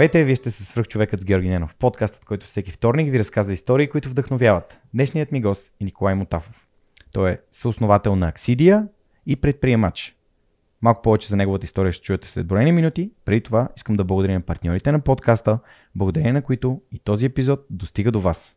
Здравейте, вие сте със Свръхчовекът с Георги Ненов, подкастът, който всеки вторник ви разказва истории, които вдъхновяват. Днешният ми гост е Николай Мутафов. Той е съосновател на Аксидия и предприемач. Малко повече за неговата история ще чуете след броени минути. Преди това искам да благодаря на партньорите на подкаста, благодарение на които и този епизод достига до вас.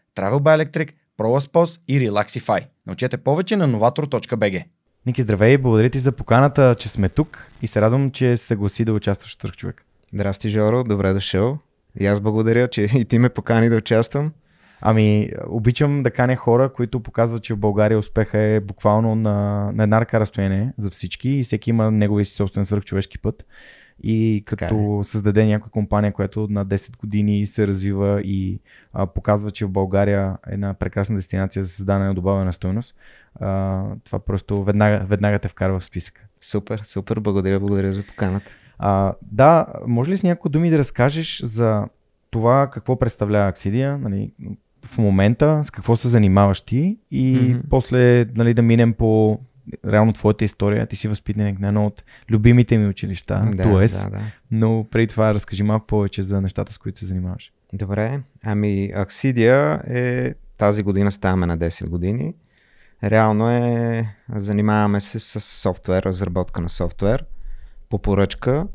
Travel by Electric, ProLostPost и Relaxify. Научете повече на novator.bg. Ники, здравей, благодаря ти за поканата, че сме тук и се радвам, че се съгласи да участваш в Свръхчовек. Здрасти, Жоро, добре дошъл. И аз благодаря, че и ти ме покани да участвам. Ами, обичам да каня хора, които показват, че в България успеха е буквално на една ръка разстояние за всички и всеки има неговия си собствен свръхчовешки път. И като създаде някоя компания, която на 10 години се развива и показва, че в България е една прекрасна дестинация за създаване на добавена стойност, това просто веднага те вкарва в списъка. Супер, благодаря за поканата. Да, може ли с някои думи да разкажеш за това какво представлява Аксидия, нали, в момента, с какво се занимаваш ти и после, нали, да минем по... Реално твоята история, ти си възпитаник на едно от любимите ми училища, ТУЕС, но преди това разкажи малко повече за нещата, с които се занимаваш. Добре, ами Аксидия е, тази година ставаме на 10 години. Реално е, занимаваме се с софтуер, разработка на софтуер по поръчка,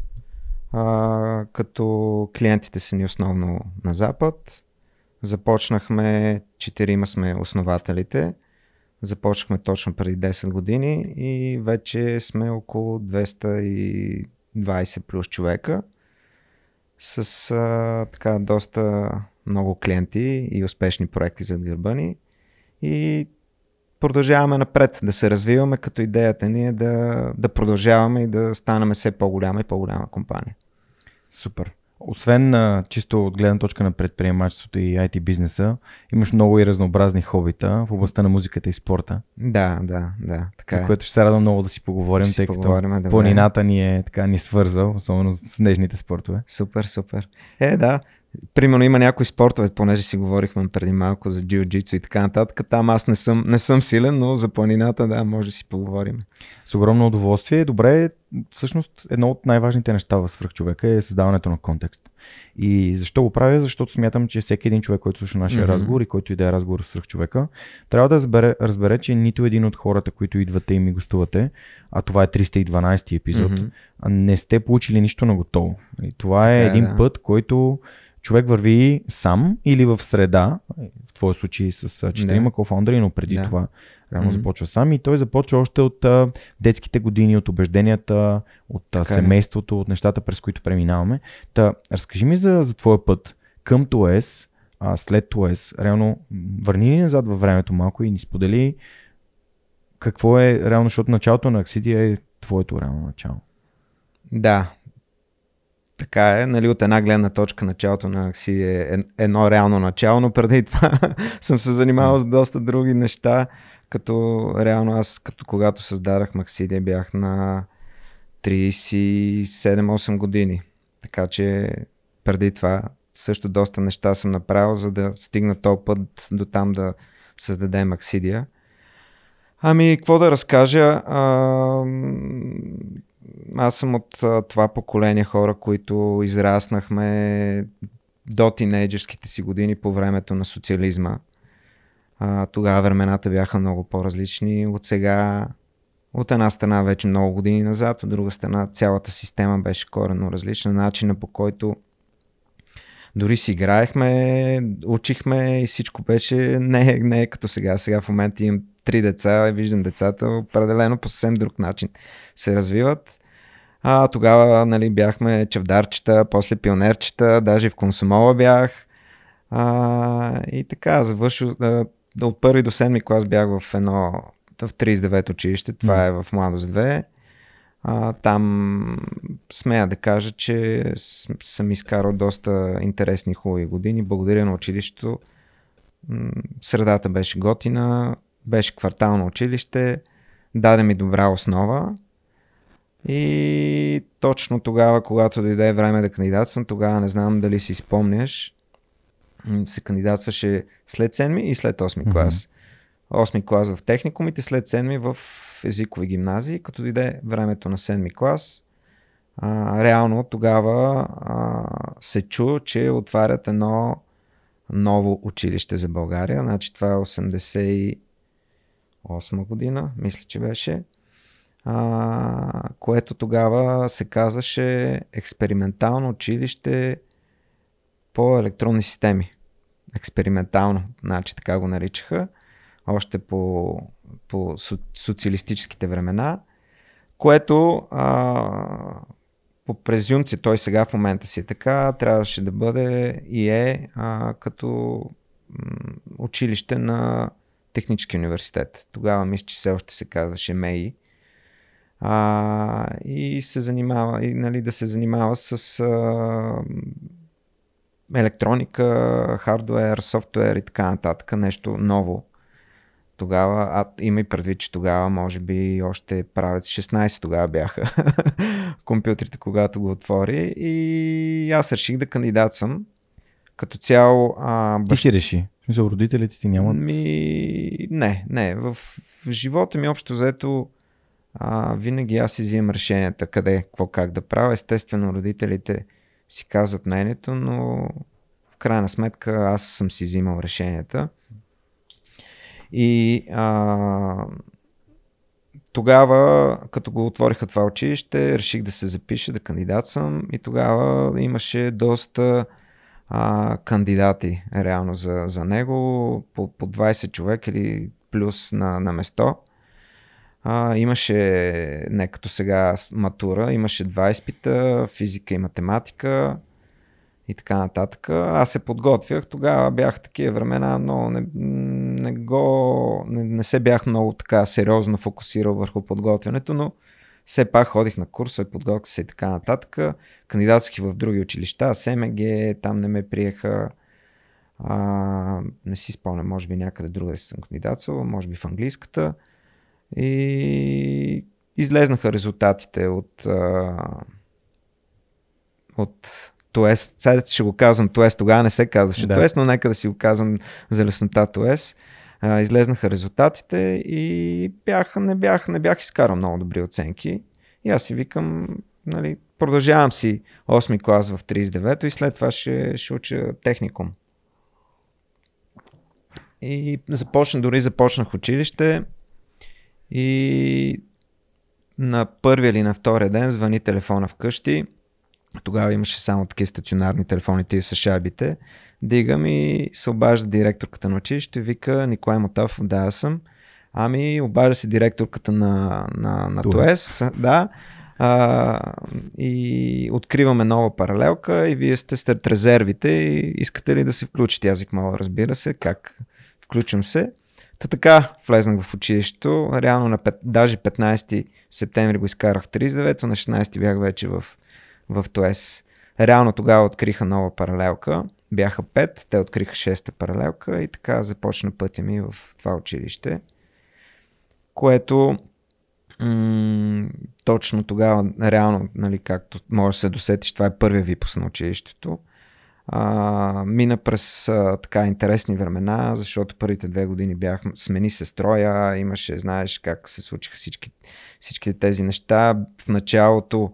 като клиентите са ни основно на Запад. Започнахме, 4 сме основателите. Започнахме точно преди 10 години и вече сме около 220 плюс човека с така доста много клиенти и успешни проекти зад гърба ни и продължаваме напред да се развиваме, като идеята ни е да продължаваме и да станем все по-голяма и по-голяма компания. Супер! Освен чисто от гледна точка на предприемачеството и IT бизнеса, имаш много и разнообразни хобита в областта на музиката и спорта. Да. Така за което ще се радвам много да си поговорим, тъй като планината ни е така, ни свързва, особено с нежните спортове. Супер. Да. Примерно има някои спортове, понеже си говорихме преди малко за джиу-джитсу и така нататък. Там аз не съм силен, но за планината, да, може да си поговорим. С огромно удоволствие. Добре, всъщност едно от най-важните неща в Свръхчовека е създаването на контекст. И защо го правя? Защото смятам, че всеки един човек, който слуша нашия разговор и който и да е разговор с Свръхчовека, трябва да разбере, че нито един от хората, които идвате и ми гостувате, а това е 312 епизод, не сте получили нищо на готово. И това е един път, който човек върви сам или в среда, в твоя случай с 4 кофаундъри, но преди това реално започва сам и той започва още от детските години, от убежденията, от семейството, от нещата, през които преминаваме. Та, разкажи ми за твоя път към ТУЕС, след ТУЕС, реално върни назад във времето малко и ни сподели какво е реално, защото началото на Аксидия е твоето реално начало. Да. Така е, нали, от една гледна точка началото на Аксидия е едно реално начало, но преди това съм се занимавал с доста други неща, като реално аз, като когато създадах Аксидия, бях на 37-8 години, така че преди това също доста неща съм направил, за да стигна този път до там да създадем Аксидия. Ами, какво да разкажа... Аз съм от това поколение хора, които израснахме до тинейджерските си години по времето на социализма. Тогава времената бяха много по-различни от сега. От една страна вече много години назад, от друга страна цялата система беше коренно различна. Начина, по който дори си играехме, учихме и всичко беше не е като сега. Сега в момента имам 3 деца и виждам децата определено по съвсем друг начин се развиват. А тогава, нали, бяхме чевдарчета, после пионерчета, даже в Комсомола бях. И така, завърших от първи до седми клас бях в едно в 39 училище, това е в Младост 2. Там смея да кажа, че съм изкарал доста интересни хубави години. Благодаря на училището. Средата беше готина, беше квартално училище, даде ми добра основа. И точно тогава, когато дойде време да кандидатствам, тогава, не знам дали си спомняш, се кандидатстваше след 7 и след 8 клас. 8 клас в техникумите, след 7 в езикови гимназии, като дойде времето на 7 клас. Реално тогава се чу, че отварят едно ново училище за България. Значи това е 88 година, мисля, че беше. Което тогава се казваше експериментално училище по електронни системи. Експериментално, значи така го наричаха, още по социалистическите времена, което по презюмция, той сега в момента си е така, трябваше да бъде и е като училище на Технически университет. Тогава мисля, че все още се казваше МЕИ. И се занимава, и, нали, да се занимава с електроника, хардуер, софтуер и така нататък, нещо ново. Тогава, има и предвид, че тогава може би още правят 16, тогава бяха компютрите, когато го отвори, и аз реших да кандидатствам. Като цяло... Ти си реши? В смисъл, родителите ти нямат? Не. В живота ми общо взето винаги аз си взимам решенията къде, какво, как да правя. Естествено, родителите си казват мнението, но в крайна сметка аз съм си взимал решенията. И тогава, като го отвориха това училище, реших да се запиша, да кандидатствам, и тогава имаше доста кандидати реално за него, по 20 човек или плюс на место. Имаше, не като сега матура, имаше два изпита, физика и математика и така нататък. Аз се подготвях, тогава бях такива времена, но не се бях много така сериозно фокусирал върху подготвянето, но все пак ходих на курсове, подготвях се и така нататък. Кандидатствах в други училища, СМГ, там не ме приеха. Не си спомням, може би някъде другаде съм кандидатствал, може би в английската. И излезнаха резултатите от ТУЕС. Сега ще го казвам ТУЕС, тогава не се казваше ТУЕС, но нека да си го казвам за леснота ТУЕС. Излезнаха резултатите и не бях изкарал много добри оценки. И аз си викам, нали, продължавам си 8 клас в 39-то и след това ще уча техникум. И започнах училище. И на първия или на втория ден звъни телефона вкъщи. Тогава имаше само такива стационарни телефони, тия с шайбите. Дигам и се обажда директорката на училище, вика: Николай Мутафов, да, аз съм. Обажда се директорката на ТУЕС. Да. И откриваме нова паралелка и вие сте сред резервите и искате ли да се включите? Аз мала, разбира се, как включвам се. Та така влезнах в училището, реално даже 15 септември го изкарах в 39-то, на 16 бях вече в ТУЕС. Реално тогава откриха нова паралелка, бяха 5, те откриха 6-та паралелка и така започна пътя ми в това училище, което точно тогава, реално, нали, както може да се досетиш, това е първия випуск на училището. Мина през така интересни времена, защото първите 2 години смени се строя, имаше, знаеш как се случиха всичките тези неща. В началото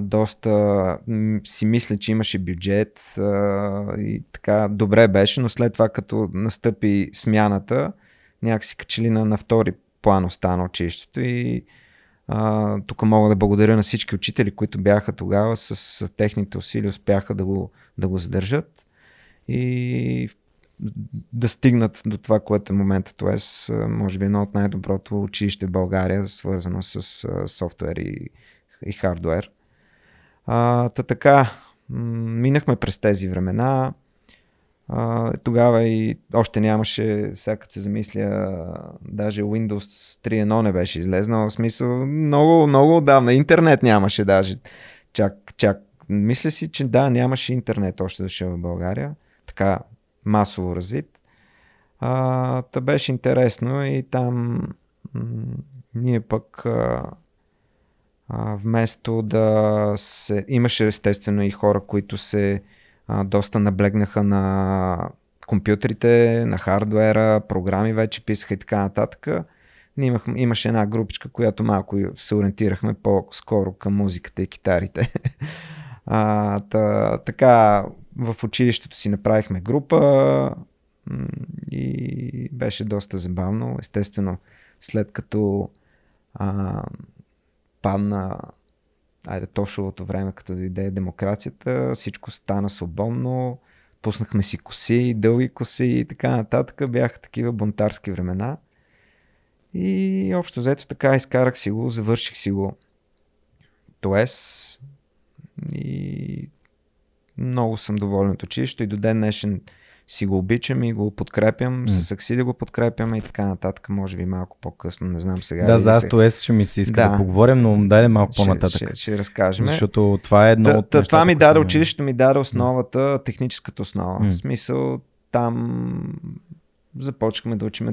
доста си мисля, че имаше бюджет и така добре беше, но след това като настъпи смяната, някак си качели на втори план остана училището и тук мога да благодаря на всички учители, които бяха тогава с техните усилия, успяха да го задържат и да стигнат до това, което е в момента. Тоест, може би едно от най-доброто училище в България, свързано с софтуер и хардуер. Та така, минахме през тези времена. Тогава и още нямаше, сега като се замисля, даже Windows 3.1 не беше излезнал, в смисъл много, много отдавна, интернет нямаше даже, чак, мисля си, че да, нямаше интернет още дошъл в България, така масово развит. Та беше интересно и там ние пък вместо да се, имаше естествено и хора, които се доста наблегнаха на компютрите, на хардуера, програми вече писаха и така нататък. Имаше една групичка, която малко се ориентирахме по-скоро към музиката и китарите. Така в училището си направихме група и беше доста забавно. Естествено, след като падна Тошовото време, като дойде демокрацията, всичко стана свободно, пуснахме си коси, дълги коси и така нататък, бяха такива бунтарски времена и общо взето така изкарах си го, завърших си го ТУЕС и много съм доволен от училището и до ден днешен си го обичам и го подкрепям, с акси да го подкрепям и така нататък, може би малко по-късно, не знам сега. Да, за АСТУЕС ще ми се иска да поговорим, но дай малко по-нататък. Ще разкажем. Защото това е едно от нещата. Това ми даде, училището ми даде основата, техническата основа. В смисъл, там започнахме да учим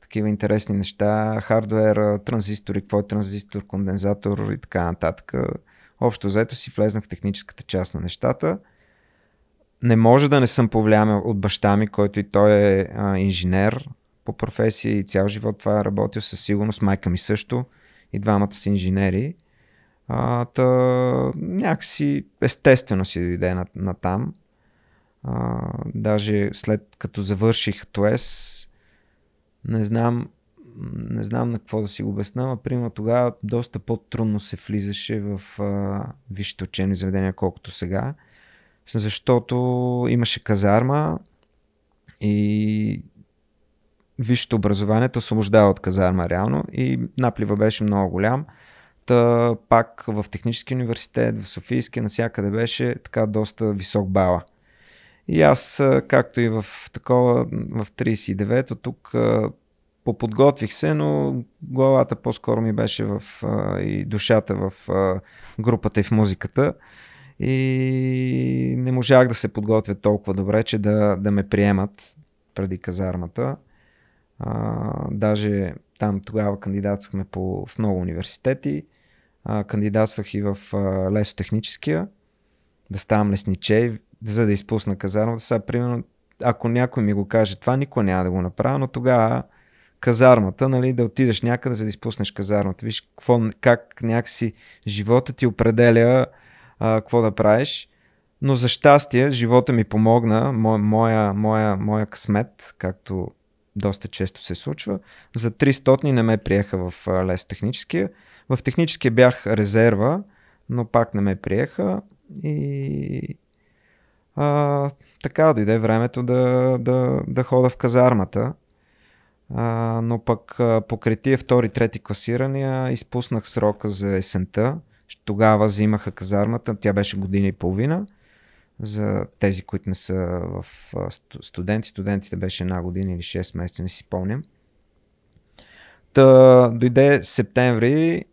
такива интересни неща, хардуер, транзистори, какво е транзистор, кондензатор и така нататък. Общо взето си влезнах в техническата част на нещата. Не може да не съм повлиян от баща ми, който и той е инженер по професия и цял живот това е работил със сигурност. Майка ми също и двамата са инженери. Някакси естествено си дойде на там. Даже след като завърших ТУЕС, не знам на какво да си го обясна, а примерно тогава доста по-трудно се влизаше в висшите учебни заведения, колкото сега. Защото имаше казарма и висшето образование те освобождава от казарма реално и наплива беше много голям. Та пак в Технически университет, в Софийския, насякъде беше така доста висок бала. И аз, както и в такова, в 39-то тук поподготвих се, но главата по-скоро ми беше и душата в групата и в музиката. И не можах да се подготвя толкова добре, че да ме приемат преди казармата. Даже там тогава кандидатствахме в много университети. Кандидатствах и в лесотехническия, да ставам лесничей, за да изпусна казармата. Сега, примерно, ако някой ми го каже това, никой няма да го направя, но тогава казармата, нали, да отидеш някъде, за да изпуснеш казармата. Виж как някакси живота ти определя какво да правиш, но за щастие живота ми помогна, моя късмет, както доста често се случва. За 300 не ме приеха в лесотехническия. В техническия бях резерва, но пак не ме приеха и така дойде времето да хода в казармата. Но пък покритие втори-трети класирания, изпуснах срока за есента. Тогава взимаха казармата, тя беше година и половина. За тези, които не са в студентите беше една година или 6 месеца, не си спомням. Дойде септември,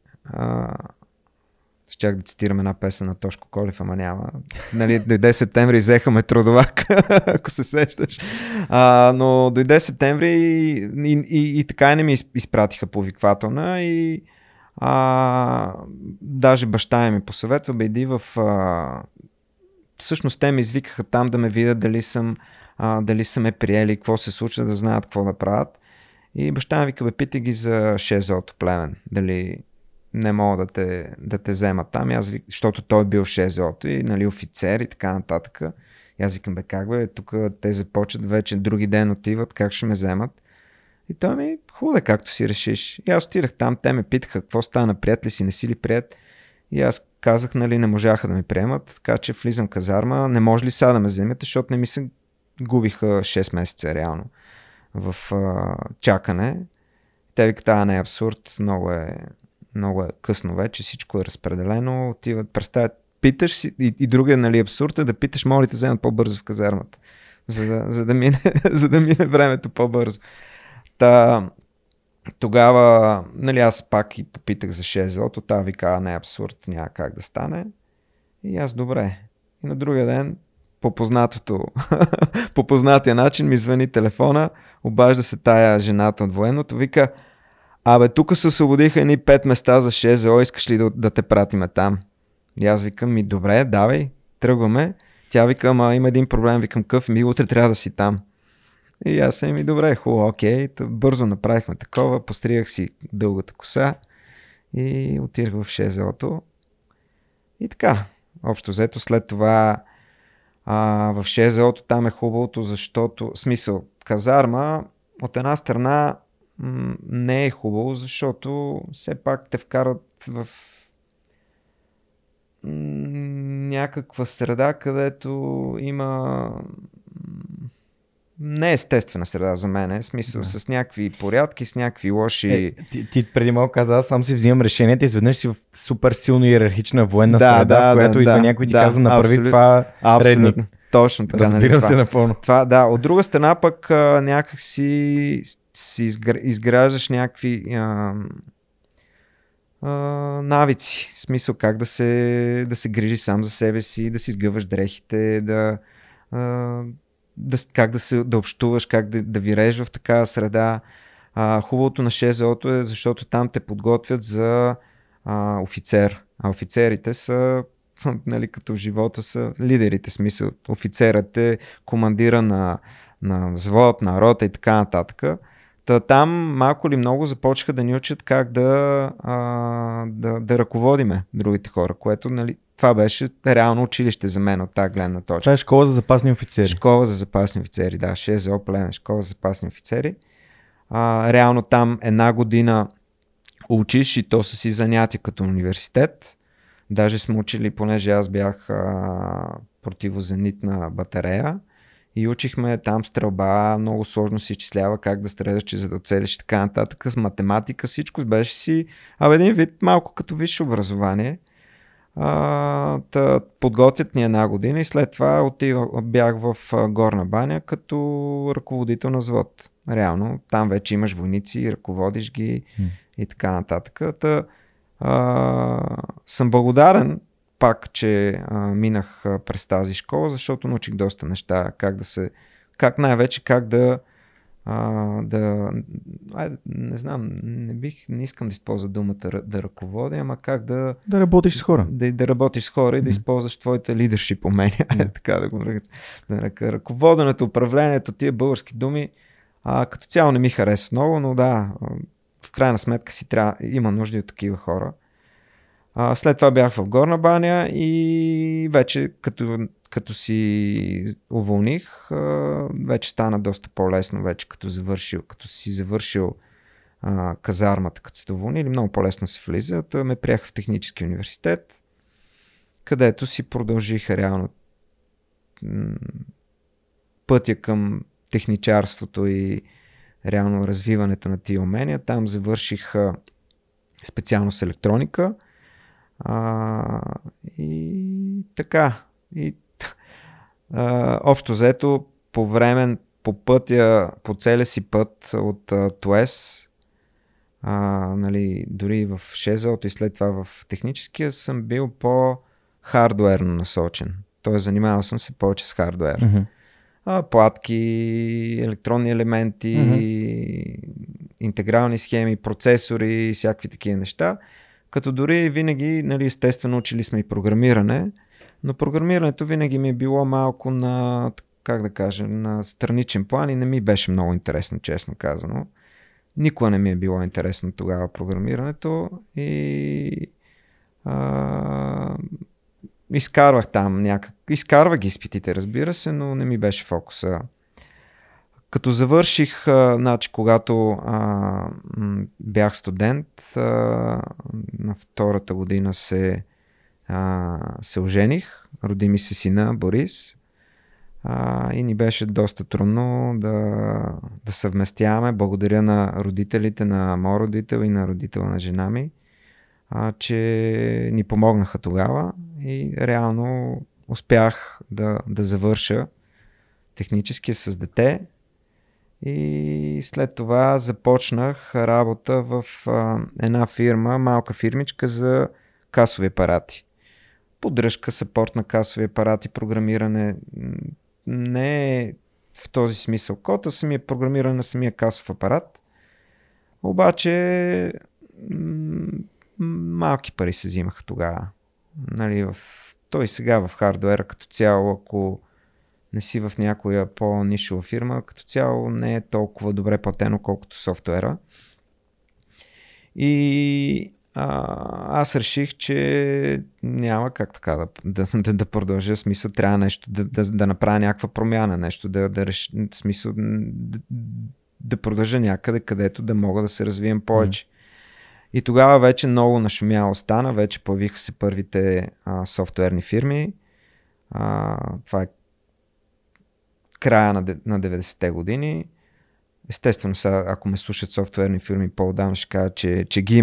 щях да цитирам една песен на Тошко Колев, ама няма. Нали, дойде септември и взехаме трудовак, ако се сещаш. Но дойде септември и така и не ми изпратиха повиквателна и даже баща ми посъветва, всъщност те ме извикаха там да ме видят дали са ме приели, какво се случва, да знаят какво да правят. И баща ми вика, питай ги за шезото племен, дали не мога да те вземат там. Защото той е бил в шезото и, нали, офицер и така нататък. И аз викам, тук те започват вече, други ден отиват, как ще ме вземат. И той ми, хубаво, както си решиш. И аз отидах там, те ме питаха какво стана, прият ли си, не си ли прият. И аз казах, нали, не можаха да ме приемат, така че влизам в казарма, не може ли сега да ме вземете, защото не ми се губиха 6 месеца реално в чакане. Те викат, а не е абсурд, много е късно вече, всичко е разпределено, отиват, представят, питаш си, и другия, нали, абсурд е да питаш, моля ли те вземат по-бързо в казармата, за да мине времето по-бързо. Та, тогава, нали, аз пак и попитах за 6 злото, та вика, не е абсурд, няма как да стане. И аз, добре. И на другия ден, по познатия начин ми звъни телефона, обажда се тая жената от военното, вика, абе, тук се освободиха едни 5 места за 6 зло, искаш ли да те пратиме там? И аз викам, ми добре, давай, тръгваме. Тя вика, ама има един проблем, викам, къв ми, утре трябва да си там. И аз съм и добре, хубаво, окей, бързо направихме такова, постриях си дългата коса и отирах в ШЗО-то. И така, общо взето след това в ШЗО-то там е хубавото, защото, смисъл, казарма от една страна не е хубаво, защото все пак те вкарат в някаква среда, където има... Не естествена среда за мен, смисъл да. С някакви порядки, с някакви лоши... Ти преди малко каза, аз сам си взимам решенията, изведнъж си в супер силно иерархична военна среда, в която идва някой ти казва, направи абсолютно, това редник. Точно така. Разбирам те напълно. Това, да. От друга страна пък някак си изграждаш някакви навици, смисъл как да се грижиш сам за себе си, да си изгъваш дрехите, как да общуваш, как да виреш в такава среда. Хубавото на ШЗО-то е, защото там те подготвят за офицер. А офицерите са, нали, като в живота са лидерите, смисъл. Офицерът е командира на взвод, на рота и така нататък. Та там малко ли много започнаха да ни учат как да ръководиме другите хора, което, нали, това беше реално училище за мен от тази гледна точка. Това е школа за запасни офицери. Школа за запасни офицери, да. ШЗО плен, школа за запасни офицери. Реално там една година учиш и то са си занятия като университет. Даже сме учили, понеже аз бях противозенитна батарея и учихме там стрелба, много сложно се изчислява как да стреляш, че за да оцелиш и така нататък. С математика всичко беше си един вид малко като висше образование. Подготвят ни една година и след това бях в Горна баня като ръководител на взвод. Реално, там вече имаш войници, ръководиш ги и така нататък. Съм благодарен пак, че минах през тази школа, защото научих доста неща, не искам да използвам думата да ръководя, ама как да работиш с хора. Да работиш с хора и да използваш твоите лидершип умения. Така да го нарека. Ръководенето, управлението, тия български думи, като цяло не ми харесва много, но да, в крайна сметка има нужда от такива хора. След това бях в Горна баня и вече като си уволних, вече стана доста по-лесно, вече като си завършил казармата, като се уволни, или много по-лесно се влиза. Ме приеха в Технически университет, където си продължих реално пътя към техничарството и реално развиването на тия умения. Там завърших специалност електроника и така. И общо взето по целия си път от ТУЕС, нали, дори в ШЗО-то и след това в техническия съм бил по-хардуерно насочен. Тоест занимавал съм се повече с хардуер. Mm-hmm. Платки, електронни елементи, интегрални схеми, процесори и всякакви такива неща. Като дори винаги, нали, естествено учили сме и програмиране, но програмирането винаги ми е било малко на, на страничен план и не ми беше много интересно, честно казано. Никога не ми е било интересно тогава програмирането и изкарвах ги изпитите, разбира се, но не ми беше фокуса. Като завърших, значи, когато бях студент, на втората година се ожених, роди ми се сина Борис и ни беше доста трудно да съвместяваме. Благодаря на родителите, на моя родител и на родител на жена ми, че ни помогнаха тогава и реално успях да завърша технически с дете. И след това започнах работа в една фирма, малка фирмичка за касови апарати. Поддръжка, съпорт на касови апарати, програмиране. Не е в този смисъл код, а самия програмиране на самия касов апарат. Обаче малки пари се взимаха тогава. Нали, той сега в хардуера като цяло, ако не си в някоя по-нишова фирма, като цяло не е толкова добре платено, колкото софтуера. И аз реших, че няма как така да продължа, смисъл, трябва нещо, да направя някаква промяна, нещо, смисъл, да продължа някъде, където да мога да се развием повече. И тогава вече много нашумяло стана, вече появиха се първите софтуерни фирми. Това е края на 90-те години. Естествено, сега, ако ме слушат софтуерни фирми по-отдавна, ще кажа, че ги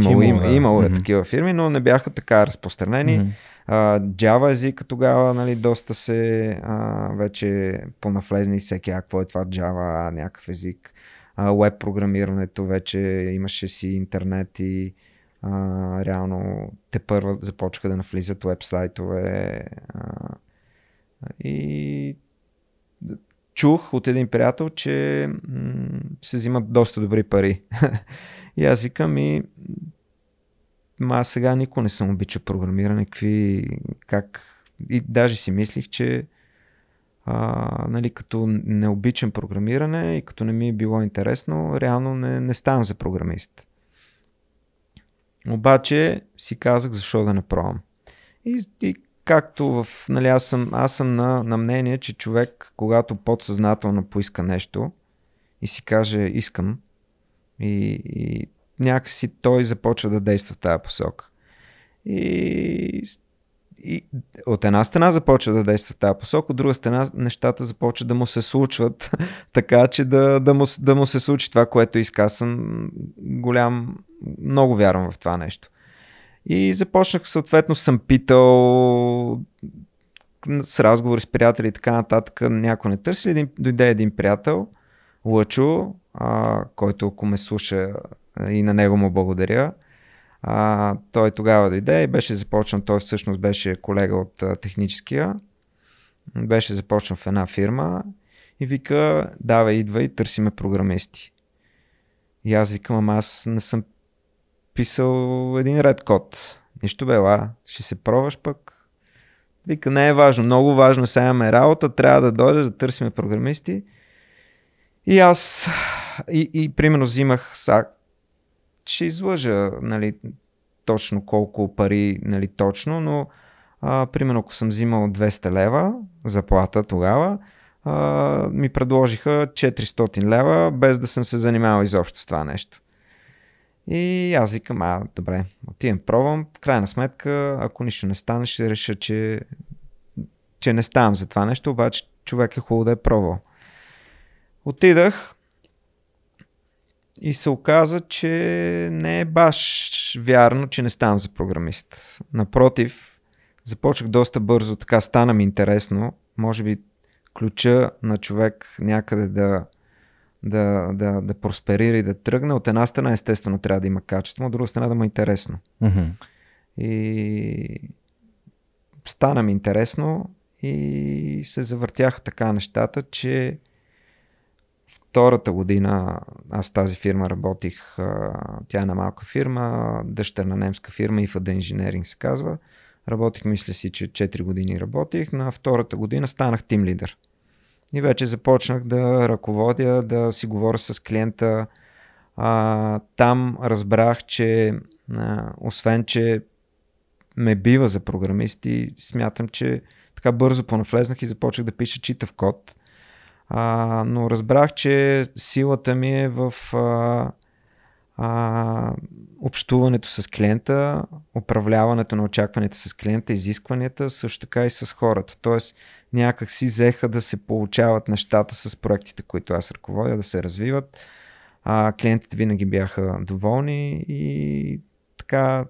имало е такива фирми, но не бяха така разпространени. Java езика тогава, нали, доста се вече по-навлезни, всеки, какво е това Java, някакъв език. Web програмирането вече имаше си интернет и реално тепърва започнаха да навлизат вебсайтове. И чух от един приятел, че се взимат доста добри пари. И аз викам, аз сега никой не съм обичал програмиране, и даже си мислих, че нали, като не обичам програмиране и като не ми е било интересно, реално не ставам за програмист. Обаче си казах, защо да не пробвам. И както нали, аз съм на мнение, че човек, когато подсъзнателно поиска нещо и си каже искам, и някакси той започва да действа в тази посока. И от една страна започва да действа в тази посока, от друга страна нещата започват да му се случват така, че да му се случи това, което иска. Аз съм много вярвам в това нещо. И започнах, съответно съм питал с разговори с приятели и така нататък, някой не търси. Дойде един приятел, Лъчо, който, ако ме слуша, и на него му благодаря. Той тогава дойде и беше започнал, той всъщност беше колега от техническия, беше започнал в една фирма и вика, давай, идва и търсиме програмисти. И аз викам, аз не съм писал един ред код. Нищо бе, ще се пробваш пък. Вика, не е важно, много важно, сега имаме работа, трябва да дойдеш да търсиме програмисти. И аз примерно взимах ще излъжа, нали, точно колко пари, нали, точно, но примерно ако съм взимал 200 лева заплата тогава, ми предложиха 400 лева, без да съм се занимавал изобщо с това нещо. И аз викам, добре, отивам, пробвам. В крайна сметка, ако нищо не стане, ще реша, че не ставам за това нещо, обаче човек е хубаво да е пробвал. Отидах и се оказа, че не е баш вярно, че не ставам за програмист. Напротив, започнах доста бързо, така стана ми интересно. Може би ключа на човек някъде да просперира и да тръгне. От една страна, естествено, трябва да има качество, от друга страна да му е интересно. Mm-hmm. И стана ми интересно и се завъртяха така нещата, че втората година аз тази фирма работих, тя е една малка фирма, дъщерна немска фирма, ИФД Инженеринг се казва. Работих, мисля си, че 4 години работих. На втората година станах тим лидер. И вече започнах да ръководя, да си говоря с клиента. Там разбрах, че освен, че ме бива за програмисти, смятам, че така бързо понавлезнах и започнах да пиша читав код. но разбрах, че силата ми е в общуването с клиента, управляването на очакванията с клиента, изискванията, също така и с хората. Тоест някак си взеха да се получават нещата с проектите, които аз ръководя, да се развиват. Клиентите винаги бяха доволни и така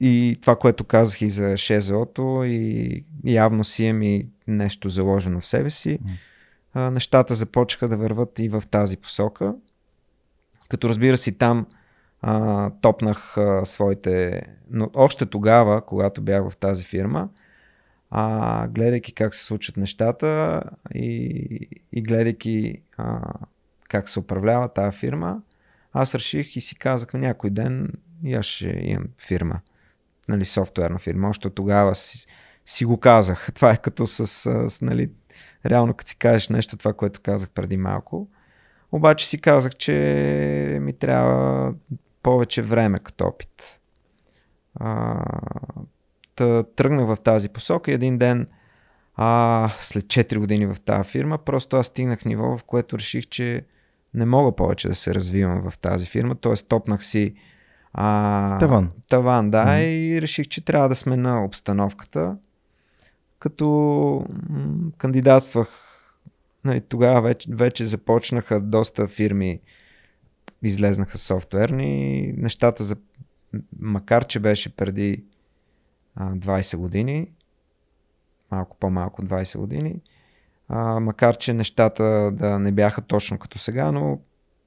и това, което казах и за ШЗО-то, и явно си имам и нещо заложено в себе си. Нещата започнаха да върват и в тази посока. Като разбира се там топнах своите... Но още тогава, когато бях в тази фирма, гледайки как се случват нещата и гледайки как се управлява тази фирма, аз реших и си казах някой ден и аз ще имам фирма. Нали, софтуерна фирма. Още тогава си го казах. Това е като нали, реално като си кажеш нещо, това, което казах преди малко. Обаче си казах, че ми трябва повече време като опит. Тръгнах в тази посока и един ден, след 4 години в тази фирма, просто аз стигнах ниво, в което реших, че не мога повече да се развивам в тази фирма. Тоест топнах си таван, да, и реших, че трябва да смена обстановката. Като кандидатствах, нали, тогава вече започнаха доста фирми, излезнаха софтуерни, нещата, макар че беше преди 20 години, малко по-малко 20 години, макар че нещата да не бяха точно като сега, но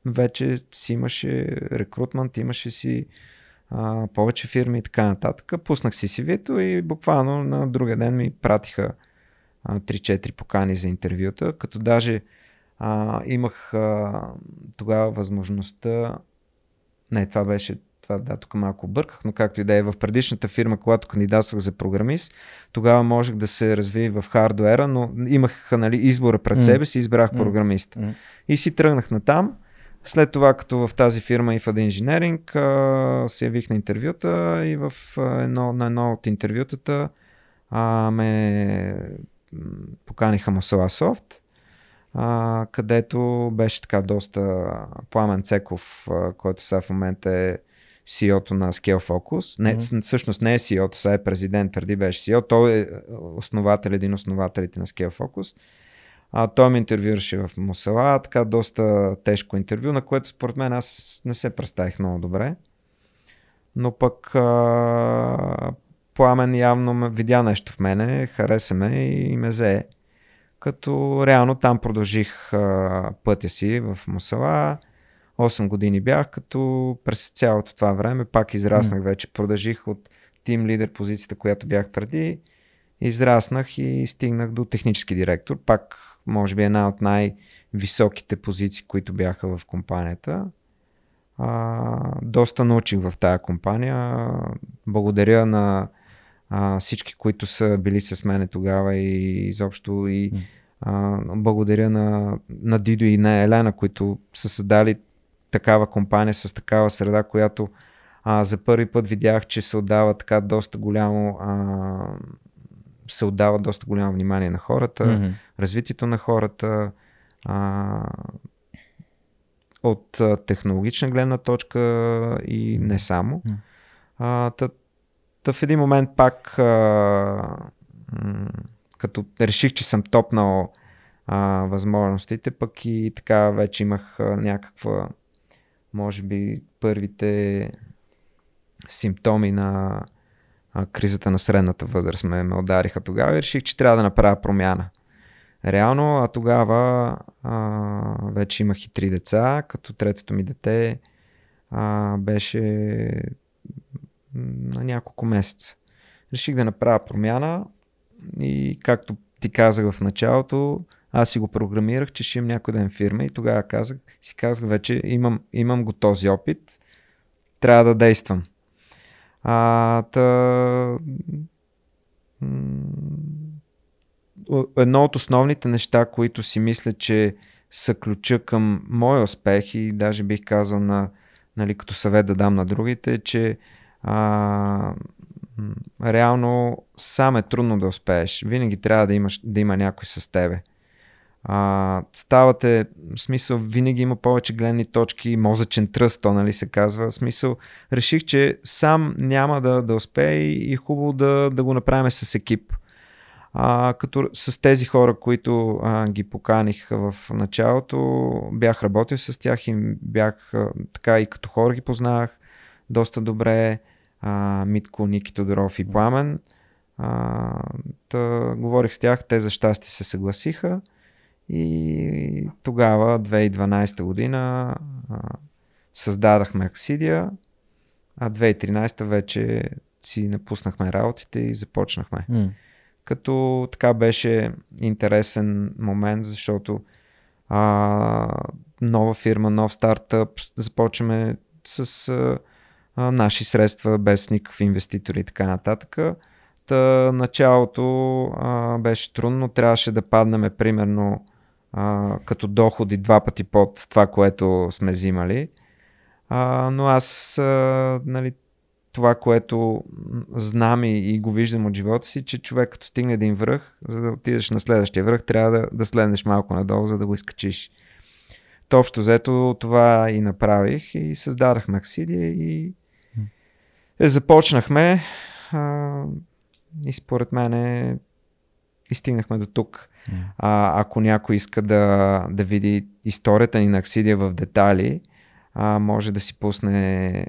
вече си имаше рекрутмент, имаше си повече фирми и така нататък. Пуснах си CV-то и буквално на другия ден ми пратиха 3-4 покани за интервюта, като даже имах тогава възможността, тук малко бърках, но както и да е, в предишната фирма, когато кандидатствах за програмист, тогава можех да се развия в хардуера, но имах избора пред себе си, избрах програмиста. И си тръгнах натам. След това, като в тази фирма ИФД Инженеринг, се явих на интервюта и на едно от интервютата ме поканиха Мусала Софт, където беше така доста Пламен Цеков, който сега в момента е CEO-то на Scale Focus. Всъщност не е CEO-то, сега е президент, преди беше CEO. Той е един от основателите на Scale Focus. Той ме интервюраше в Мусала, така доста тежко интервю, на което според мен аз не се представих много добре. Но пък Пламен явно видя нещо в мене, хареса ме и ме зае. Като реално там продължих пътя си в Мусала. 8 години бях, като през цялото това време пак израснах вече. Продължих от тим лидер позицията, която бях преди. Израснах и стигнах до технически директор. Пак, може би, една от най-високите позиции, които бяха в компанията. Доста научих в тая компания. Благодаря на всички, които са били с мене тогава и изобщо благодаря на Дидо и на Елена, които са създали такава компания с такава среда, която за първи път видях, че се отдава така доста голямо внимание на хората, развитието на хората, от технологична гледна точка и не само. В един момент пак, като реших, че съм топнал възможностите, пък и така вече имах някаква, може би, първите симптоми на кризата на средната възраст ме удариха тогава и реших, че трябва да направя промяна. Реално, тогава вече имах и 3 деца, като третото ми дете беше на няколко месеца. Реших да направя промяна и, както ти казах в началото, аз си го програмирах, че ще имам някой ден фирма и тогава казах вече имам го този опит, трябва да действам. Едно от основните неща, които си мисля, че са ключа към моя успех и даже бих казал като съвет да дам на другите, е, че реално сам е трудно да успееш. Винаги трябва да има някой с тебе. Ставате, смисъл, винаги има повече гледни точки, мозъчен тръст, то нали се казва, смисъл, реших, че сам няма да успея и хубаво да го направим с екип. Като с тези хора, които ги поканих в началото, бях работил с тях и бях така и като хора ги познах доста добре, Митко, Ники Тодоров и Пламен. Говорих с тях, те за щастие се съгласиха. И тогава, 2012 година, създадахме Аксидия, а 2013 вече си напуснахме работите и започнахме. Като така беше интересен момент, защото нова фирма, нов стартъп, започваме с наши средства, без никакви инвеститори и така нататък. Началото беше трудно, трябваше да паднем примерно като доходи два пъти под това, което сме взимали, но аз нали, това, което знам и го виждам от живота си, че човек като стигне един връх, за да отидеш на следващия връх, трябва да следнеш малко надолу, за да го изкачиш. То общо взето това и направих и създадах Аксидия и започнахме и според мен и стигнахме до тук. Ако някой иска да види историята ни на Аксидия в детали, може да си пусне,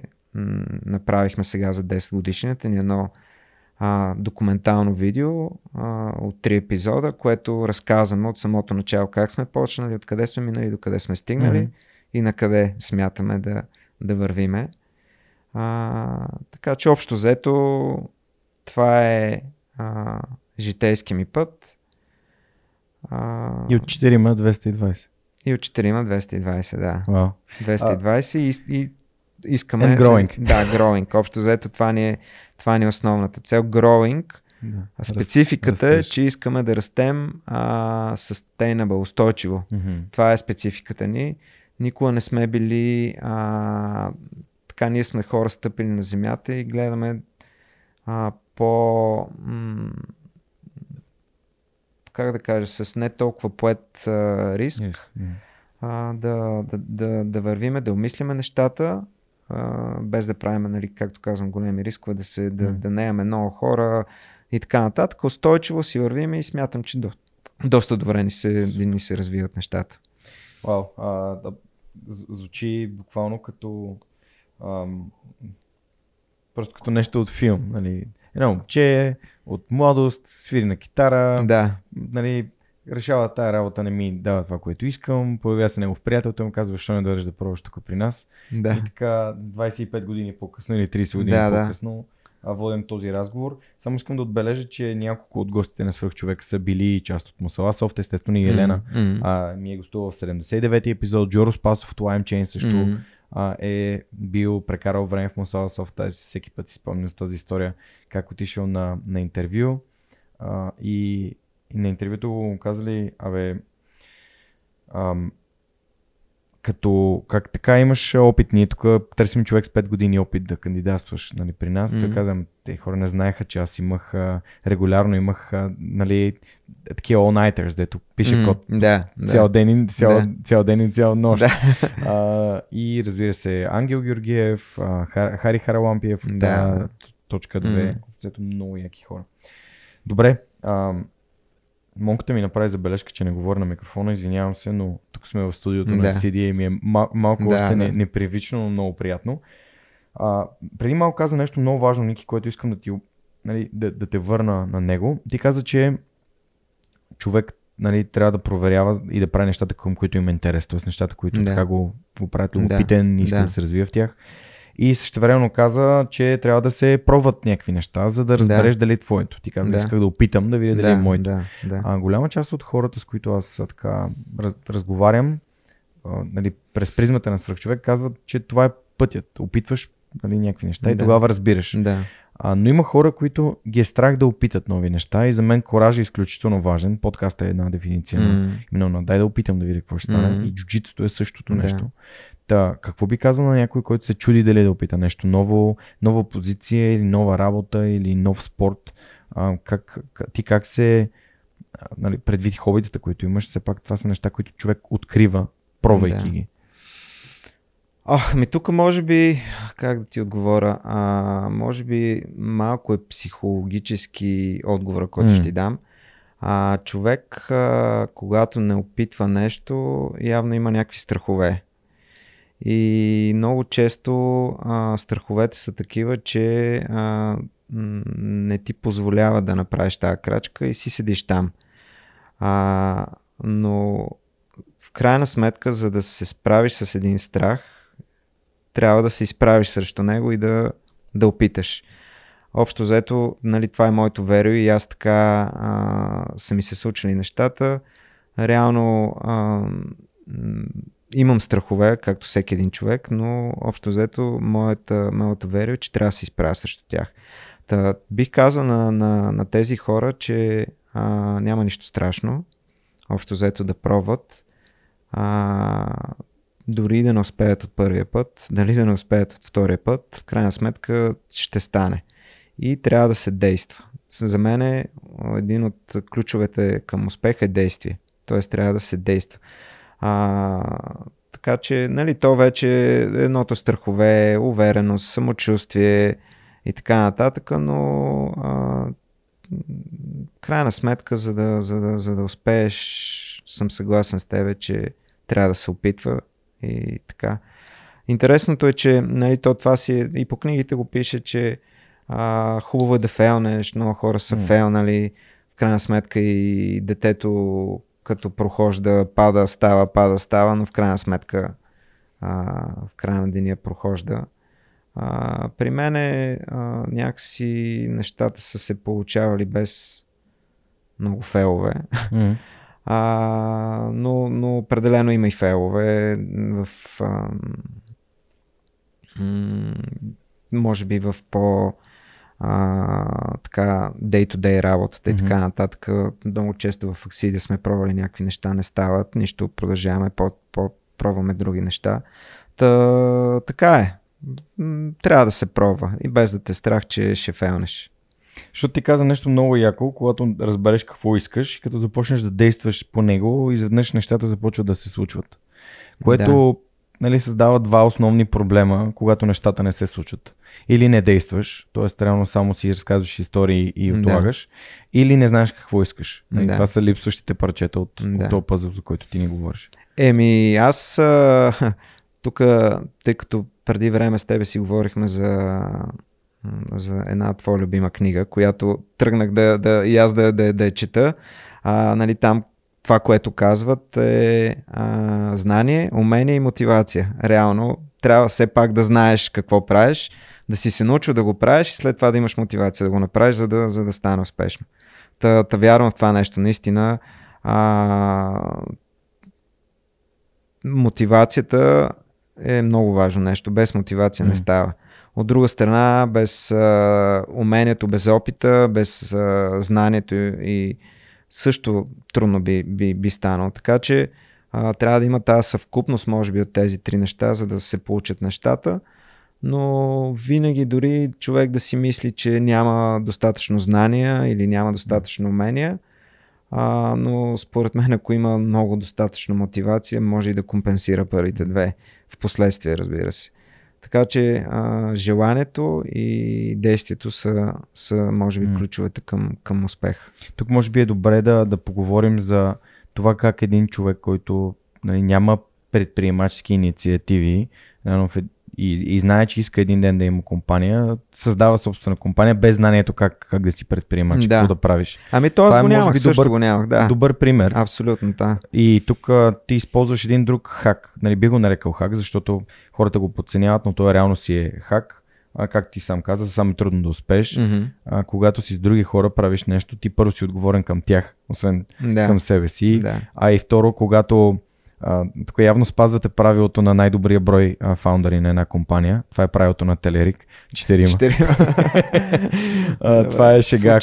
направихме сега за 10 годишната ни едно документално видео от 3 епизода, което разказваме от самото начало как сме почнали, откъде сме минали, докъде сме стигнали и накъде смятаме да вървиме. Така че общо взето това е житейски ми път. И от 4-ма 220. И от 4-ма 220, да. Wow. 220 и искаме... And growing. Да, growing. Общо взето това ни е основната цел. Growing. Да, спецификата е, че искаме да растем sustainable, устойчиво. Това е спецификата ни. Никога не сме били... така ние сме хора стъпили на земята и гледаме как да кажа, с не толкова поет риск, да вървиме, да умислиме нещата, без да правим, нали, както казвам, големи рискове, да не имаме много хора и така нататък. Устойчиво си вървиме и смятам, че доста добре ни се развиват нещата. Вау, звучи буквално като... просто като нещо от филм, нали, едно момче от младост, свири на китара, нали, решава тая работа, не ми дава това, което искам, появява се негов приятел, той му казва, защо не дойдеш да пробваш тук при нас, и така 25 години по-късно или 30 години по-късно водим този разговор. Само искам да отбележа, че няколко от гостите на Свръхчовек са били част от Мусала Софт, естествено и Елена, ми е гостувала в 79-ти епизод, Джордж Спасов от LimeChain също, е бил прекарал време в Мусала Софт, аз всеки път си спомням за тази история, как отишъл на интервю и на интервюто му казали, като как така имаш опит, ние тук търсим човек с 5 години опит да кандидатстваш, нали, при нас, той казвам, те хора не знаеха, че аз имах регулярно имах, нали, такива all-nighters, дето пише код цял ден и цял нощ. И разбира се, Ангел Георгиев, Хари Харалампиев, точка 2, защото много яки хора. Добре, монката ми направи забележка, че не говоря на микрофона, извинявам се, но тук сме в студиото на CD и ми е малко още непривично, но много приятно. Преди малко каза нещо много важно, Ники, което искам да те върна на него. Ти каза, че човек, нали, трябва да проверява и да прави нещата, към които им е интерес, т.е. нещата, които така го правят любопитен и иска да се развива в тях. И същевременно каза, че трябва да се пробват някакви неща, за да разбереш дали е твоето. Ти каза, исках да опитам, да видя дали е моето. Голяма част от хората, с които аз така разговарям, нали, през призмата на Свръхчовек, казват, че това е пътят. Опитваш, нали, някакви неща и тогава разбираш. Но има хора, които ги е страх да опитат нови неща и за мен коражът е изключително важен. Подкастът е една дефиниция на дай да опитам да видя какво ще стане. И джуджитсото е същото нещо. Какво би казал на някой, който се чуди дали да опита нещо ново, нова позиция или нова работа или нов спорт? Ти как се нали, предвид хобитата, които имаш, все пак това са неща, които човек открива, пробвайки ги. Ох, ми тук може би, как да ти отговоря, може би малко е психологически отговор, който ще ти дам. Човек, когато не опитва нещо, явно има някакви страхове. И много често страховете са такива, че не ти позволява да направиш тази крачка и си седиш там. Но в крайна сметка, за да се справиш с един страх, трябва да се изправиш срещу него и да опиташ. Общо взето, нали, това е моето верио и аз така са ми се случили нещата. Реално имам страхове, както всеки един човек, но общо взето моето верио е, че трябва да се изправя срещу тях. Та, бих казал на тези хора, че няма нищо страшно. Общо взето да пробват. Дори да не успеят от първия път, дали да не успеят от втория път, в крайна сметка ще стане. И трябва да се действа. За мен един от ключовете към успеха е действие. Тоест трябва да се действа. Така че, нали, то вече едното страхове, увереност, самочувствие и така нататък, но крайна сметка, за да успееш, съм съгласен с тебе, че трябва да се опитва и така. Интересното е, че нали, то това си и по книгите го пише, че хубаво е да фейлнеш, много хора са фейлнали, в крайна сметка и детето като прохожда, пада, става, но в крайна сметка в края на деня прохожда. При мен някакси нещата са се получавали без много фейлове. Но определено има и фейлове в може би в така day-to-day работата и така нататък. Много често в Аксидия сме пробвали някакви неща, не стават, нищо, продължаваме, пробваме други неща. Така е. Трябва да се пробва и без да те страх, че ще фейлнеш. Защото ти каза нещо много яко, когато разбереш какво искаш и като започнеш да действаш по него, изведнъж нещата започват да се случват. Което нали, създава два основни проблема, когато нещата не се случат. Или не действаш, т.е. реално само си разказваш истории и отлагаш, или не знаеш какво искаш. Нали, това са липсващите парчета от този пъзъл, за който ти ни говориш. Еми, аз тук, тъй като преди време с тебе си говорихме за една твоя любима книга, която тръгнах да я чета. Нали, там това, което казват е знание, умение и мотивация. Реално трябва все пак да знаеш какво правиш, да си се научил да го правиш и след това да имаш мотивация да го направиш, за да стане успешно. Та вярвам в това нещо. Наистина мотивацията е много важно нещо. Без мотивация не става. От друга страна, без умението, без опита, без знанието и също трудно би станало. Така че трябва да има тази съвкупност, може би, от тези три неща, за да се получат нещата. Но винаги дори човек да си мисли, че няма достатъчно знания или няма достатъчно умения, но според мен, ако има много достатъчно мотивация, може и да компенсира първите две в последствие, разбира се. Така че желанието и действието са може би ключовете към успех. Тук може би е добре да поговорим за това как един човек, който нали, няма предприемачески инициативи и знае, че иска един ден да има компания, създава собствена компания без знанието как да си предприемач, какво да правиш. Ами то аз го нямах, също го нямах. Добър пример. Абсолютно, да. И тук ти използваш един друг хак. Нали, би го нарекал хак, защото хората го подценяват, но той реално си е хак. Как ти сам каза, само е трудно да успееш. Когато си с други хора правиш нещо, ти първо си отговорен към тях, освен към себе си. А и второ, когато Тук явно спазвате правилото на най-добрия брой фаундъри на една компания. Това е правилото на Телерик. 4. Това е шега,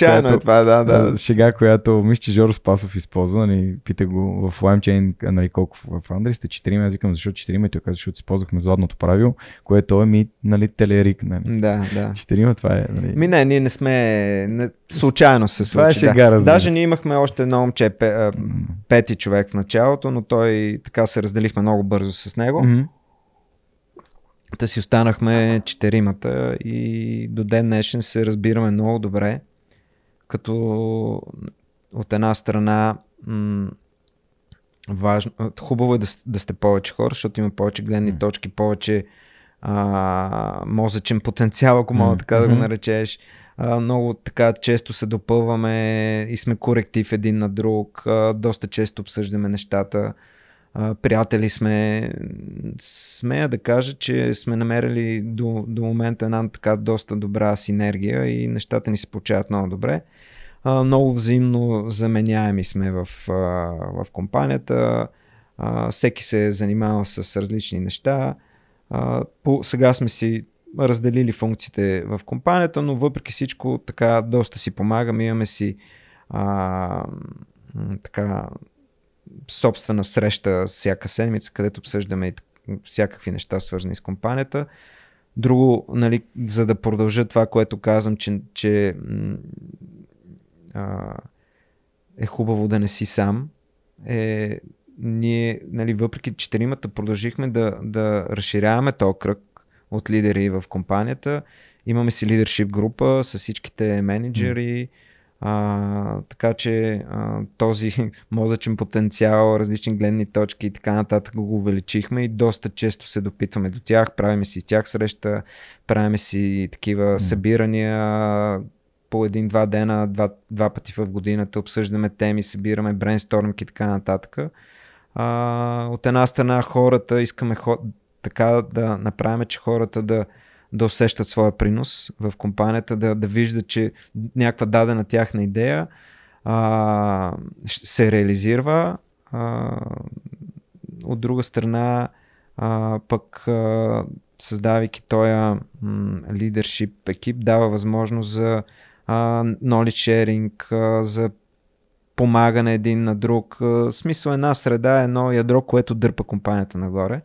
шега, която мисля, че Жорж Спасов използва. И пита го в LimeChain, нали, колко фаундъри сте? 4. Аз викам, защо 4? И той каза, защото използвахме задното правило, което е ми, нали, Телерик. Нали. Да, да. 4, това е. Нали... Ми не, ние не сме... Случайно се случи. Това е шега, да. Даже ние имахме още едно момче, пети човек в началото, но той така се разделихме много бързо с него. Mm-hmm. Та си останахме 4-мата и до ден днешен се разбираме много добре. Като от една страна важно, хубаво е да сте повече хора, защото има повече гледни точки, повече мозъчен потенциал, ако мога така да го наречеш. Много така често се допълваме и сме коректив един на друг. Доста често обсъждаме нещата. Приятели сме. Смея да кажа, че сме намерили до момента една така доста добра синергия и нещата ни се получават много добре. Много взаимно заменяеми сме в компанията. Всеки се е занимавал с различни неща. Сега сме си разделили функциите в компанията, но въпреки всичко така доста си помагаме, имаме си така собствена среща всяка седмица, където обсъждаме и всякакви неща, свързани с компанията. Друго, нали, за да продължа това, което казвам, че е хубаво да не си сам, ние, нали, въпреки 4-мата продължихме да разширяваме този кръг от лидери в компанията. Имаме си лидершип група с всичките менеджери, така че този мозъчен потенциал, различни гледни точки и така нататък го увеличихме и доста често се допитваме до тях, правиме си с тях среща, правиме си такива събирания по 1-2 дена, два пъти в годината, обсъждаме теми, събираме брейнсторминг и така нататък. От една страна хората искаме така да направим, че хората да усещат своя принос в компанията, да виждат, че някаква дадена тяхна идея се реализира. От друга страна, пък създавайки този лидершип екип, дава възможност за knowledge sharing, за помагане един на друг. Смисъл, една среда, едно ядро, което дърпа компанията нагоре,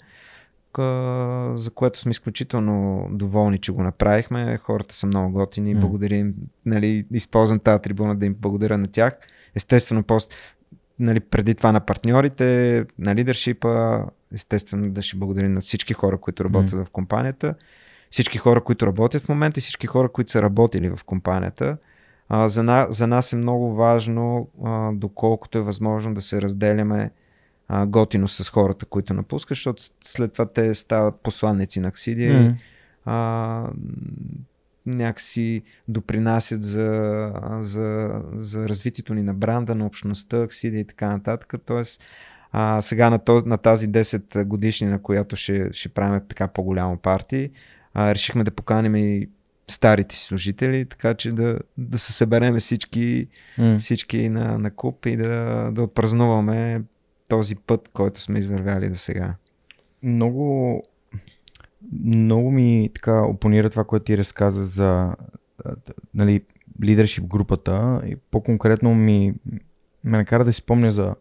за което сме изключително доволни, че го направихме. Хората са много готини, благодаря им, нали, използвам тази трибуна да им благодаря на тях. Естествено, нали, преди това на партньорите, на лидершипа, естествено да ще благодарим на всички хора, които работят в компанията, всички хора, които работят в момента и всички хора, които са работили в компанията. За нас е много важно, доколкото е възможно, да се разделяме готино с хората, които напускат, защото след това те стават посланници на Аксидия и някакси допринасят за развитието ни на бранда, на общността, Аксидия и така нататък. Тоест, сега на тази 10 годишни, на която ще правим така по-голяма парти, решихме да поканим и старите си служители, така че да се събереме всички на куп и да отпразнуваме този път, който сме извървяли до сега. Много ми така опонира това, което ти разказа за, нали, лидершип групата, и по-конкретно ме накара да си спомня за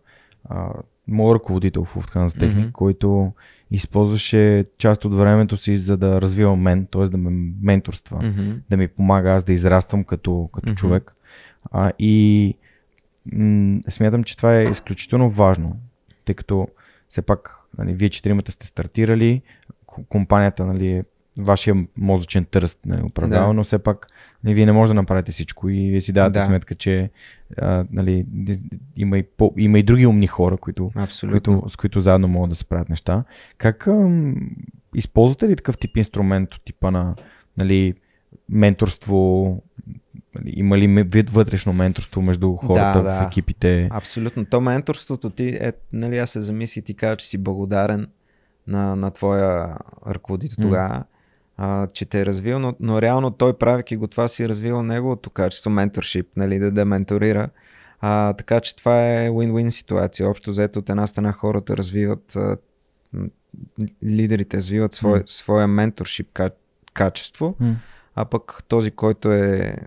моят ръководител в Луфтханза Техник, който използваше част от времето си, за да развива мен, т.е. да ме менторства, да ми помага аз да израствам като човек. И смятам, че това е изключително важно, тъй като все пак, нали, вие 4-мата сте стартирали, компанията, нали, е вашия мозъчен тръст, нали, управлява, но все пак, нали, вие не можете да направите всичко и вие си давате сметка, че нали, има и други умни хора, с които заедно могат да се правят неща. Как използвате ли такъв тип инструмент от типа на, нали, менторство? Има ли вид вътрешно менторство между хората в екипите? Абсолютно. То менторството ти е, нали, аз се замисли и ти кажа, че си благодарен на твоя ръководител тогава, че те е развил, но реално той, правейки го това, си е развил неговото качество менторшип, нали, да менторира. Така че това е win-win ситуация. Общо взето, от една страна хората развиват, лидерите развиват своя менторшип качество, а пък този, който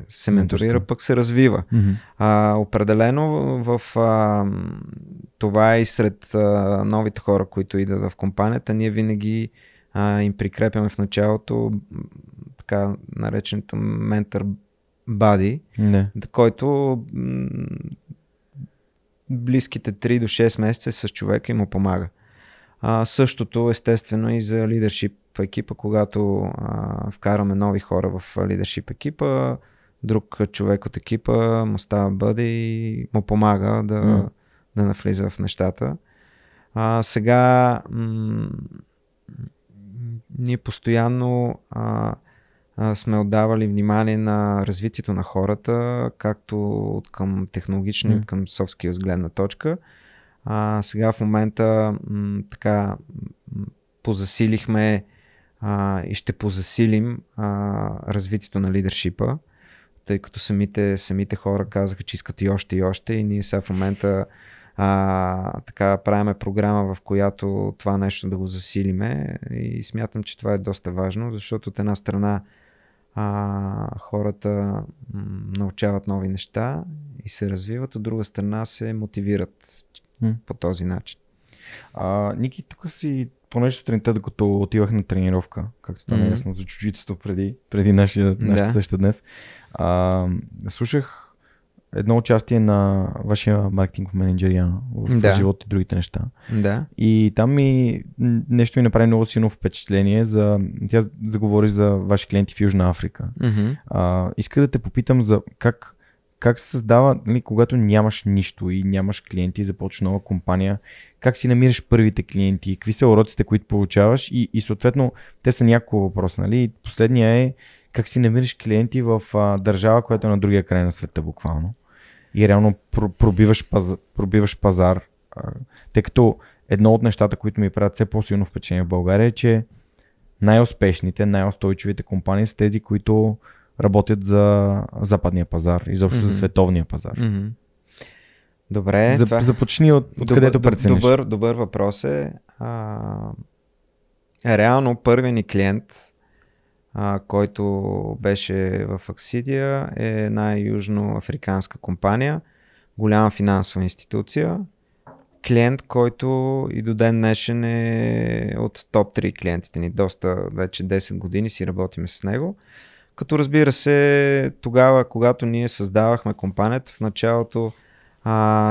се менторира, пък се развива. Определено това е и сред новите хора, които идват в компанията. Ние винаги им прикрепяме в началото така нареченото ментор бади, който близките 3 до 6 месеца с човека и му помага. Същото естествено и за лидершип екипа, когато вкараме нови хора в лидершип екипа, друг човек от екипа му става бъде и му помага да навлиза в нещата. Сега ние постоянно сме отдавали внимание на развитието на хората, както от към технологични, от към софтски гледна точка. Сега в момента така позасилихме и ще позасилим развитието на лидершипа, тъй като самите хора казаха, че искат и още и още, и ние сега в момента така правиме програма, в която това нещо да го засилиме, и смятам, че това е доста важно, защото от една страна хората научават нови неща и се развиват, от друга страна се мотивират по този начин. Ники, тук си, понеже сутринта, докато отивах на тренировка, както стана ясно за джуджитсуто преди нашата среща днес, слушах едно участие на вашия маркетингов менеджер Яна в живота и другите неща. И там нещо ми направи много силно впечатление. Тя заговори за ваши клиенти в Южна Африка. Иска да те попитам за как се създава, когато нямаш нищо и нямаш клиенти, започва нова компания, как си намираш първите клиенти, какви са уроците, които получаваш, и съответно те са няколко въпроса, нали? Последния е как си намираш клиенти в държава, която е на другия край на света буквално, и реално пробиваш пазар, тъй като едно от нещата, които ми правят все по-силно впечатление в България, е, че най-успешните, най-устойчивите компании са тези, които работят за западния пазар, изобщо за световния пазар. Добре. Започни от където прецениш. Добър въпрос е. Реално първият ни клиент, който беше в Аксидия, е една южноафриканска компания, голяма финансова институция. Клиент, който и до ден днешен е от топ 3 клиентите ни. Вече 10 години си работим с него. Като, разбира се, тогава, когато ние създавахме компанията, в началото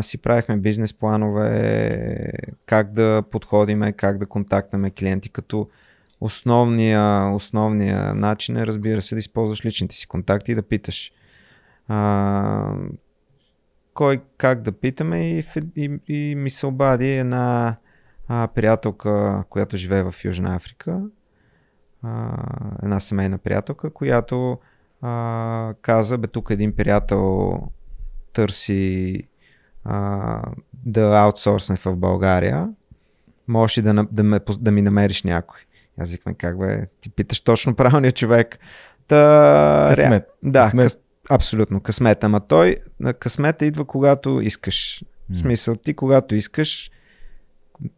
си правихме бизнес планове, как да подходиме, как да контактаме клиенти, като основния начин е, разбира се, да използваш личните си контакти и да питаш кой как да питаме, и ми се обади една приятелка, която живее в Южна Африка, една семейна приятелка, която каза, тук един приятел търси да аутсорсне в България, можеш ли да ми намериш някой? Аз викам, ти питаш точно правилния човек. Късмет. Абсолютно, късмет. Ама късмета идва, когато искаш. В смисъл, ти когато искаш,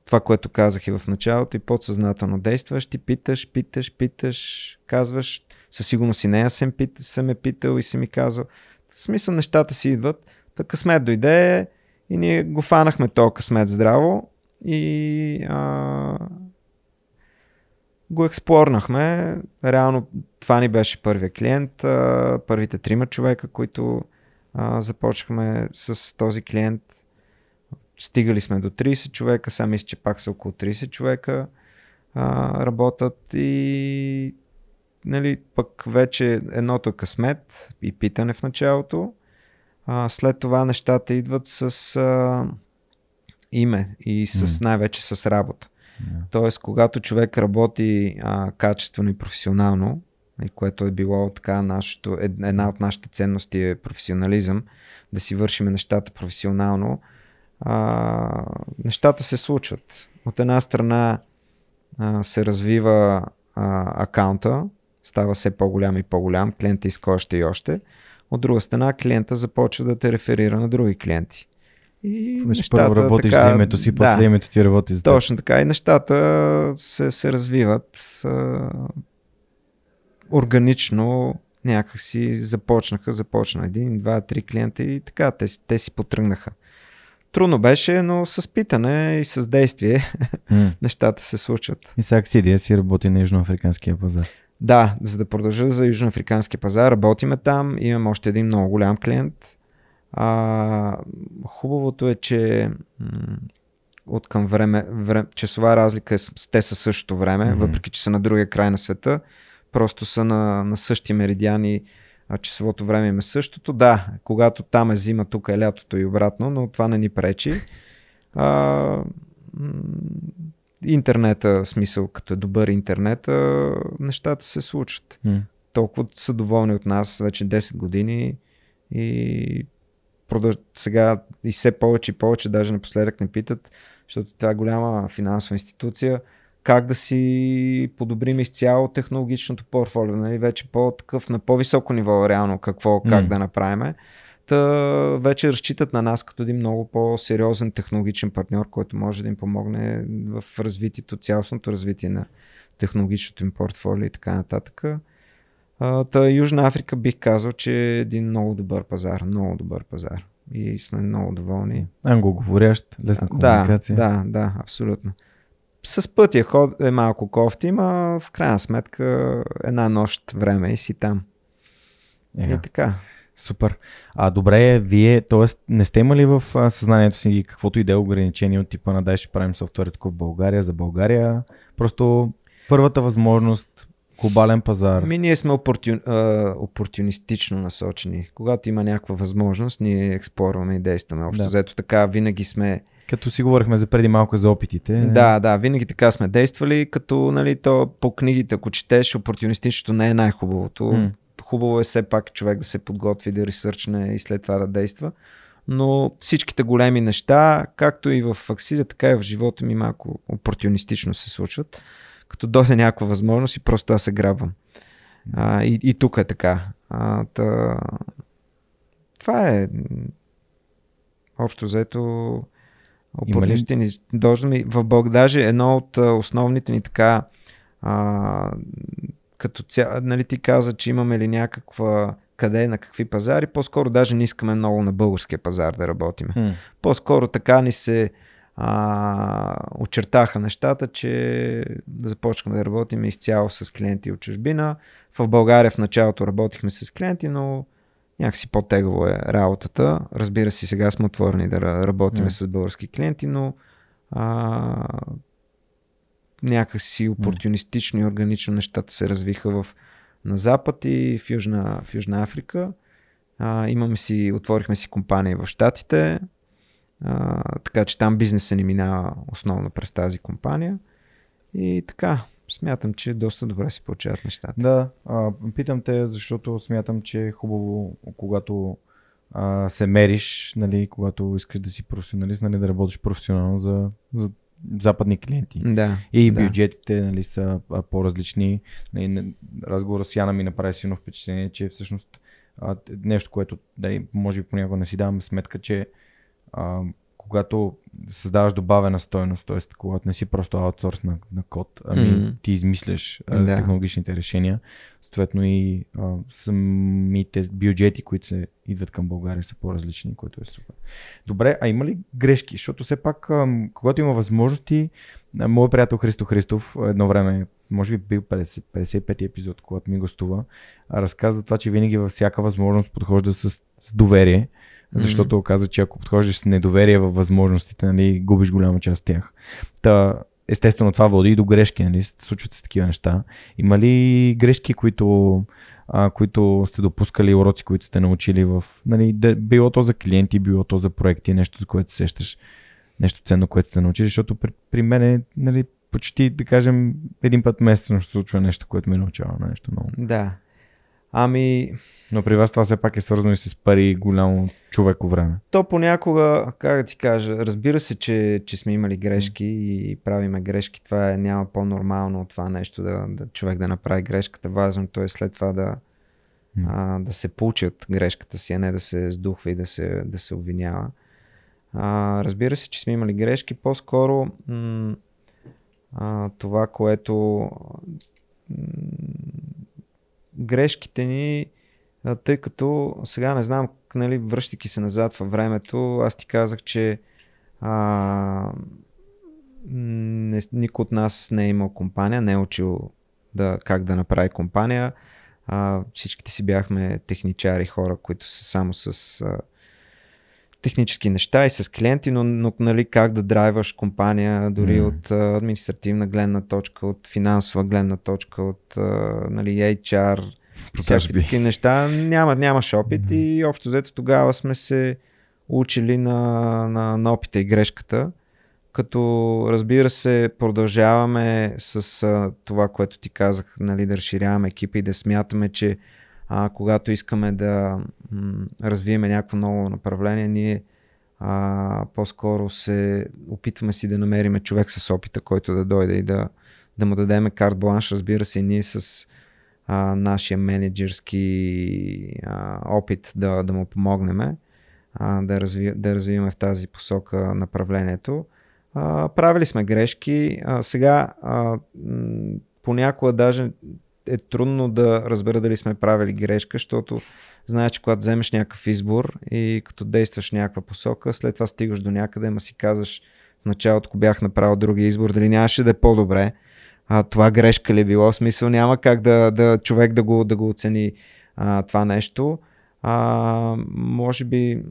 това, което казах и в началото, и подсъзнателно действаш, ти питаш, казваш, със сигурност и нея съм питал и съм ми казал. В смисъл, нещата си идват, късмет дойде и ние го фанахме този късмет здраво и го експлорнахме. Реално това ни беше първия клиент, първите 3 човека, които започнахме с този клиент. Стигали сме до 30 човека, сега мисля, че пак са около 30 човека работят, и пък вече едното е късмет и питане в началото. След това нещата идват с име и най-вече с работа. Тоест, когато човек работи качествено и професионално, което е било така една от нашите ценности е професионализъм, да си вършим нещата професионално, нещата се случват. От една страна се развива акаунта, става все по-голям и по-голям, клиента иска още и още. От друга страна, клиента започва да те реферира на други клиенти. И нещата, първо работиш така, за името си, после името ти работи за теб. Точно така. И нещата се развиват органично. Някак си започна един, два, три клиента и така, те си потръгнаха. Трудно беше, но с питане и с действие нещата се случват. И сега Аксидия си работи на южноафриканския пазар. Да, за да продължа за южноафриканския пазар, работиме там, имам още един много голям клиент. Хубавото е, че от към време часова разлика, те са същото време, въпреки че са на другия край на света. Просто са на същия меридиан и часовото време им е същото. Да, когато там е зима, тук е лятото и обратно, но това не ни пречи. Интернета, смисъл, като е добър интернет, нещата се случват. Толкова са доволни от нас вече 10 години и сега и все повече и повече, даже напоследък не питат, защото това е голяма финансова институция, как да си подобрим изцяло технологичното портфолио, нали? Вече по-такъв, на по-високо ниво реално какво, как да направим. Вече разчитат на нас като един много по-сериозен технологичен партньор, който може да им помогне в развитието, цялостното развитие на технологичното им портфолио и така нататък. Южна Африка бих казал, че е един много добър пазар, и сме много доволни. Англоговорящ, лесна комуникация. Да, абсолютно. С пътя е малко кофти, има в крайна сметка една нощ време и си там. И така. Супер. Добре, вие, т.е. не сте имали в съзнанието си каквото и да е ограничение от типа на дай ще правим софтуер в България, за България? Просто първата възможност, глобален пазар. Ние сме опортунистично насочени. Когато има някаква възможност, ние експлорваме и действаме. Общо взето така винаги сме. Като си говорихме за преди малко за опитите. Да, винаги така сме действали, като нали, то по книгите, ако четеш, опортунистичното не е най-хубавото. Хубаво е все пак човек да се подготви, да ресърчне и след това да действа. Но всичките големи неща, както и в Аксидия, така и в живота ми малко опортунистично се случват. Като дойде някаква възможност и просто аз се грабвам. И тук е така. Това е общо взето. Опорнищите ни дождаме. В България даже едно от основните ни така, като нали ти каза, че имаме ли някаква къде, на какви пазари, по-скоро даже не искаме много на българския пазар да работиме. По-скоро така ни се очертаха нещата, че започваме да работим изцяло с клиенти от чужбина. В България в началото работихме с клиенти, но някакси по-тегаво е работата. Разбира се, сега сме отворени да работим с български клиенти, но някакси опортунистично и органично нещата се развиха на Запад и в Южна Африка. Отворихме си компании в Щатите, така че там бизнесът не минава основно през тази компания. И така. Смятам, че доста добре си получават нещата. Да, питам те, защото смятам, че е хубаво, когато се мериш, нали, когато искаш да си професионалист, нали, да работиш професионално за западни клиенти. Да, и бюджетите нали, са по-различни. Разговора с Яна ми направи силно впечатление, че всъщност нещо, което дали, може би понякога не си давам сметка, че когато създаваш добавена стойност, т.е. когато не си просто аутсорс на код, ами ти измисляш технологичните решения, съответно и самите бюджети, които се идват към България са по-различни, което е супер. Добре, а има ли грешки? Защото все пак, когато има възможности, моят приятел Христо Христов едно време, може би бил 55-ти епизод, когато ми гостува, разказа това, че винаги във всяка възможност подхожда с доверие. Защото оказа, че ако подхождаш с недоверие във възможностите, нали, губиш голяма част от тях. Естествено това води и до грешки, нали, случват се такива неща. Има ли грешки, които сте допускали, уроци, които сте научили в, нали, било то за клиенти, било то за проекти, нещо за което се сещаш, нещо ценно, което сте научили, защото при мен е, нали, почти, да кажем, един път месечно ще случва нещо, което ме научава на нещо ново. Да. Но при вас това все пак е свързано и с пари, голямо човеко време. То понякога, как да ти кажа, разбира се, че сме имали грешки и правиме грешки. Това няма по-нормално от това нещо, човек да направи грешката. Важното е след това да се поучат грешката си, а не да се сдухва и да се обвинява. Разбира се, че сме имали грешки. По-скоро това, което грешките ни, тъй като сега не знам, нали, връщайки се назад във времето, аз ти казах, че никой от нас не е имал компания, не е учил как да направи компания. Всичките си бяхме техничари, хора, които са само с технически неща и с клиенти, но нали, как да драйваш компания дори от административна гледна точка, от финансова гледна точка, от нали, HR, всякакви такива неща, нямаш опит и общо взето тогава сме се учили на опита и грешката, като разбира се продължаваме с това, което ти казах, нали, да разширяваме екипа и да смятаме, че когато искаме да развием някакво ново направление, ние по-скоро се опитваме си да намерим човек с опита, който да дойде и да му дадем карт бланш, разбира се, и ние с нашия менеджерски опит да му помогнем да развиваме в тази посока направлението. Правили сме грешки. Сега понякога даже е трудно да разбера дали сме правили грешка, защото знаеш, че когато вземеш някакъв избор и като действаш някаква посока, след това стигаш до някъде, ама си казваш в началото, ако бях направил другия избор, дали нямаше да е по-добре. Това грешка ли е било? В смисъл няма как човек да го оцени това нещо. Може би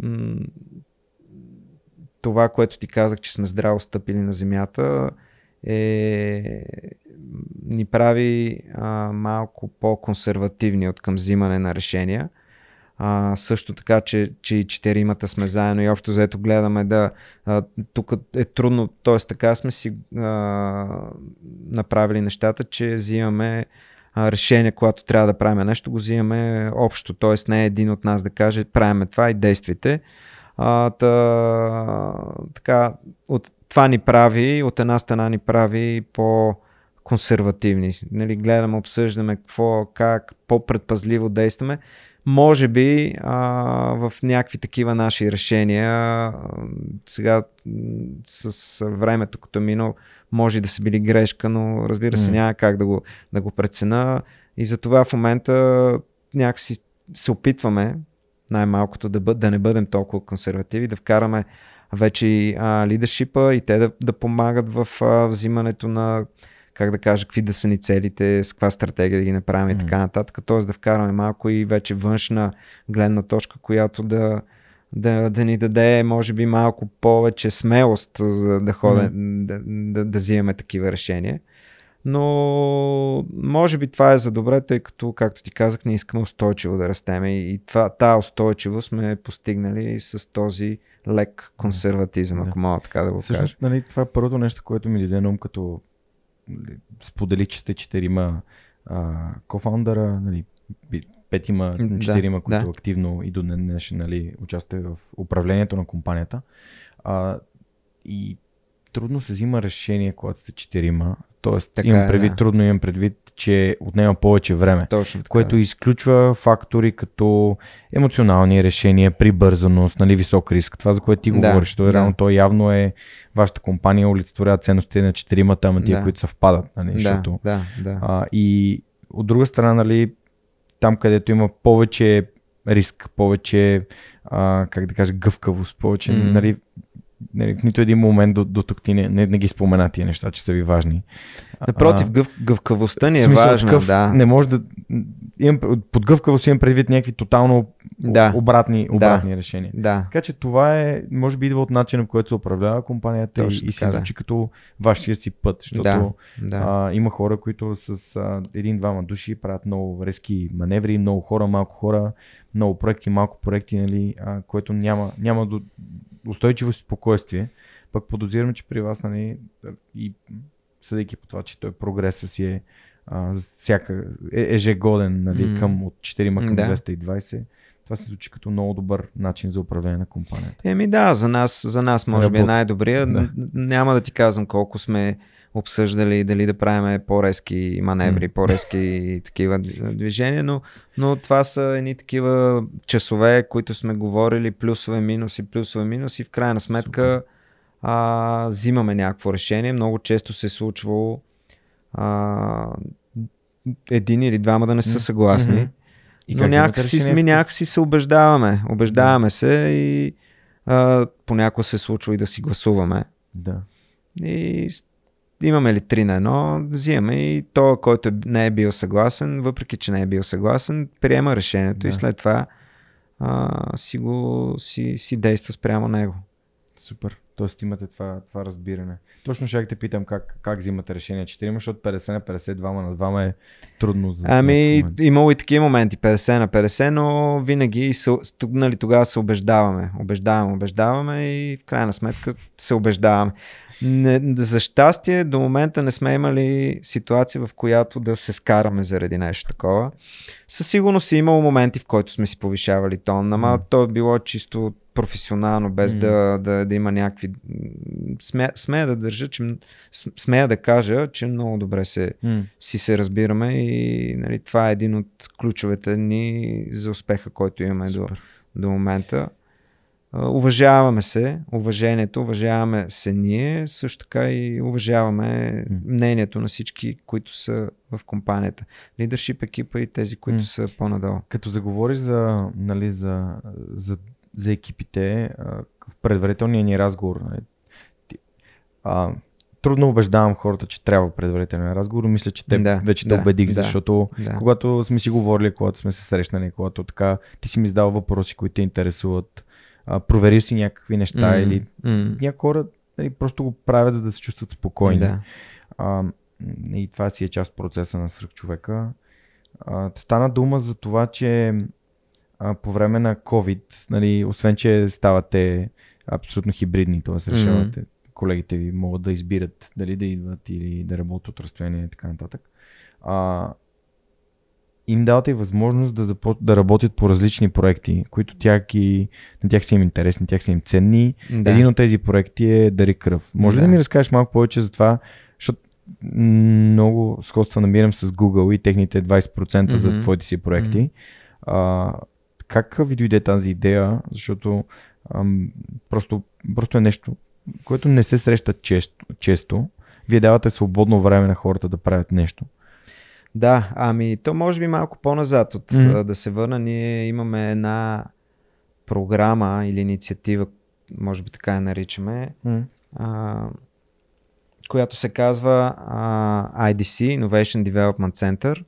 това, което ти казах, че сме здраво стъпили на земята, ни прави малко по-консервативни от към взимане на решения. Също така, че и четиримата сме заедно и общо заето гледаме тук е трудно, т.е. така сме си направили нещата, че взимаме решение, когато трябва да правим нещо, го взимаме общо, т.е. не е един от нас да каже правиме това и действайте. Така, това ни прави, от една страна ни прави по-консервативни. Нали, гледаме, обсъждаме какво, как, по-предпазливо действаме. Може би в някакви такива наши решения, сега с времето като минало, може да са били грешка, но разбира се няма как да го прецена. И затова в момента някакси се опитваме най-малкото да не бъдем толкова консервативи, да вкараме вече и лидершипа и те да помагат в взимането на, как да кажа, какви да са ни целите, с каква стратегия да ги направим и така нататък. Т.е. да вкараме малко и вече външна гледна точка, която да ни даде, може би, малко повече смелост за да ходим, да взимаме такива решения. Но може би това е за добре, тъй като, както ти казах, не искаме устойчиво да растем и тази устойчивост сме постигнали с този лек консерватизъм, ако мога така да го кажа. Всъщност, нали, това е първото нещо, което ми даде на ум, като сподели, че сте четирима кофаундъра, нали, петима, четирима, които активно и до днес, нали, участвате в управлението на компанията. И трудно се взима решение, когато сте четирима. Тоест, така имам предвид, трудно имам предвид, че отнема повече време. Точно така, което изключва фактори като емоционални решения, прибързаност, нали, висок риск. Това, за което ти говориш, то явно е вашата компания олицетворява ценностите на четиримата, ама тия, които съвпадат. Нали, защото, и от друга страна, нали, там, където има повече риск, повече как да кажа, гъвкавост, повече, нали, в нито един момент до тук ти не ги спомена тия неща, че са ви важни. Напротив, гъвкавостта ни е важна. Не може да. Под гъвкавост имам предвид някакви тотално обратни решения. Така че това е, може би, идва от начина, по който се управлява компанията. Точно, и се звучи като вашия си път, защото има хора, които с един-двама души правят много резки маневри, много хора, малко хора, много проекти, малко проекти, нали, което няма до устойчиво спокойствие. Пък подозирам, че при вас, нали, и съдейки по това, че той прогресът си е ежегоден, нали, към от 4 към 220, Това се звучи като много добър начин за управление на компанията. Еми да, за нас може би е най-добрия. Да. Няма да ти казвам колко сме обсъждали дали да правим по-резки маневри, по-резки такива движения, но това са едни такива часове, които сме говорили, плюсове, минуси, и в крайна сметка взимаме някакво решение. Много често се е случвало един или двама да не са съгласни. Но някакси се убеждаваме. Убеждаваме се и понякога се случва и да си гласуваме. Да. И имаме ли 3-1, взимаме и той, който не е бил съгласен, въпреки че не е бил съгласен, приема решението и след това си действа спрямо него. Супер. Тоест имате това разбиране. Точно ще те питам как взимате решение 4, защото 50 на 50, 2 на 2 е трудно. Ами имало и такива моменти, 50 на 50, но винаги тогава се убеждаваме. Убеждаваме и в крайна сметка се убеждаваме. За щастие до момента не сме имали ситуация, в която да се скараме заради нещо такова. Със сигурност е имало моменти, в които сме си повишавали тон, ама то е било чисто професионално, без да има някакви... Смея да кажа, че много добре се разбираме и нали, това е един от ключовете ни за успеха, който имаме до момента. Уважаваме се, уважаваме се ние, също така и уважаваме мнението на всички, които са в компанията. Лидършип екипа и тези, които са по-надолу. Като заговориш за екипите, в предварителния ни разговор, трудно убеждавам хората, че трябва предварителен разговор, мисля, че те вече те убедих, защото когато сме си говорили, когато сме се срещнали, когато така, ти си ми задал въпроси, които те интересуват, проверил си някакви неща или някои хора просто го правят, за да се чувстват спокойни. Да. И това си е част от процеса на свръхчовека. Стана дума за това, че по време на COVID, нали, освен че ставате абсолютно хибридни, т.е. решавате, колегите ви могат да избират дали да идват или да работят от разстояние и така нататък. Им давате възможност да работят по различни проекти, които на тях са им интересни, тях са им ценни. Да. Един от тези проекти е Дари кръв. Може ли да ми разкажеш малко повече за това, защото много сходства намирам с Google и техните 20% за твоите си проекти. Как ви дойде тази идея, защото просто е нещо, което не се среща често. Вие давате свободно време на хората да правят нещо. Да, то може би малко по-назад да се върна. Ние имаме една програма или инициатива, може би така я наричаме, която се казва IDC, Innovation Development Center,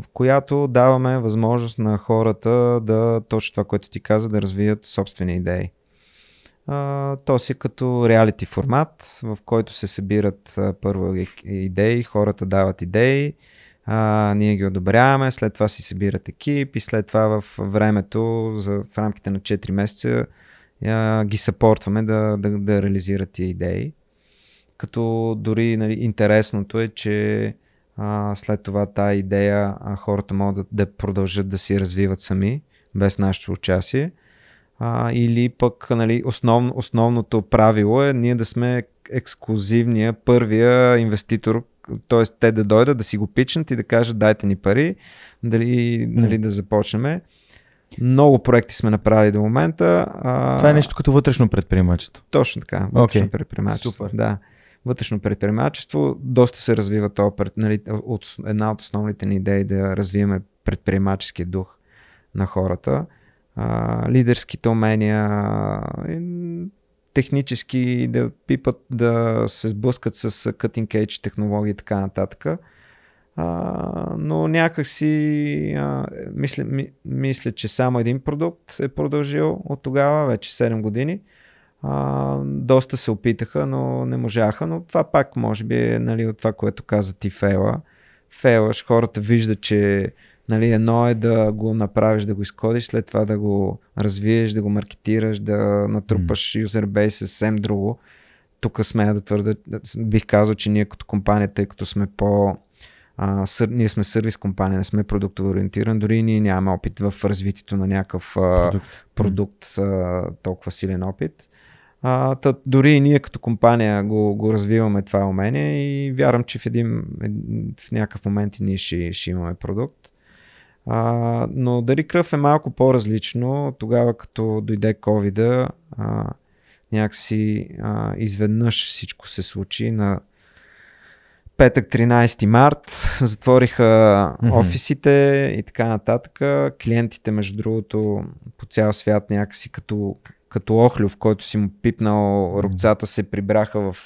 в която даваме възможност на хората да, точно това, което ти каза, да развият собствени идеи. То си като реалити формат, в който се събират първо идеи, хората дават идеи, ние ги одобряваме, след това си събират екип и след това в времето, в рамките на 4 месеца ги съпортваме да реализират тия идеи. Като дори интересното е, че след това тая идея хората могат да продължат да си развиват сами, без нашето участие. Или пък основното правило е ние да сме ексклюзивния, първия инвеститор, т.е. те да дойдат, да си го пичнат и да кажат дайте ни пари, да започнем. Много проекти сме направили до момента. Това е нещо като вътрешно предприемачество. Точно така, вътрешно предприемачество. Супер. Да. Вътрешно предприемачество, доста се развива това, една от основните ни идеи да развиваме предприемаческия дух на хората. Лидерските умения, технически да пипат, да се сблъскат с cutting edge технологии и така нататък. Но някакси мисля, че само един продукт е продължил от тогава, вече 7 години. Доста се опитаха, но не можаха, но това пак може би от това, което каза ти, фейлаш, хората виждат, че едно е да го направиш, да го изкодиш, след това да го развиеш, да го маркетираш, да натрупаш юзербейс, съвсем друго. Тук смея да твърда, бих казал, че ние като компания, тъй като сме по Ние сме сервис компания, не сме продуктово ориентиран, дори ние нямаме опит в развитието на някакъв продукт, толкова силен опит. Дори и ние като компания го развиваме това умение и вярвам, че в някакъв момент и ние ще имаме продукт. Но Дари кръв е малко по-различно. Тогава като дойде ковида, някакси изведнъж всичко се случи. На петък 13 март затвориха офисите и така нататък. Клиентите, между другото, по цял свят някакси като охлюв, който си му пипнал рубцата, се прибраха в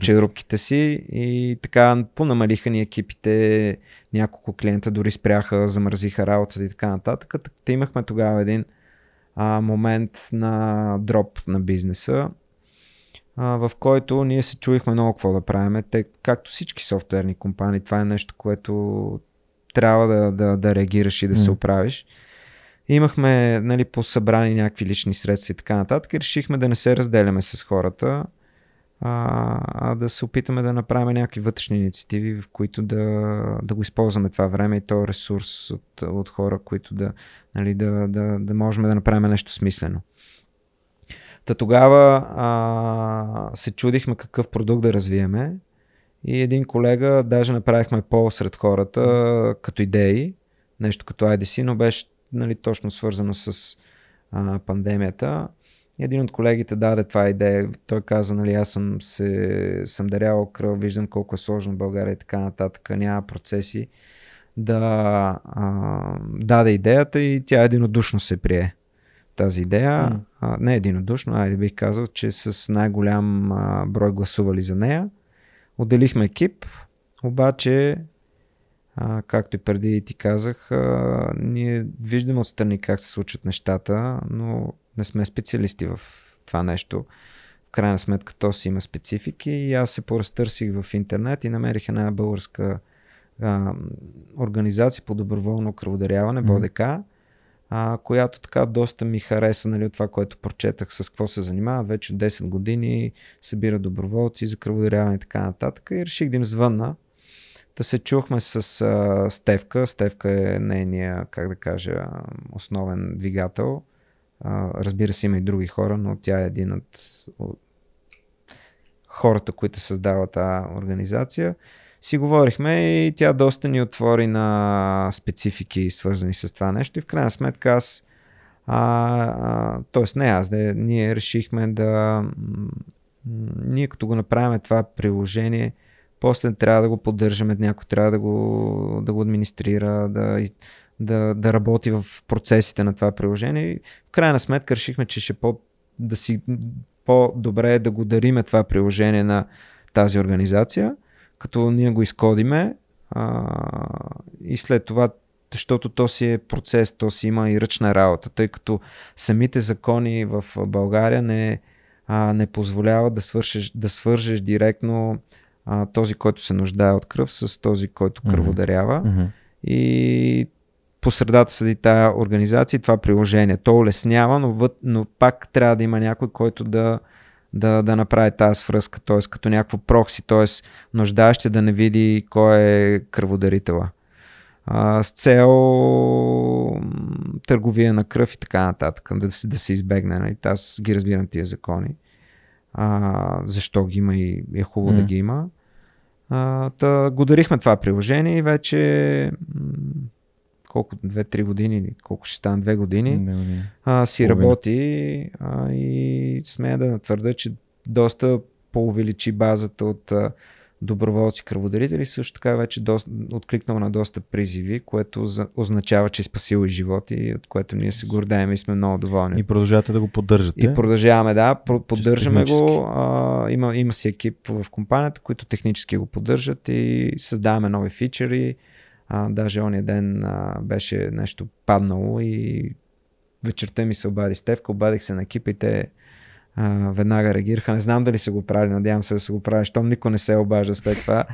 черупките си и така понамалиха ни екипите, няколко клиента дори спряха, замързиха работата и така нататък. Та имахме тогава един момент на дроп на бизнеса, в който ние се чуихме много какво да правим. Те, както всички софтуерни компании, това е нещо, което трябва да реагираш и да се оправиш. Имахме посъбрани някакви лични средства и така нататък и решихме да не се разделяме с хората, а да се опитаме да направим някакви вътрешни инициативи, в които да го използваме това време и този ресурс от хора, които да можем да направим нещо смислено. Тогава се чудихме какъв продукт да развиеме и един колега, даже направихме пол сред хората като идеи, нещо като IDC, но беше точно свързано с пандемията. Един от колегите даде това идея, той каза, аз съм дарявал кръв, виждам колко е сложно в България и така нататък, няма процеси, да даде идеята и тя единодушно се прие тази идея, не единодушно, бих казал, че с най-голям брой гласували за нея. Отделихме екип, обаче, както и преди ти казах, ние виждаме отстрани как се случват нещата, но не сме специалисти в това нещо. В крайна сметка то си има специфики и аз се поразтърсих в интернет и намерих една българска организация по доброволно кръводаряване, БДК, която така доста ми хареса, от това, което прочетах, с какво се занимават. Вече от 10 години събира доброволци за кръводаряване и така нататък. И реших да им звънна. Да се чухме с Стевка. Стевка е нейния, основен двигател. Разбира се, има и други хора, но тя е един от хората, които създават тази организация. Си говорихме и тя доста ни отвори на специфики, свързани с това нещо. И в крайна сметка ние решихме ние като го направим това приложение, после трябва да го поддържаме, някой трябва да го администрира, да работи в процесите на това приложение. И в крайна сметка решихме, че по-добре е да го дариме това приложение на тази организация, като ние го изкодиме и след това, защото то си е процес, то си има и ръчна работа, тъй като самите закони в България не позволяват да свържеш директно този, който се нуждае от кръв, с този, който кръводарява. И по средата седи тая организация и това приложение. То улеснява, но пак трябва да има някой, който да направи тази свръзка, т.е. като някакво прокси, т.е. нуждаещ да не види кой е кръводарителя. С цел търговия на кръв и така нататък, да се избегне. Аз ги разбирам тия закони. Защо ги има и е хубаво да ги има. Го дарихме това приложение и вече колко 2-3 години или колко ще стане 2 години, си работи и смея да твърда, че доста по-увеличи базата от доброволци кръводарители, също така вече откликнал на доста призиви, което означава, че е спасил и животи, от което ние се гордеем и сме много доволни. И продължавате да го поддържате? И продължаваме, да, поддържаме го. Има си екип в компанията, които технически го поддържат и създаваме нови фичери. Даже ония ден беше нещо паднало и вечерта ми се обади Стевка, обадих се на екипите, веднага реагираха. Не знам дали са го правили, надявам се да са го правили, щом никой не се обажда след това,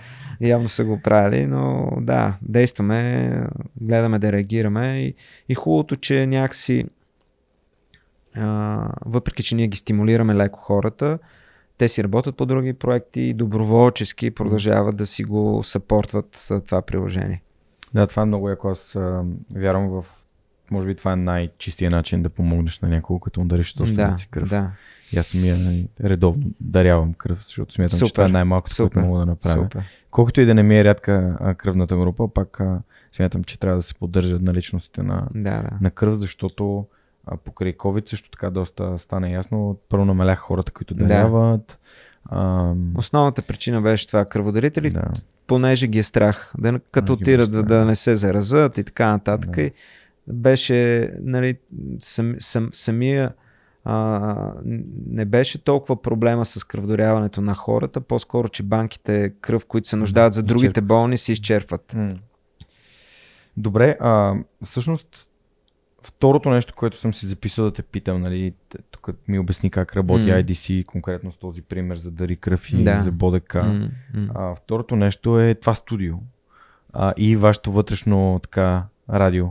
явно са го правили, но да, действаме, гледаме да реагираме и хубавото, че някакси въпреки, че ние ги стимулираме леко хората, Те си работят по други проекти и доброволчески продължават да си го съпортват това приложение. Да, това е много яко. Аз вярвам в... Може би това е най-чистия начин да помогнеш на някого, като му дариш собствената си кръв. Да. И аз самия редовно дарявам кръв, защото смятам, че това е най-малко, което мога да направя. Супер. Колкото и да не ми е рядка кръвната група, пак смятам, че трябва да се поддържат наличностите на кръв, защото покрай COVID също така доста стана ясно. Първо намалях хората, които даряват. Да. Основната причина беше това кръводарители, понеже ги е страх, като отират да не се заразят и така нататък. Да. Беше, нали, самия не беше толкова проблема с кръводаряването на хората, по-скоро, че банките кръв, които се нуждаят за другите болни, се изчерпват. Добре, всъщност второто нещо, което съм си записал да те питам, нали, тук ми обясни как работи IDC, конкретно с този пример за дари кръв и за БДК. Второто нещо е това студио и вашето вътрешно така радио.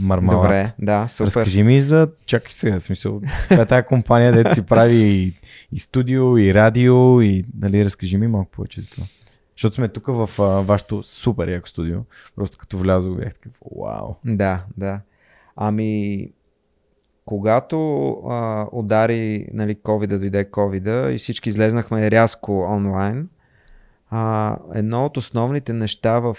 Мармалат. Добре, да, супер. Разкажи ми за... Чакай сега, смисъл, тази компания, дето си прави и студио, и радио, и нали, разкажи ми малко повече за това. Защото сме тук в вашето супер яко студио, просто като влязох бях такъв, вау. Да, да. Ами, когато удари, нали, COVID-а, дойде COVID-а и всички излезнахме рязко онлайн, едно от основните неща в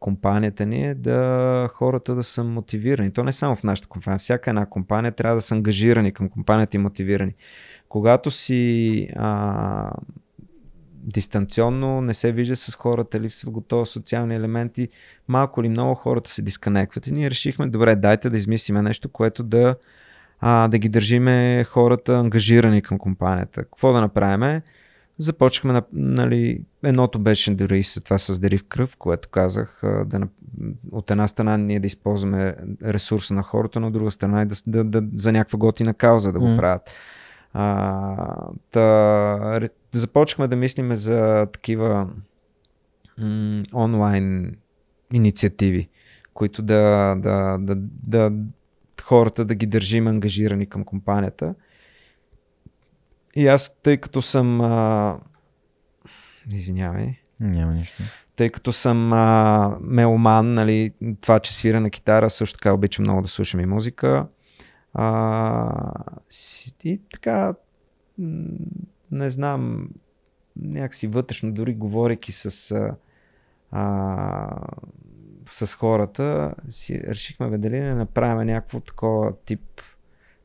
компанията ни е да хората да са мотивирани. То не само в нашата компания, всяка една компания трябва да са ангажирани към компанията и мотивирани. Когато си дистанционно, не се вижда с хората, липсва готови социални елементи, малко или много хората се дисконектват и ние решихме, добре, дайте да измислиме нещо, което да ги държиме хората ангажирани към компанията. Какво да направиме? Започнахме, нали, едното беше дори с това с дарив кръв, което казах, от една страна ние да използваме ресурса на хората, но от друга страна и за някаква готина кауза да го правят. Започнахме да мислиме за такива онлайн инициативи, които хората да ги държим ангажирани към компанията. И аз, тъй като съм... Извинявай. Няма нищо. Тъй като съм меломан, нали, това, че свира на китара, също така обичам много да слушам и музика. И така, не знам, някакси вътрешно, дори говорейки с хората, си решихме, дали не направим някакво такова тип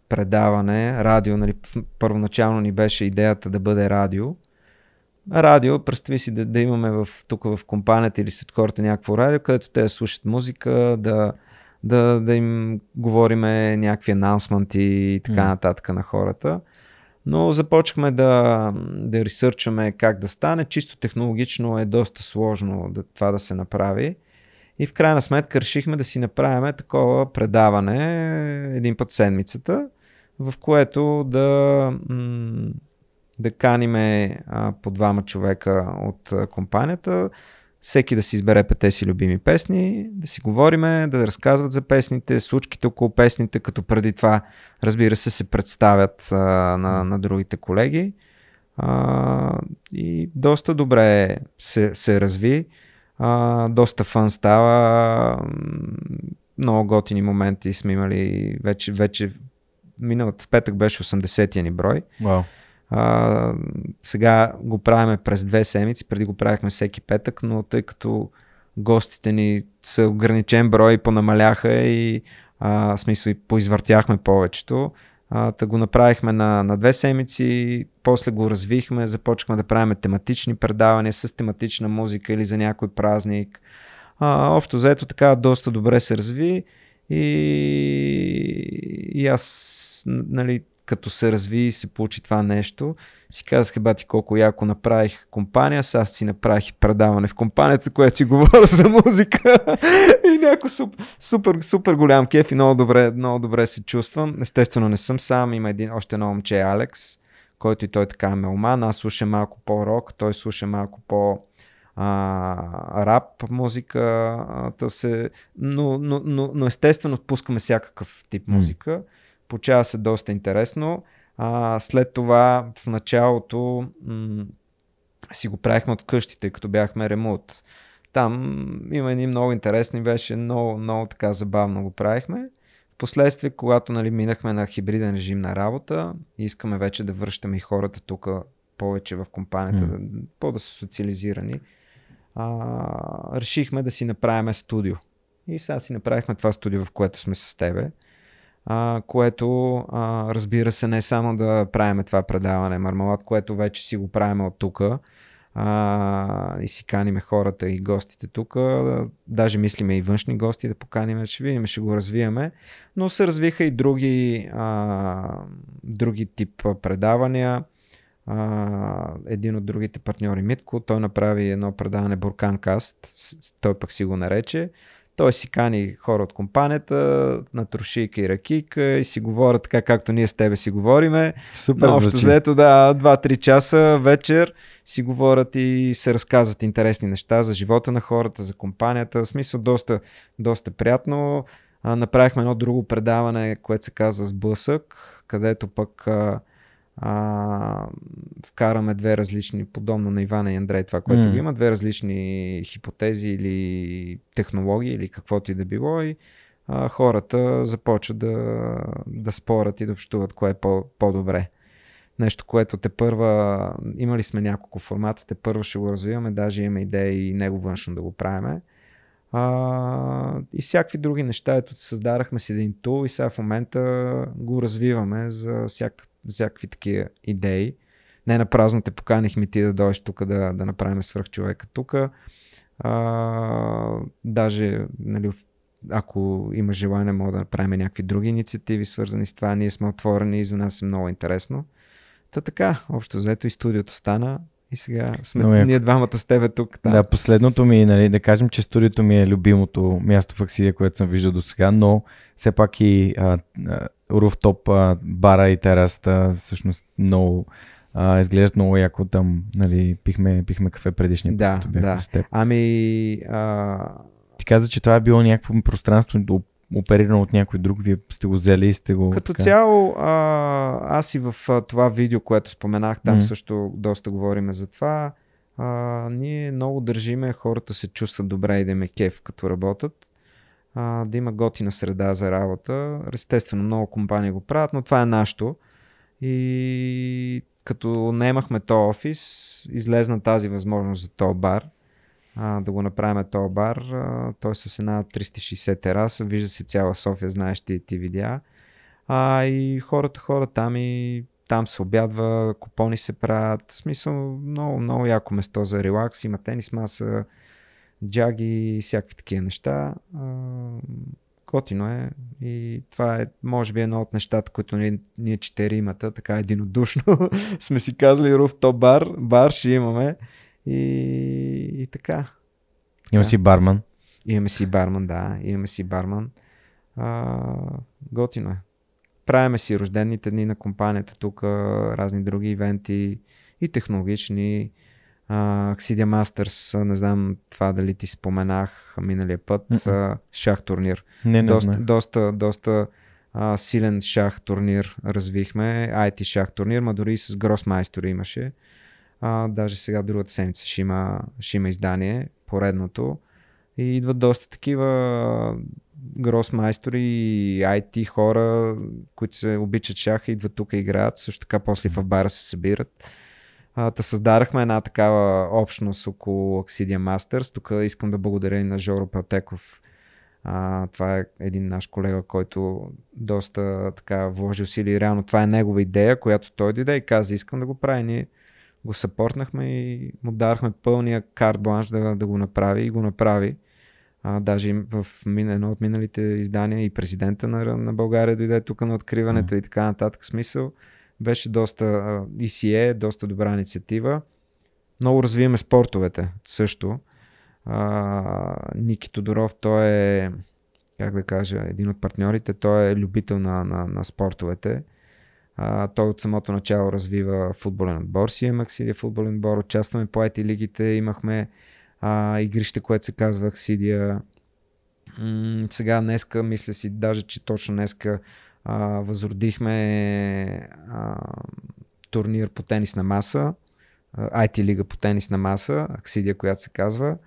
предаване, радио, нали, първоначално ни беше идеята да бъде радио. Радио, представи си да имаме тук в компанията или след хората някакво радио, където те слушат музика, да им говориме някакви анонсменти и така нататък на хората. Но започнахме да ресърчваме как да стане. Чисто технологично е доста сложно това да се направи. И в крайна сметка решихме да си направим такова предаване един път седмицата, в което да каниме по двама човека от компанията, всеки да си избере петте си любими песни, да си говориме, да разказват за песните, случките около песните, като преди това, разбира се, се представят на другите колеги. И доста добре се разви. Доста фън става, много готини моменти сме имали, вече миналът в петък беше 80-я ни брой. Wow. Сега го правиме през 2 седмици, преди го правихме всеки петък, но тъй като гостите ни са ограничен брой, понамаляха и смисъл и поизвъртяхме повечето. Та го направихме на 2 седмици, после го развихме, започнахме да правим тематични предавания с тематична музика или за някой празник. Общо заето така доста добре се разви и аз, нали, като се разви и се получи това нещо, си казах, бати, колко яко направих компания, сега си направих и предаване в компанията, за което си говоря за музика и някакво супер голям кеф и много добре се чувствам. Естествено не съм сам, има още едно момче, Алекс, който и той така е меломан, аз слуша малко по-рок, той слуша малко по рап музика, но естествено пускаме всякакъв тип музика. Получава се доста интересно. След това в началото си го правихме от къщите, като бяхме ремонт. Там има едни много интересни, беше много така забавно го правихме. Впоследствие, когато минахме на хибриден режим на работа, искаме вече да връщаме и хората тук повече в компанията, по-да са социализирани, решихме да си направим студио. И сега си направихме това студио, в което сме с тебе. Което разбира се, не само да правим това предаване Мармалад, което вече си го правим от тук и си каниме хората и гостите тук, даже мислиме и външни гости да поканим, ще видим, ще го развиеме, но се развиха и други тип предавания. Един от другите партньори, Митко, той направи едно предаване Бурканкаст, той пък си го нарече. Той си кани хора от компанията, на трошийка и ракийка, и си говорят така, както ние с тебе си говориме. Супер, общо взето, да, 2-3 часа вечер си говорят и се разказват интересни неща за живота на хората, за компанията. В смисъл, доста приятно. Направихме едно друго предаване, което се казва Сблъсък, където пък вкараме две различни, подобно на Ивана и Андрей, това, което го има, две различни хипотези или технологии, или каквото и да било, и хората започват да спорят и да общуват кое е по-добре. Нещо, което тепърва, имали сме няколко формата, тепърва ще го развиваме, даже имаме идеи и него външно да го правиме. И всякакви други неща, ето създарахме си един тул и сега в момента го развиваме за всякакви такива идеи. Не напразно те поканихме ти да дойдеш тук да направим свръхчовека тук. Даже, нали, ако има желание, мога да направим някакви други инициативи, свързани с това. Ние сме отворени и за нас е много интересно. Та така, общо взето и студиото стана. И сега сме ние двамата с тебе тук. Да, последното ми, нали, да кажем, че студиото ми е любимото място в Аксидия, което съм виждал до сега, но все пак и руфтоп бара и тераста всъщност много изглеждат много яко там, нали, пихме кафе предишния път, като бях с теб. Ами, ти каза, че това е било някакво пространство оперирано от някой друг, вие сте го взели и сте го... Като цяло, аз и в това видео, което споменах, там също доста говорим за това. Ние много държиме хората се чувстват добре и да им е кеф като работят. Да има готина среда за работа. Естествено, много компании го правят, но това е нашето. И като наемахме тоя офис, излезна тази възможност за тоя бар. Да го направим тоя бар. Той с една 360 тераса. Вижда се цяла София, знаеш ти видя. И хората там и там се обядва, купони се правят. В смисъл, много яко место за релакс. Има тенис маса, джаги и всякакви такива неща. Готино е. И това е, може би, едно от нещата, които ние четиримата, така единодушно сме си казали, руфтоп бар ще имаме. И така. Имаме си барман. Имаме си барман. Готино е. Правиме си рождените дни на компанията тук, разни други ивенти и технологични. Аксидия Мастърс, не знам това дали ти споменах миналия път, шах турнир. Доста силен шах турнир развихме, IT шах турнир, ма дори и с гросмайстори имаше. Даже сега другата седмица ще има издание, поредното. И идват доста такива гросмайстори и IT хора, които се обичат шаха, идват тук и играят. Също така после в бара се събират. Та създарахме една такава общност около Аксидия Мастърс. Тук искам да благодаря и на Жоро Пелтеков. Това е един наш колега, който доста така вложи усилия. Реално това е негова идея, която той дойде и каза, искам да го прави. Ние го съпортнахме и му дарахме пълния карт-бланш да го направи и го направи. Даже в едно от миналите издания и президента на България дойде тук на откриването и така нататък. Смисъл. Беше доста доста добра инициатива. Много развиваме спортовете също. Ники Тодоров, той е, как да кажа, един от партньорите, той е любител на спортовете. Той от самото начало развива футболен отбор, Аксидия футболен отбор, участваме по IT лигите, имахме игрище, което се казва Аксидия. Сега днеска, мисля си, даже че точно днеска възродихме турнир по тенис на маса, IT лига по тенис на маса, Аксидия, която се казва.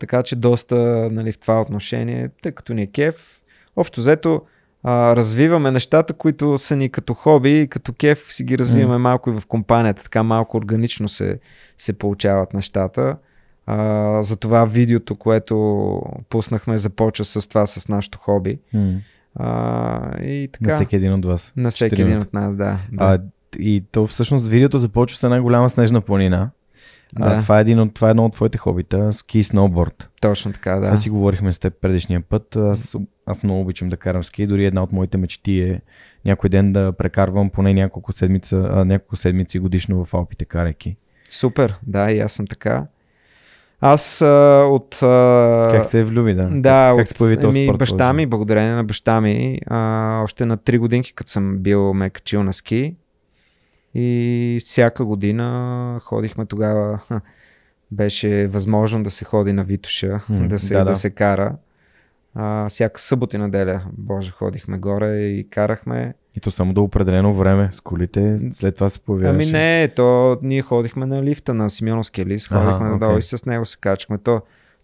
Така че доста, нали, в това отношение, тъй като ни е кеф. Общо взето, развиваме нещата, които са ни като хоби, като кеф си ги развиваме малко и в компанията, така малко органично се получават нещата. За това видеото, което пуснахме, започва с това, с нашото хоби. И така. На всеки един от вас. На всеки един от нас, да. И то всъщност видеото започва с една голяма снежна планина. Да. Това е едно от твоите хобита, ски и сноуборд. Точно така, да. Това си говорихме с теб предишния път. Аз много обичам да карам ски. Дори една от моите мечти е някой ден да прекарвам поне няколко седмици годишно в Алпите карайки. Супер, да, и аз съм така. Аз Как се влюби, да? Да, как баща ми, благодарение на баща ми, още на 3 годинки, като съм бил, ме качил на ски. И всяка година ходихме, тогава беше възможно да се ходи на Витоша, да се кара. Всяка събота и неделя, боже, ходихме горе и карахме. И то само до определено време с колите, след това се появяваше. Ами не, то ние ходихме на лифта, на Симеоновския лифт, ходихме надолу и с него се качахме.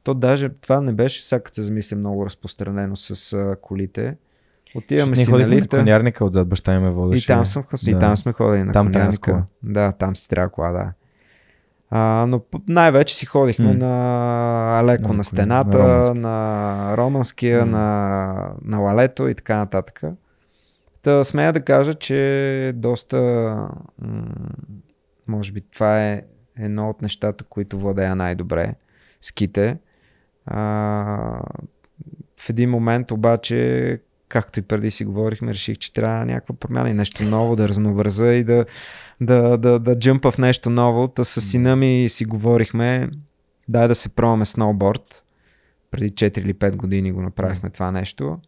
То даже това не беше, сега като се замисля, много разпространено с колите. Отиваме си на лифта. На конярника отзад баща ме водеше. И там, и там сме ходили на конярника. Да, там си трябва кола, да. Но най-вече си ходихме на Алеко, на стената, на Романския, на Лалето и така нататък. Та смея да кажа, че доста, може би това е едно от нещата, които владея най-добре. Ските. В един момент обаче, както и преди си говорихме, реших, че трябва някаква промяна и нещо ново, да разнообразя и да джъмпа в нещо ново. Та със сина ми си говорихме, дай да се пробваме сноуборд. Преди 4 или 5 години го направихме това нещо.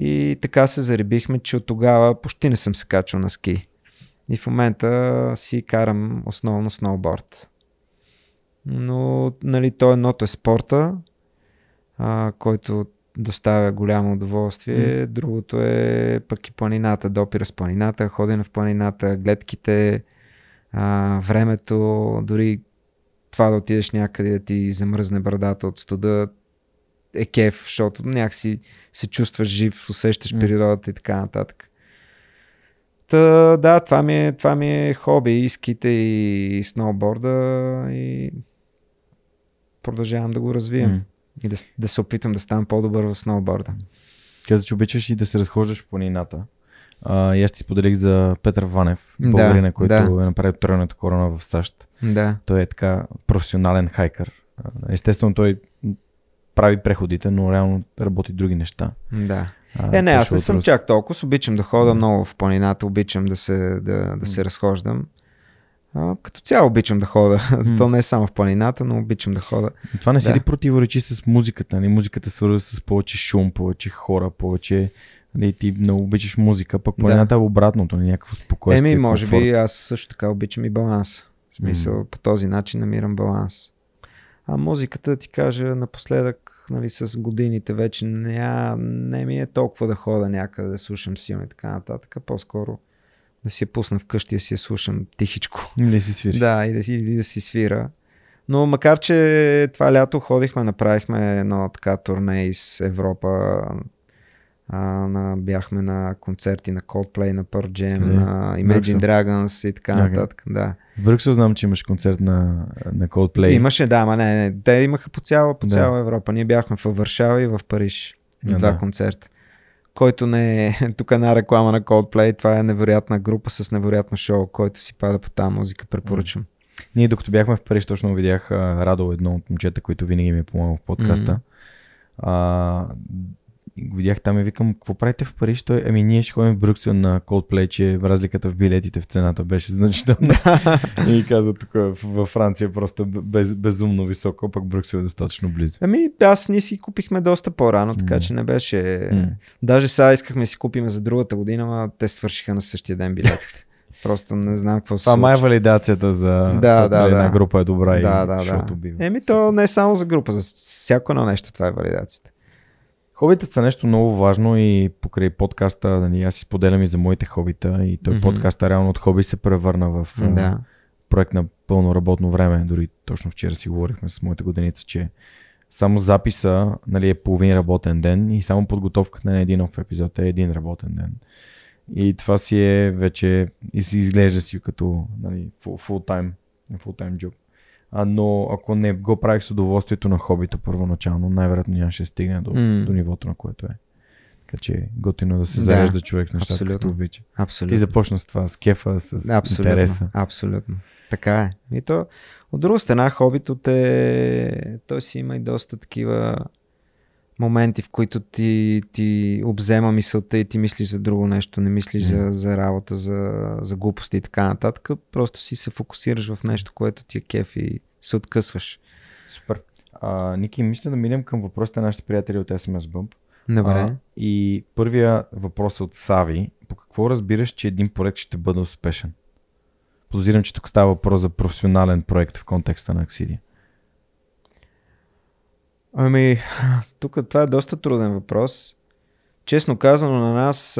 И така се заребихме, че от тогава почти не съм се качвал на ски. И в момента си карам основно сноуборд. Но, нали, то едното е спорта, който доставя голямо удоволствие. Другото е пък и планината, допира с планината, ходене в планината, гледките, времето, дори това да отидеш някъде да ти замръзне брадата от студа е кеф, защото някакси се чувстваш жив, усещаш природата и така нататък. Та, да, това ми е хобби, и ските, и сноуборда, и продължавам да го развием. И да се опитам да ставам по-добър в сноуборда. Каза, че обичаш и да се разхождаш в планината. И аз ти споделих за Петър Ванев, българина, който е направил тройната корона в САЩ. Да. Той е така професионален хайкър. Естествено, той прави преходите, но реално работи други неща. Да. Аз не съм чак толкова. Обичам да хода много в планината, обичам да се разхождам. Като цяло обичам да хода. То не е само в планината, но обичам да хода. Това не си ли противоречи с музиката? Не? Музиката свързва с повече шум, повече хора, повече... И ти много обичаш музика, пък планината е обратното, някакво спокойствие. Може би аз също така обичам и баланс. В смисъл, по този начин намирам баланс. А музиката, ти кажа, напоследък, нали, с годините вече не ми е толкова да хода някъде, да слушам силно и така нататък. По-скоро да си я пусна вкъщи, да си я слушам тихичко. Да си свири. Да, и да си свира. Но макар, че това лято ходихме, направихме едно така турне из Европа. Бяхме на концерти на Coldplay, на Pearl Jam, на Imagine Dragons и така нататък. Да. В Брюксел знам, че имаш концерт на Coldplay. Имаше, да, ама не. Те имаха по цяла Европа. Ние бяхме в Варшава и в Париж. Два концерта. Който не е тук една реклама на Coldplay, това е невероятна група с невероятно шоу, който си пада по тази музика, препоръчвам. Ние докато бяхме в Париж, точно видях Радо, едно от момчета, които винаги ми е помагал в подкаста. Видях там и викам, какво правите в Париж? Той, ние ще ходим в Брюксел на Coldplay, че разликата в билетите в цената беше значителна. И каза, тук във Франция просто безумно високо, пък Брюксел е достатъчно близо. Аз ние си купихме доста по-рано, така че не беше... Даже сега искахме да си купим за другата година, но те свършиха на същия ден билетите. Просто не знам какво се случва. Това е валидацията за една група е добра и шоуто бива. То не е само за група, за всяко едно нещо това е валидацията. Хобита са нещо много важно и покрай подкаста, нали, аз си споделям и за моите хобита и той подкаста реално от хоби се превърна в проект на пълно работно време. Дори точно вчера си говорихме с моята годеница, че само записа, нали, е половин работен ден и само подготовката на един нов епизод е един работен ден. И това си е вече и си изглежда си като, нали, full-time job. Но ако не го правих с удоволствието на хобито първоначално, най-вероятно нямаше стигне до нивото, на което е. Така че готино да се зарежда човек с нещата, абсолютно, като обича. Абсолютно. Ти започна с това, с кефа, с абсолютно, интереса. Абсолютно. Така е. И то, от друга страна, хобито те, той си има и доста такива моменти, в които ти обзема мисълта и ти мислиш за друго нещо, не мислиш за работа, за глупости и така нататък. Просто си се фокусираш в нещо, което ти е кеф и се откъсваш. Супер. Ники, мисля да минем към въпросите на нашите приятели от SMSBump. Добре. И първия въпрос е от Сави. По какво разбираш, че един проект ще бъде успешен? Подозирам, че тук става въпрос за професионален проект в контекста на Аксидия. Ами, тук това е доста труден въпрос. Честно казано, на нас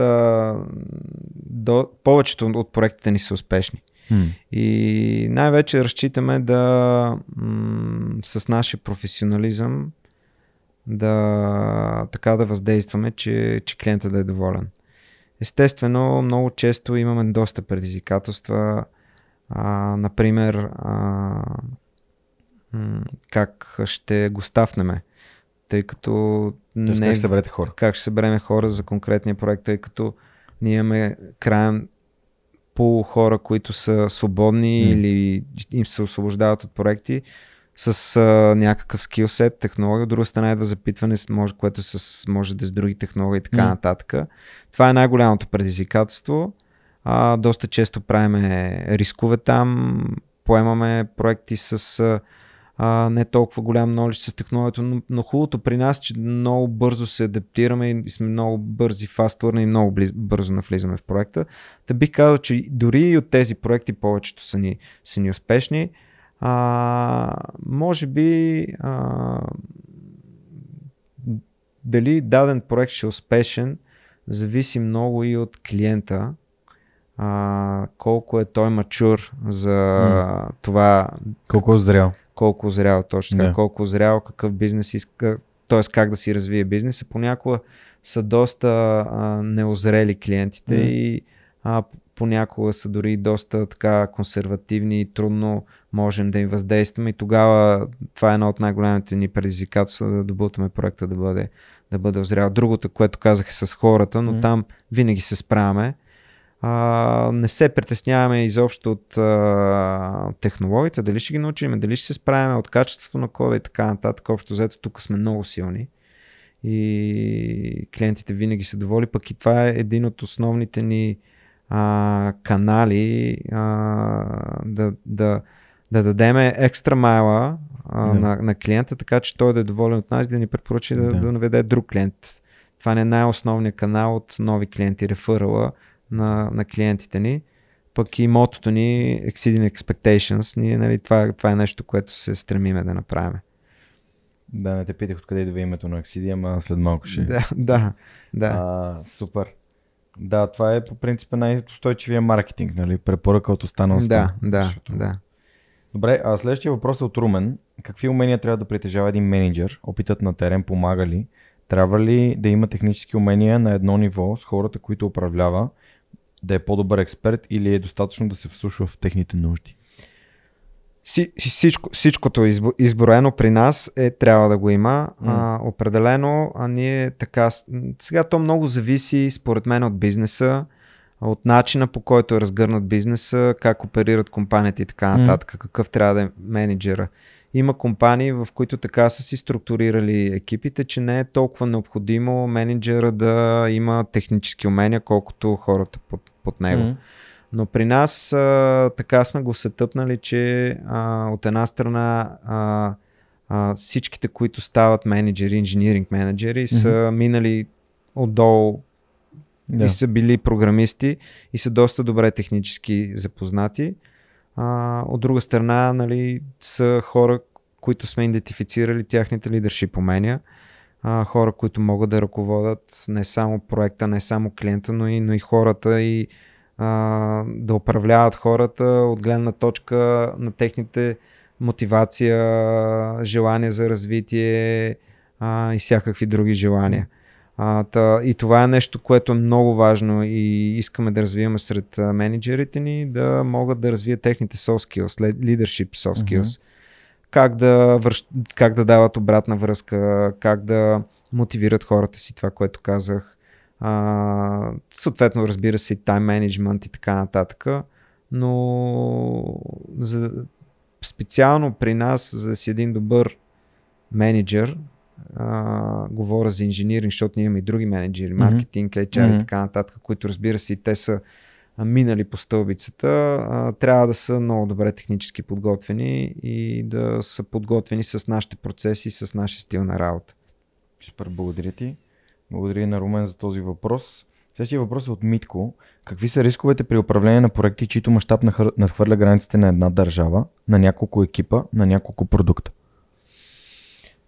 повечето от проектите ни са успешни. И най-вече разчитаме да с нашия професионализъм да въздействаме, че клиентът да е доволен. Естествено, много често имаме доста предизвикателства. Например, как ще го ставнеме, тъй като... Тоест, как ще съберете хора? Как ще събереме хора за конкретния проект, тъй като ние имаме краен пул хора, които са свободни или им се освобождават от проекти с някакъв скилсет, технология, от друга страна идва запитване, което може да е с други технологии и така нататък. Това е най-голямото предизвикателство. Доста често правиме рискове там, поемаме проекти с... не толкова голям knowledge с технологията, но хубавото при нас, че много бързо се адаптираме и сме много бързи фастърни и много бързо навлизаме в проекта. Да бих казал, че дори и от тези проекти повечето са ни успешни. Може би дали даден проект ще е успешен, зависи много и от клиента. Колко е той мачур за това. Колко е зрял. Колко зрял, точно така, колко зрял, какъв бизнес иска, т.е. как да си развие бизнеса. Понякога са доста неозрели клиентите и понякога са дори доста така консервативни и трудно можем да им въздействаме и тогава това е едно от най-големите ни предизвикателства да добутаме проекта да бъде озрял. Другото, което казах е с хората, но там винаги се справяме. Не се притесняваме изобщо от технологията, дали ще ги научим, дали ще се справяме от качеството на кода и така нататък. Общо взето тук сме много силни и клиентите винаги са доволни, пък и това е един от основните ни канали да дадем екстра майла на клиента, така че той да е доволен от нас и да ни препоръчи да наведе друг клиент. Това не е най-основният канал от нови клиенти, рефърала на клиентите ни, пък и мотото ни Exceeding Expectations, ние, нали, това е нещо, което се стремиме да направим. Да, не те питах откъде идва името на Exceeding, ама след малко ще... Да. Супер. Да, това е по принцип най-устойчивия маркетинг, нали, препоръка от останалостта. Да. Добре, а следващия въпрос е от Румен. Какви умения трябва да притежава един менеджер? Опитът на терен помага ли? Трябва ли да има технически умения на едно ниво с хората, които управлява? Да е по-добър експерт или е достатъчно да се вслушва в техните нужди? Всичкото изброено при нас трябва да го има. Определено, ние така... Сега то много зависи според мен от бизнеса, от начина по който е разгърнат бизнеса, как оперират компанията и така нататък, какъв трябва да е менеджера. Има компании, в които така са си структурирали екипите, че не е толкова необходимо менеджера да има технически умения, колкото хората под него. Но при нас така сме го сетъпнали, че от една страна всичките, които стават менеджери, инженеринг менеджери, са минали отдолу и са били програмисти и са доста добре технически запознати. От друга страна, нали, са хора, които сме идентифицирали тяхните лидершип умения, хора, които могат да ръководят не само проекта, не само клиента, но и хората и да управляват хората от гледна точка на техните мотивация, желание за развитие и всякакви други желания. И това е нещо, което е много важно и искаме да развиваме сред менеджерите ни, да могат да развият техните soft skills, leadership soft skills. Uh-huh. Как да дават обратна връзка, как да мотивират хората си, това, което казах. Съответно, разбира се, и тайм менеджмент и така нататък, но специално при нас, за да си един добър менеджер, говоря за инженеринг, защото ние имаме и други менеджери, маркетинг, HR и така нататък, които, разбира се, и те са минали по стълбицата, трябва да са много добре технически подготвени и да са подготвени с нашите процеси, с нашия стил на работа. Супер, благодаря ти. Благодаря на Румен за този въпрос. Следващия въпрос е от Митко. Какви са рисковете при управление на проекти, чийто мащаб надхвърля границите на една държава, на няколко екипа, на няколко продукта?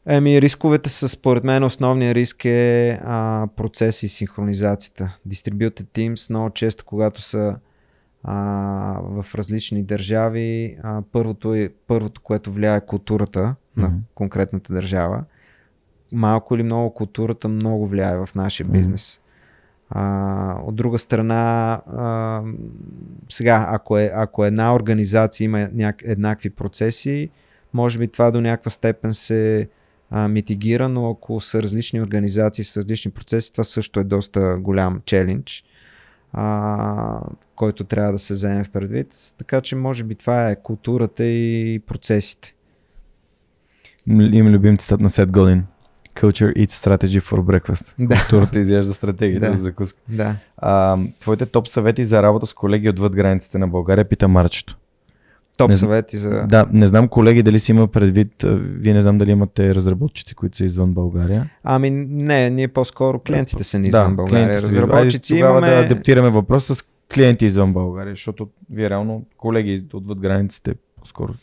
Рисковете са, според мен, основният риск е процес и синхронизацията. Distributed Teams много често, когато са в различни държави, първото, което влияе е културата на конкретната държава. Малко или много културата много влияе в нашия бизнес. От друга страна, сега, ако една организация има еднакви процеси, може би това до някаква степен се митигира, но ако са различни организации с различни процеси, това също е доста голям челлендж, който трябва да се вземе в предвид. Така че може би това е културата и процесите. Имам любим цитат на Сет Годин. Culture eats strategy for breakfast. Да. Културата изяжда стратегията за закуска. Да. Твоите топ съвети за работа с колеги отвъд границите на България, пита Марчето. Топ съвети за... Да, не знам, колеги, дали си има предвид, вие не знам дали имате разработчици, които са извън България. Не, ние по-скоро клиентите са извън България. Разработчици имаме... Да адаптираме въпрос с клиенти извън България, защото вие реално колеги отвъд границите по-скоро.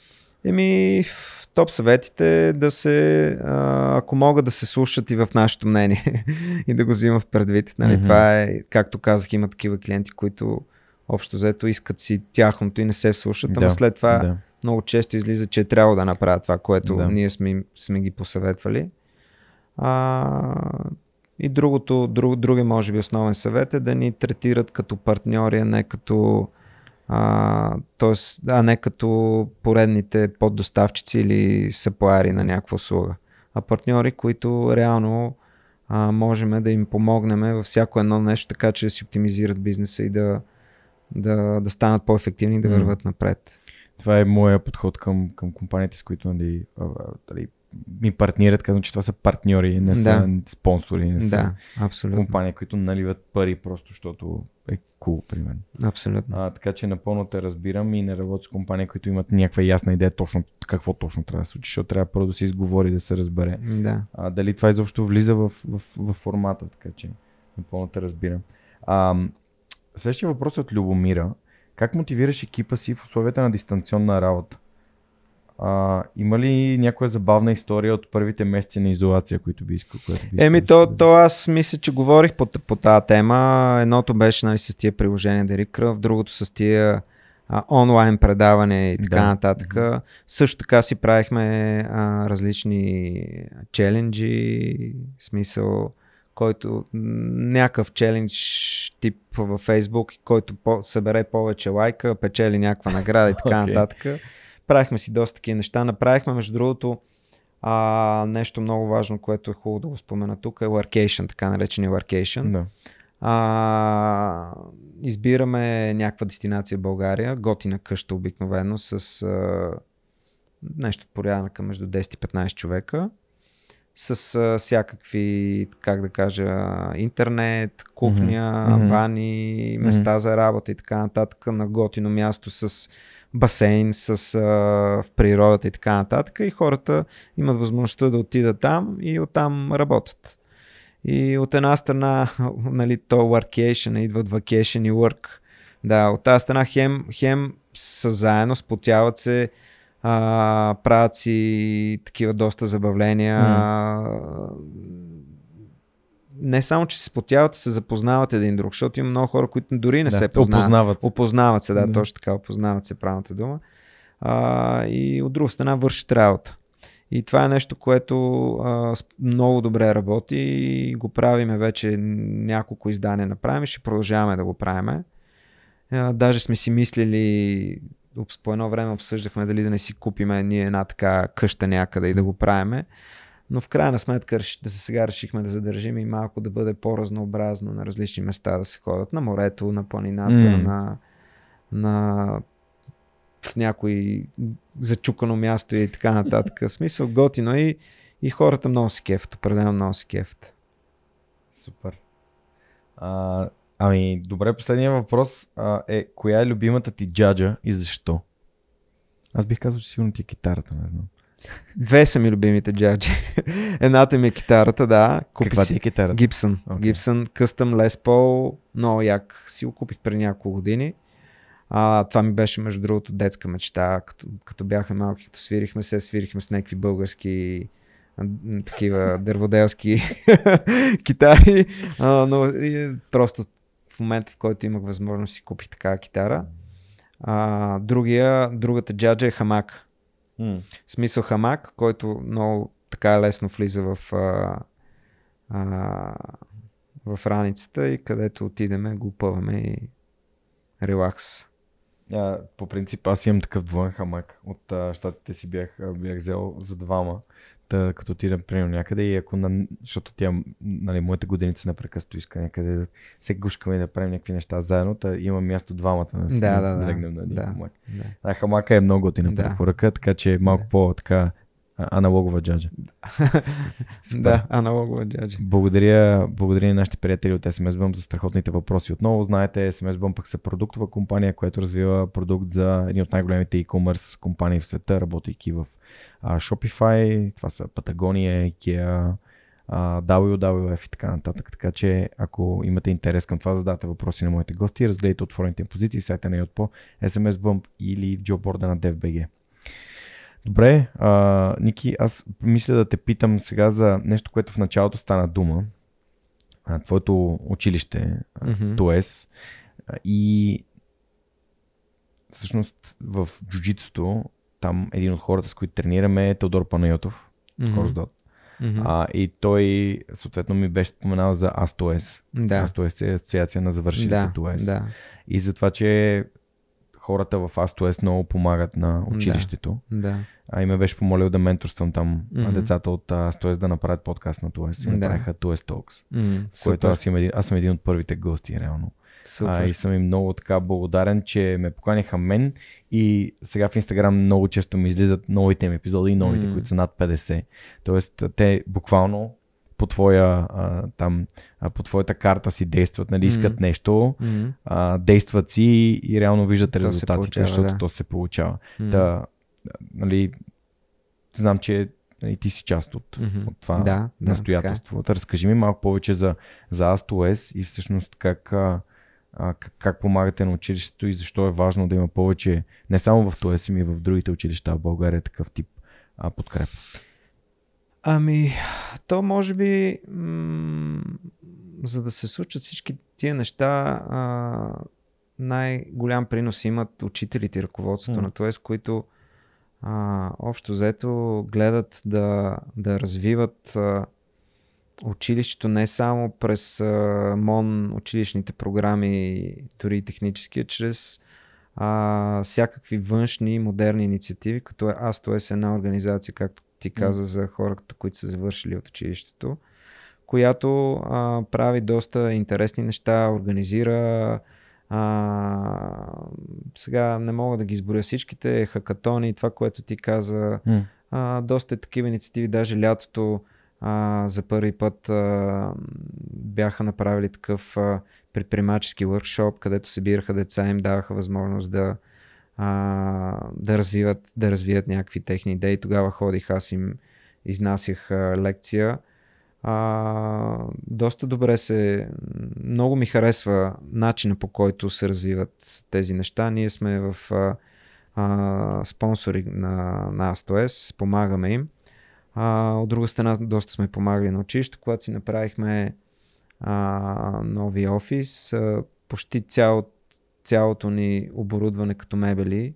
Топ съветите да се, ако могат да се слушат и в нашето мнение и да го взимам в предвид. Това е, както казах, има такива клиенти, които общо взето искат си тяхното и не се слушат, ама след това много често излиза, че трябва да направят това, което ние сме ги посъветвали. И другия може би основен съвет е да ни третират като партньори, а не като не като поредните поддоставчици или саплари на някаква услуга, а партньори, които реално можем да им помогнем във всяко едно нещо, така че да си оптимизират бизнеса и да станат по-ефективни и да върват напред. Това е моя подход към компаниите, с които ми партнират, казвам, че това са партньори, не са спонсори, не са компании, които наливат пари просто, защото е кул при мен. Абсолютно. Така че напълно те разбирам и не работя с компании, които имат някаква ясна идея точно какво точно трябва да се случи, защото трябва първо да се изговори, да се разбере. Да. Дали това изобщо влиза в формата, така че напълно те разбирам. Следващия въпрос е от Любомира. Как мотивираш екипа си в условията на дистанционна работа? Има ли някоя забавна история от първите месеци на изолация, които би искал? Аз мисля, че говорих по тази тема. Едното беше с тия приложения Дерикра, в другото с тия онлайн предаване и така нататък. Също така си правихме различни челенджи, смисъл, който някакъв челендж тип във Фейсбук, който събере повече лайка, печели някаква награда и така нататък. Правихме си доста такива неща. Направихме, между другото, нещо много важно, което е хубаво да го спомена тук, е Workation, така наречения Workation. Да. Избираме някаква дестинация в България, готина къща обикновено, с нещо от порядъка между 10 и 15 човека, с всякакви, как да кажа, интернет, кухня, бани, места за работа и така нататък, на готино място с басейн, в природата и така нататък, и хората имат възможността да отидат там и оттам работят. И от една страна, то workation, идват vacation и work. Да, от тази страна хем са заедно, спотяват се, правят си такива доста забавления, не само, че се спотявате, се запознават един друг, защото има много хора, които дори не се познават. Опознават се, да, точно така, опознават се, правната дума. И от друга страна вършат работа. И това е нещо, което много добре работи и го правиме вече няколко издания направим и ще продължаваме да го правиме. Даже сме си мислили, по едно време обсъждахме дали да не си купиме ние една така къща някъде и да го правиме. Но в крайна сметка за сега решихме да задържим и малко да бъде по-разнообразно на различни места да се ходят. На морето, на планината, на в някой зачукано място и така нататък. В смисъл готино и хората много се кефят, определено много се кефят. Супер. Ами добре, последният въпрос е коя е любимата ти джаджа и защо? Аз бих казал, че сигурно ти е китарата, не знам. Две са ми любимите джаджи. Едната ми е китарата, да. Каква ти е китарата? Гибсън. Гибсън Къстъм Les Paul, много як си го купих преди няколко години. Това ми беше между другото детска мечта, като бяхме малки, като свирихме с някакви български такива дърводелски китари, но просто в момента, в който имах възможност си купих такава китара. Другата джаджа е хамак. В смисъл хамак, който много така лесно влиза в раницата и където отидеме го пъваме и релакс. По принцип аз имам такъв двоен хамак. От щатите си бях взел за двама. Като отидам примерно някъде и ако, защото тя, нали, моята годеница непрекъснато иска някъде, се гушкаме и да правим някакви неща заедно, има място двамата да се залегнем на един хамак. Да. Хамака е много готина препоръка, така че е малко по-така аналогова джаджа. Да, аналогова джаджа. Благодаря на нашите приятели от SMSBump за страхотните въпроси. Отново знаете, SMSBump пък са продуктова компания, която развива продукт за един от най-големите e-commerce компании в света, работейки в Shopify, това са Патагония, IKEA, WWF и така нататък. Така че ако имате интерес към това, задавате въпроси на моите гости, разгледайте отворените позиции в сайта на Yotpo, SMSBump или в джобборда на DFBG. Добре, Ники, аз мисля да те питам сега за нещо, което в началото стана дума. Твоето училище, ТУЕС, и всъщност в джуджитсото там един от хората, с които тренираме, е Теодор Панайотов, Корсдот. И той съответно ми беше споменал за АСТУЕС. АСТУЕС е асоциация на завършилите ТУЕС. И за това, че хората в АСТУЕС много помагат на училището. И ме беше помолил да менторствам там децата от АСТУЕС да направят подкаст на ТУЕС. И направиха ТУЕС Talks, който аз съм един от първите гости, реално. И съм им много така благодарен, че ме поканиха мен и сега в Инстаграм много често ми излизат новите им епизоди и новите, които са над 50. Тоест те буквално по твоята карта си действат, нали, искат нещо, действат си и реално виждат резултатите, защото то се получава. Нали, знам, че и ти си част от това настоятелство. Разкажи ми малко повече за АСТУЕС и всъщност как помагате на училището и защо е важно да има повече, не само в ТУЕС, и в другите училища в България, такъв тип подкреп. Ами, то може би, за да се случат всички тия неща, най-голям принос имат учителите и ръководството на ТУЕС, които общо взето гледат да развиват училището не само през МОН, училищните програми, дори и технически, а чрез всякакви външни модерни инициативи, като АСТУЕС е една организация, както ти каза, за хората, които са завършили от училището, която прави доста интересни неща, организира. Сега не мога да ги изборя всичките, хакатони, това, което ти каза, доста такива инициативи, даже лятото за първи път бяха направили такъв предприемачески въркшоп, където събираха деца и им даваха възможност да развият някакви техни идеи. Тогава ходих, аз им изнасях лекция. Доста добре много ми харесва начина, по който се развиват тези неща. Ние сме в спонсори на АСТУЕС, помагаме им. От друга страна, доста сме помагали на училище, когато си направихме новия офис. Почти цялото ни оборудване като мебели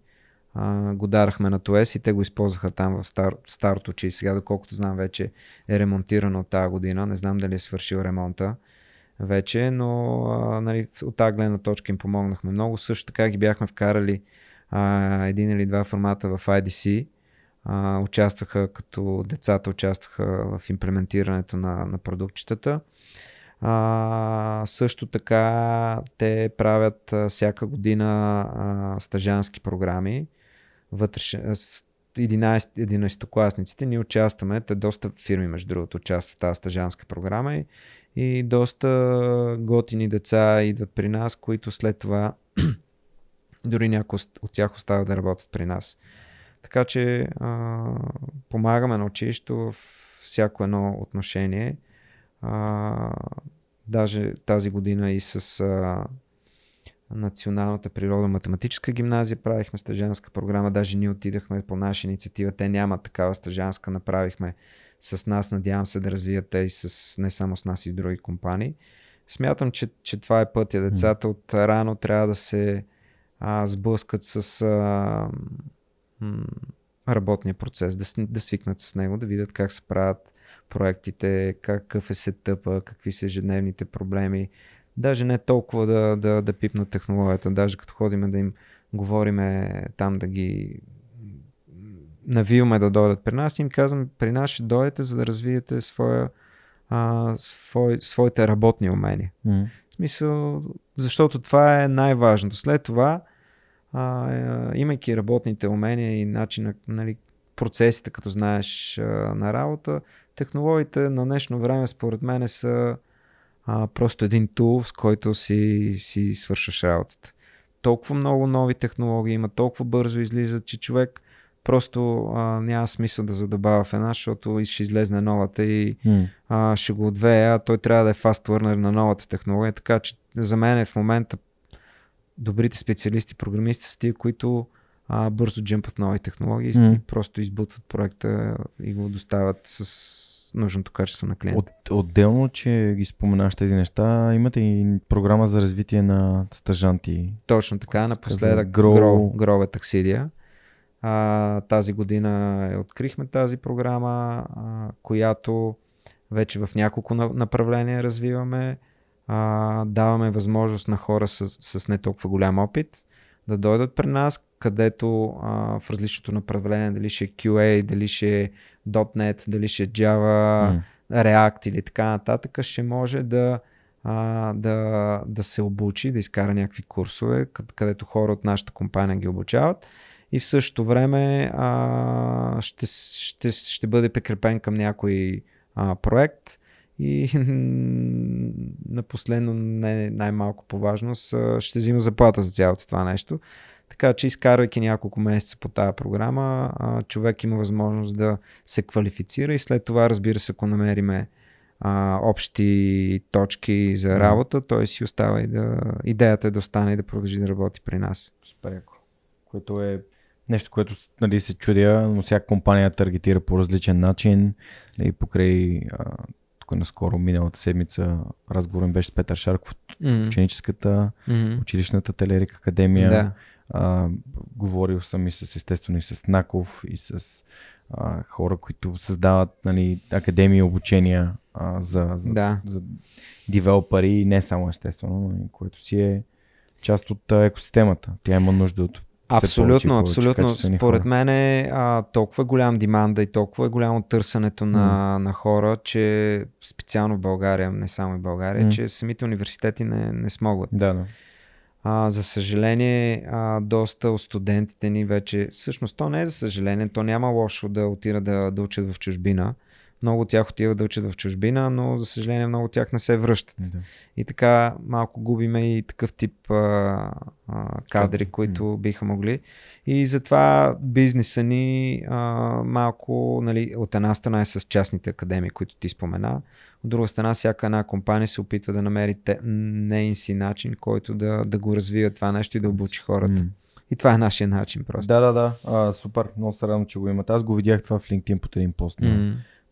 го дарахме на ТУЕС и те го използваха там в старото, че и сега, доколкото знам, вече е ремонтирано от тази година. Не знам дали е свършил ремонта вече, но нали, от тази гледна точка им помогнахме много. Също така ги бяхме вкарали един или два формата в IDC. Участваха, като децата участваха в имплементирането на продуктчетата. Също така те правят всяка година стажански програми. 11-класниците ние участваме, те доста фирми между другото участват в тази стажанска програма и доста готини деца идват при нас, които след това дори някои от тях остават да работят при нас. Така че помагаме на училището в всяко едно отношение. Даже тази година и с Националната природо-математическа гимназия правихме стажанска програма, даже ние отидахме по наша инициатива, те нямат такава стажанска, направихме с нас, надявам се да развият те и не само с нас и с други компании. Смятам, че това е пътя. Децата от рано трябва да се сблъскат с работния процес, да свикнат с него, да видят как се правят проектите, какъв е сетъпа, какви са ежедневните проблеми. Даже не толкова да пипнат технологията, даже като ходим да им говориме там, да ги навиваме да дойдат при нас, им казвам, при нас ще дойдете, за да развиете своите работни умения. В смисъл, защото това е най-важното. След това, имайки работните умения и начина, нали, процесите, като знаеш на работа, технологиите на днешно време според мен са просто един тул, с който си свършваш работата. Толкова много нови технологии има, толкова бързо излизат, че човек просто няма смисъл да задобава в една, защото ще излезне новата и ще го отвея, а той трябва да е fast learner на новата технология, така че за мен е в момента добрите специалисти, програмисти са тия, които бързо джемпат нови технологии и просто избутват проекта и го доставят с нужното качество на клиента. Отделно, че ги споменаш тези неща, имате и програма за развитие на стажанти. Точно така, напоследък Grow at Axidia. Тази година открихме тази програма, която вече в няколко направления развиваме. Даваме възможност на хора с не толкова голям опит да дойдат при нас, където в различното направление, дали ще е QA, дали ще е .NET, дали ще е Java, React или така нататък, ще може да се обучи, да изкара някакви курсове, където хора от нашата компания ги обучават и в същото време ще бъде прикрепен към някой проект. И на последно, не най-малко по важност, ще взима заплата за цялото това нещо. Така че изкарвайки няколко месеца по тази програма, човек има възможност да се квалифицира и след това, разбира се, ако намериме общи точки за работа, той си остава и идеята е да остане и да продължи да работи при нас. Супер, което е нещо, което, нали, се чудя, но всяка компания таргетира по различен начин и покрай... Наскоро миналата седмица разговорен беше с Петър Шарков от ученическата, училищната Телерик академия. Да. Говорил съм и с, естествено, и с Наков, и с хора, които създават, нали, академии, обучения за девелопери, не само, естествено, което си е част от екосистемата. Тя има нужда от Абсолютно. Според мен е толкова голям деманда и толкова е голямо търсенето на хора, че специално в България, не само и България, че самите университети не смогат. Да. За съжаление, доста от студентите ни вече, всъщност то не е за съжаление, то няма лошо да отира да учат в чужбина. Много от тях отиват да учат в чужбина, но за съжаление много от тях не се връщат. Да. И така малко губиме и такъв тип кадри, които биха могли. И затова бизнеса ни малко, нали, от една страна е с частните академии, които ти спомена, от друга страна всяка една компания се опитва да намери нейн си начин, който да го развие това нещо и да обучи хората. И това е нашия начин просто. Да. Супер, много се радвам, че го имате. Аз го видях това в LinkedIn под един пост.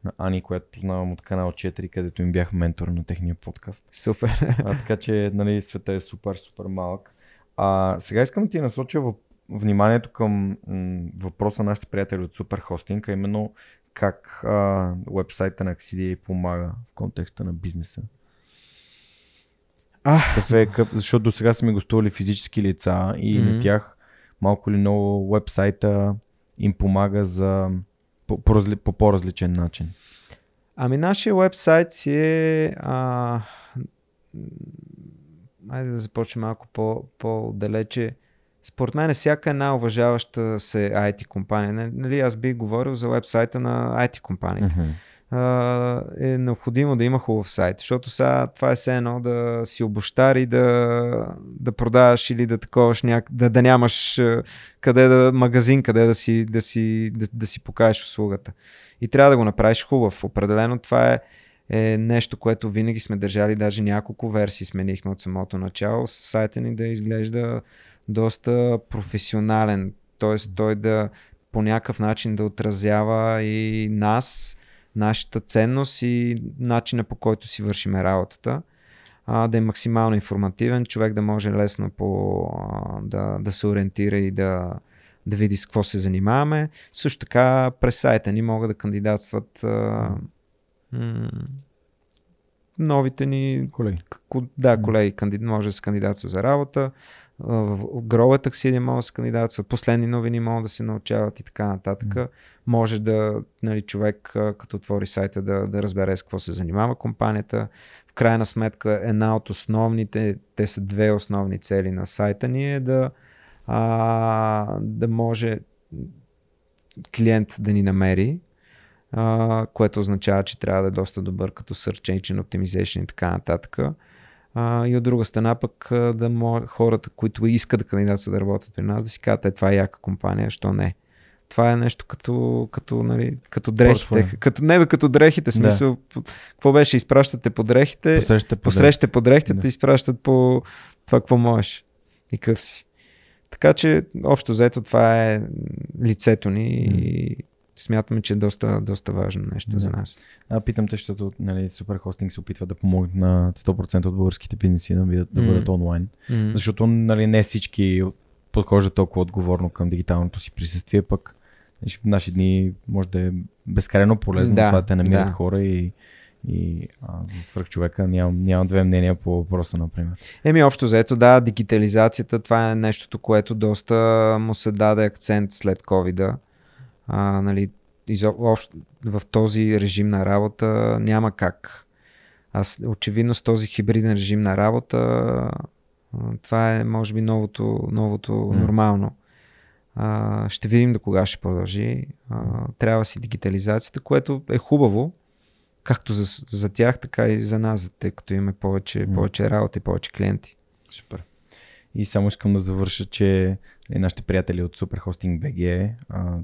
на Ани, която познавам от канал 4, където им бях ментор на техния подкаст. Супер! Така че, нали, света е супер, супер малък. Сега искам да ти насоча вниманието към въпроса на нашите приятели от Супер Хостинг, а именно как уебсайта на Аксидия помага в контекста на бизнеса. Защото до сега са ми гостували физически лица и на тях малко или много уебсайта им помага за по по-различен начин. Ами нашия уебсайт си е... Айде да започнем малко по-далече. Според мен всяка една уважаваща се IT компания, нали, аз бих говорил за уебсайта на IT компаниите, е необходимо да има хубав сайт, защото сега това е все едно да си обощар и да продаваш или да таковаш да нямаш къде да магазин, къде да си покажеш услугата. И трябва да го направиш хубав. Определено това е нещо, което винаги сме държали, даже няколко версии сменихме от самото начало, сайта ни да изглежда доста професионален, т.е. той да по някакъв начин да отразява и нас, нашата ценност и начина, по който си вършиме работата, да е максимално информативен, човек да може лесно да се ориентира и да види с какво се занимаваме. Също така през сайта ни могат да кандидатстват новите ни колеги. Колеги може да се кандидатства за работа, грове такси могат да се кандидатства, последни новини могат да се научават и така нататък. Може да, нали, човек като отвори сайта да разбере с какво се занимава компанията. В крайна сметка една от основните, те са две основни цели на сайта ни е да може клиент да ни намери, което означава, че трябва да е доста добър като Search Engine Optimization и така нататък. И от друга страна пък да може хората, които искат да кандидатстват да работят при нас, да си казват, това е яка компания, що не. Това е нещо като дрехите. Като дрехите, смисъл, какво беше, изпращате по дрехите, посрещате по дрехите, да изпращат по това, какво можеш и къв си. Така че, общо взето, това е лицето ни и смятаме, че е доста важно нещо за нас. Питам те, защото, нали, Супер Хостинг се опитва да помогне на 100% от българските бизнеси да бъдат онлайн. Защото, нали, не всички подхождат толкова отговорно към дигиталното си присъствие, пък в наши дни може да е безкрайно полезно това да те намират хора и свърх човека нямам две мнения по въпроса, например. Общо заето, да, дигитализацията, това е нещото, което доста му се даде акцент след COVID-а. Нали, в този режим на работа няма как. Очевидно с този хибриден режим на работа това е, може би, новото нормално. Ще видим до кога ще продължи. Трябва си дигитализацията, което е хубаво, както за тях, така и за нас, тъй като имаме повече работа и повече клиенти. Супер. И само искам да завърша, че нашите приятели от Супер Хостинг BG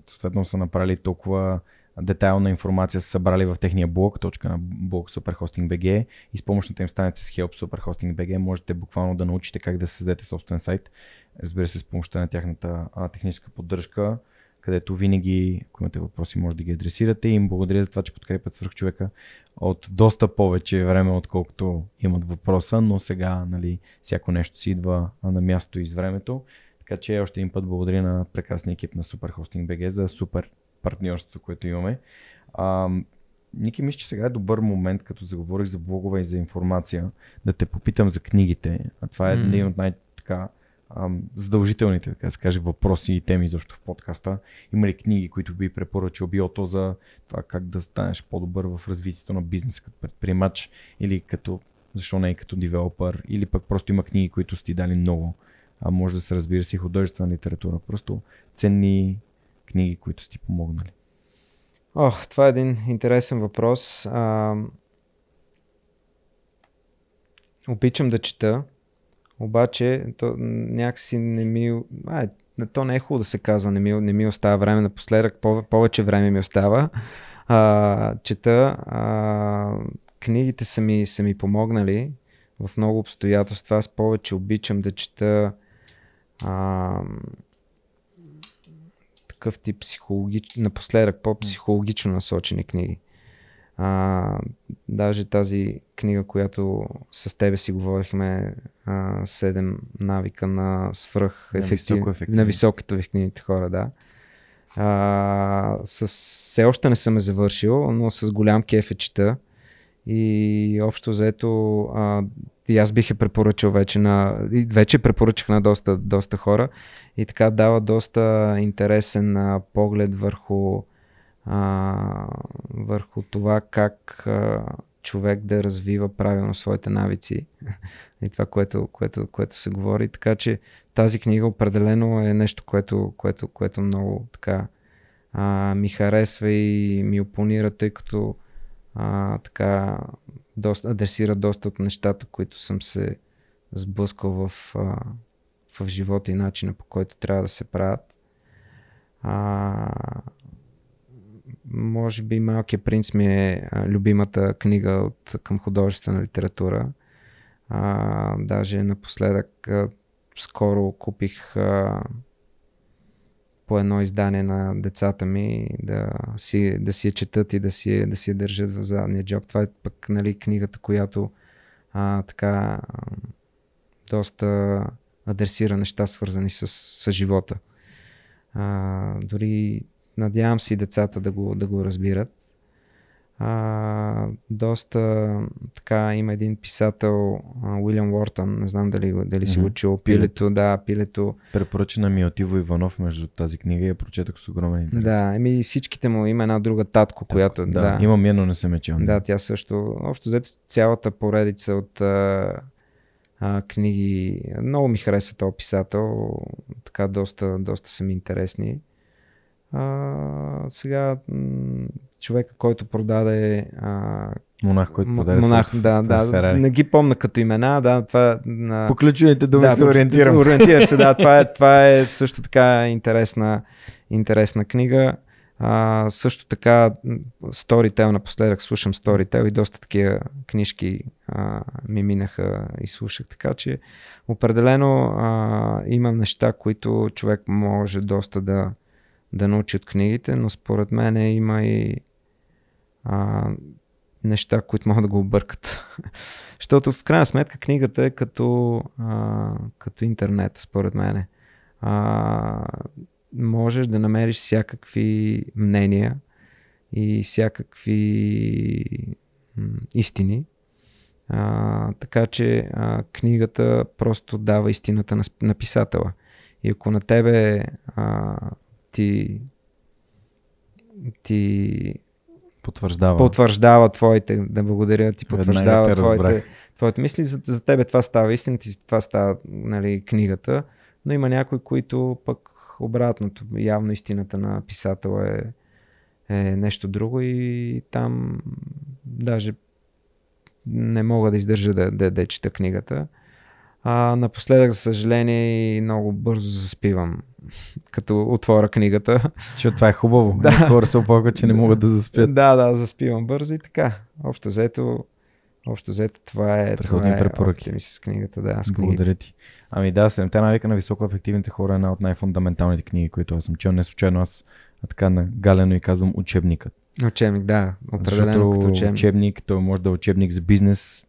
съответно са направили толкова детайлна информация, са събрали в техния блог, точка на блог Супер Хостинг BG, и с помощната им страница с Help Супер Хостинг BG можете буквално да научите как да създадете собствен сайт. Разбира се, с помощта на тяхната техническа поддръжка, където винаги, ако имате въпроси, може да ги адресирате. И им благодаря за това, че подкрепят Свръхчовека от доста повече време, отколкото имат въпроса, но сега, нали, всяко нещо си идва на място и с времето. Така че още един път благодаря на прекрасния екип на Супер Хостинг БГ за супер партньорството, което имаме. Ники, мисля, че сега е добър момент, като заговорих за блогове и за информация, да те попитам за книгите. Това е един от най-така задължителните, така се каже, въпроси и теми защо в подкаста. Има ли книги, които би препоръчал, било то за това как да станеш по-добър в развитието на бизнеса като предприемач, или като, защо не, като девелопър, или пък просто има книги, които сте дали много, може да се разбира си художествена литература, просто ценни книги, които сте помогнали? Това е един интересен въпрос. Обичам да чета. Обаче, то някакси не ми... то не е хубаво да се казва, не ми остава време. Напоследък повече време ми остава. Чета. Книгите са ми помогнали в много обстоятелства. Аз повече обичам да чета такъв тип напоследък по-психологично насочени книги. Даже тази книга, която с тебе си говорихме, Седем навика на на високото ефективните хора, да. Все още не съм е завършил, но с голям кеф я чета и общо взето и аз бих я препоръчал вече препоръчах на доста хора и така дава доста интересен поглед върху това как човек да развива правилно своите навици и това, което се говори. Така че тази книга определено е нещо, което много така ми харесва и ми опонира, тъй като така адресира доста от нещата, които съм се сблъскал в живота и начина, по който трябва да се правят. Може би Малкият принц ми е любимата книга към художествена литература. Даже напоследък скоро купих по едно издание на децата ми да си я четат и да си я държат в задния джоб. Това е пък, нали, книгата, която така доста адресира неща, свързани с живота. Дори надявам се и децата да го разбират. Доста така има един писател, Уилям Уортън, не знам дали си го чул, Пилето. Препоръчена ми от Иво Иванов между тази книга и я прочетах с огромен интерес. Да, всичките му, има една друга татко, която... Да, имам я, но не съм я чел. Да, тя също, общо взето цялата поредица от книги, много ми харесва този писател, така доста са ми интересни. Сега човека, който продаде монах, който продаде Ферари. Не ги помна като имена, това по ключовите думи се ориентирам. Ориентира се, това е също така интересна книга. Също така Storytel, напоследък слушам Storytel и доста такива книжки ми минаха и слушах, така че определено имам неща, които човек може доста да научи от книгите, но според мен има и неща, които могат да го объркат. Защото в крайна сметка книгата е като интернет, според мен. Можеш да намериш всякакви мнения и всякакви истини. Така че книгата просто дава истината на писателя. И ако на тебе ти потвърждава твоите, да благодаря, ти потвърждава твоите мисли, за тебе това става истината, това става, нали, книгата, но има някои, които пък обратното, явно истината на писателя е нещо друго и там даже не мога да издържа да чета книгата. Напоследък, за съжаление, много бързо заспивам, като отворя книгата. Защото това е хубаво. Хора се оплакват, че не могат да заспят. Да, заспивам бързо и така. Общо взето това е. Страхотни препоръки. С книгата, с книгите. Благодаря ти. Седемте навика на високо ефективните хора е една от най-фундаменталните книги, които аз съм чел. Не случайно аз така нагалено и казвам учебникът. Учебник, определено като учебник. Той може да е учебник за бизнес,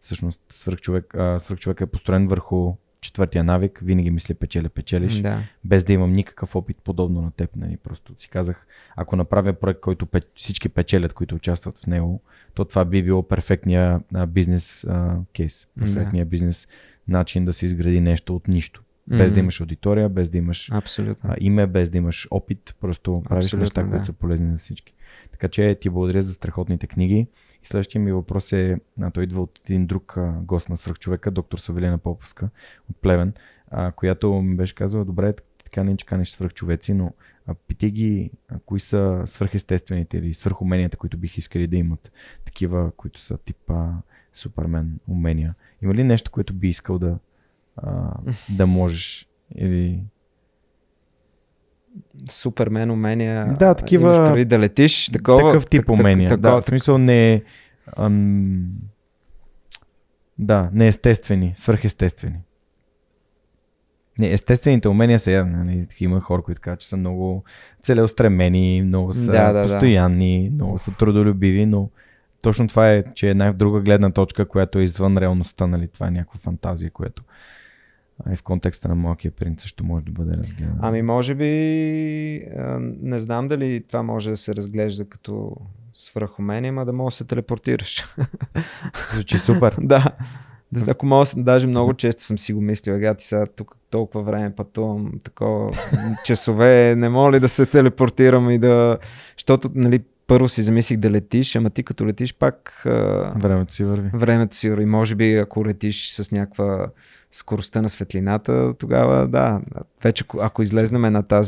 всъщност свръхчовек е построен върху четвъртия навик, винаги мисля печелиш, без да имам никакъв опит подобно на теб. Нали? Просто си казах, ако направя проект, който всички печелят, които участват в него, то това би било перфектния бизнес кейс, перфектния бизнес начин да се изгради нещо от нищо. Без да имаш аудитория, без да имаш име, без да имаш опит, просто правиш неща, които са полезни на всички. Така че ти благодаря за страхотните книги. И следващия ми въпрос е, той идва от един друг гост на Свръхчовека, доктор Савелина Поповска от Плевен, която ми беше казала, добре, така не канеш свръхчовеци, но питай ги, кои са свръхестествените или свръхуменията, които бих искали да имат, такива, които са типа супермен умения. Има ли нещо, което би искал да можеш или... Супермен умения, такива, преди да летиш, такъв тип умения. В смисъл неестествени, свръхестествени. Не, естествените умения са, нали, има хора, които казват, че са много целеустремени, много са постоянни, много са трудолюбиви, но точно това е, че е една друга гледна точка, която е извън реалността, нали, това е някаква фантазия, което и в контекста на малкия принц също може да бъде разгледано. Ами може би, не знам дали това може да се разглежда като свръхумение, ама да може да се телепортираш. Звучи супер. Да. Ако мога, даже много често съм си го мислил, ага ти сега тук толкова време пътувам, такова часове, не мога ли да се телепортирам и да... Защото, нали, първо си замислих да летиш, ама ти като летиш пак... Времето си върви. Времето си върви. Може би ако летиш с някаква скоростта на светлината, тогава да. Вече ако излезнаме на това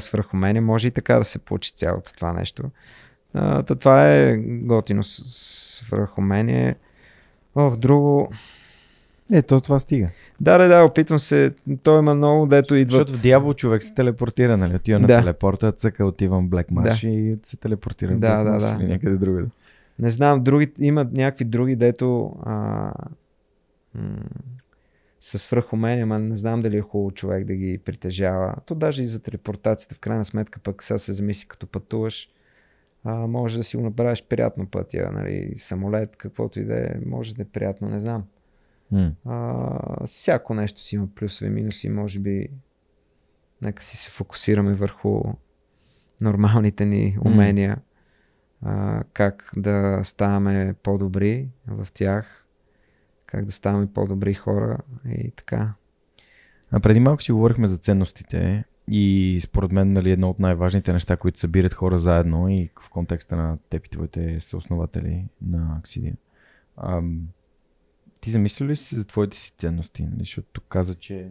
свръхумение, може и така да се получи цялото това нещо. Това е готино свръхумение. Друго... Ето, това стига. Да, опитвам се. Той има много, дето идва. Защото в дявол човек се телепортира, нали? Отива на телепорта, цъка, отивам Black Marsh и се телепортира в Black Marsh или някъде друга. Не знам, има някакви други, дето със свръхумения, ама не знам дали е хубаво човек да ги притежава. То даже и за телепортацията, в крайна сметка, пък сега се замисли като пътуваш. Може да си го направиш приятно пътя, нали, самолет, каквото и да е, може да е приятно, не знам. Всяко нещо си има плюсове, минуси, може би нека си се фокусираме върху нормалните ни умения, как да ставаме по-добри в тях, как да ставаме по-добри хора и така. Преди малко си говорихме за ценностите. И според мен, нали, едно от най-важните неща, които събират хора заедно и в контекста на теб и твоите съоснователи на Аксидия. Ти замисля ли си за твоите си ценности? Защото каза, че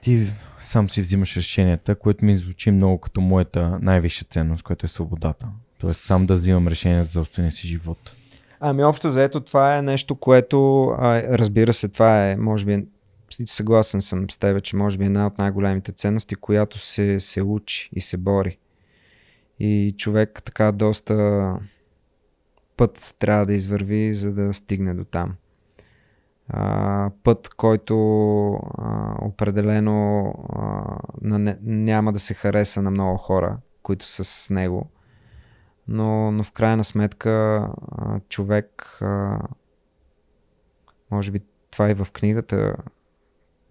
ти сам си взимаш решенията, което ми звучи много като моята най-висша ценност, която е свободата. Тоест сам да взимам решения за собствения си живот. Ами общо заето това е нещо, което разбира се, това е, може би, съгласен съм с теб, че може би една от най-големите ценности, която се учи и се бори. И човек така доста път трябва да извърви, за да стигне до там. Път, който определено няма да се хареса на много хора, които са с него. Но в крайна сметка човек, може би това и в книгата,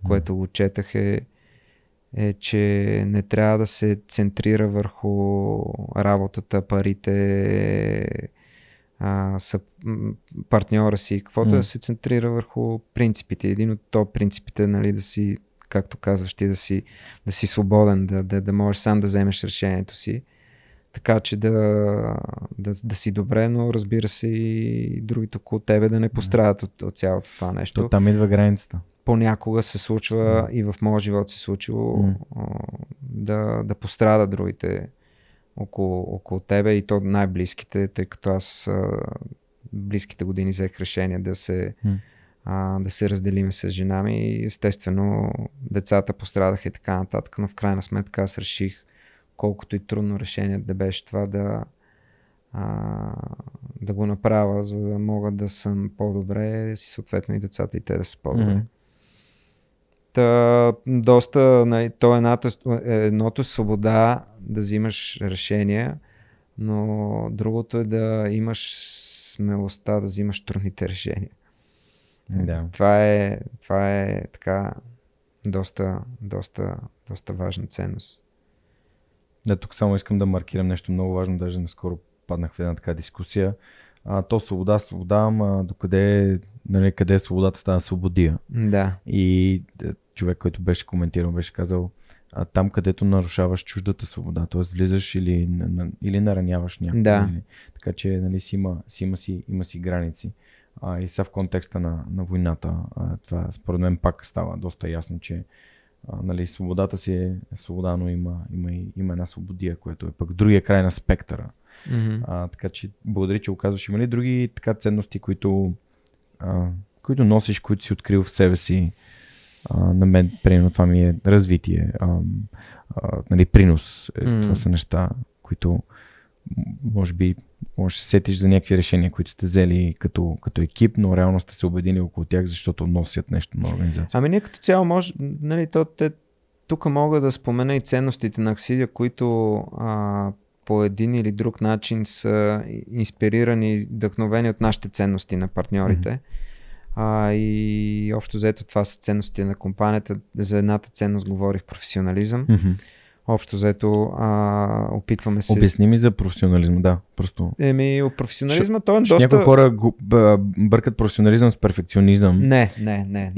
което го четах, е, че не трябва да се центрира върху работата, парите, партньора си, каквото да се центрира върху принципите. Един от то принципите е, нали, да си, както казваш ти, да си свободен, да можеш сам да вземеш решението си, така че да си добре, но разбира се и другите около тебе да не пострадат от цялото това нещо. То там идва границата. Понякога се случва, и в моя живот се случило, да пострада другите около тебе и то най-близките, тъй като аз близките години взех решение да се разделим с жена ми и естествено децата пострадаха и така нататък, но в крайна сметка аз реших, колкото и трудно решение да беше това, да го направя, за да мога да съм по-добре и съответно и децата и те да са по-добре. Доста, то едното е свобода да взимаш решения, но другото е да имаш смелостта да взимаш трудните решения. Да. Това е така доста важна ценност. Да, тук само искам да маркирам нещо много важно, даже наскоро паднах в една така дискусия. Свобода, ама докъде, нали, къде свободата става свободия. Да. И човек, който беше коментирал, беше казал, там където нарушаваш чуждата свобода, т.е. влизаш или нараняваш някой. Да. Така че, нали, има си граници. И са в контекста на войната, това според мен пак става доста ясно, че нали, свободата си е свобода, но има една свободия, която е пък другия край на спектъра. Така че благодаря, че оказваш. Има ли други така ценности, които носиш, които си открил в себе си? На мен, примерно, това ми е развитие, нали, принос. Това са неща, които може би може да се сетиш за някакви решения, които сте взели като екип, но реално сте се убедили около тях, защото носят нещо на организацията. Ами ние като цяло може, нали, тук мога да спомена и ценностите на Аксидия, които по един или друг начин са инспирирани и вдъхновени от нашите ценности на партньорите. Mm-hmm. И общо заето това са ценностите на компанията. За едната ценност говорих професионализъм. Mm-hmm. Общо заето опитваме се... Обясни ми за професионализма, да. Просто... Професионализма той е доста... Някои хора бъркат професионализъм с перфекционизъм. Не,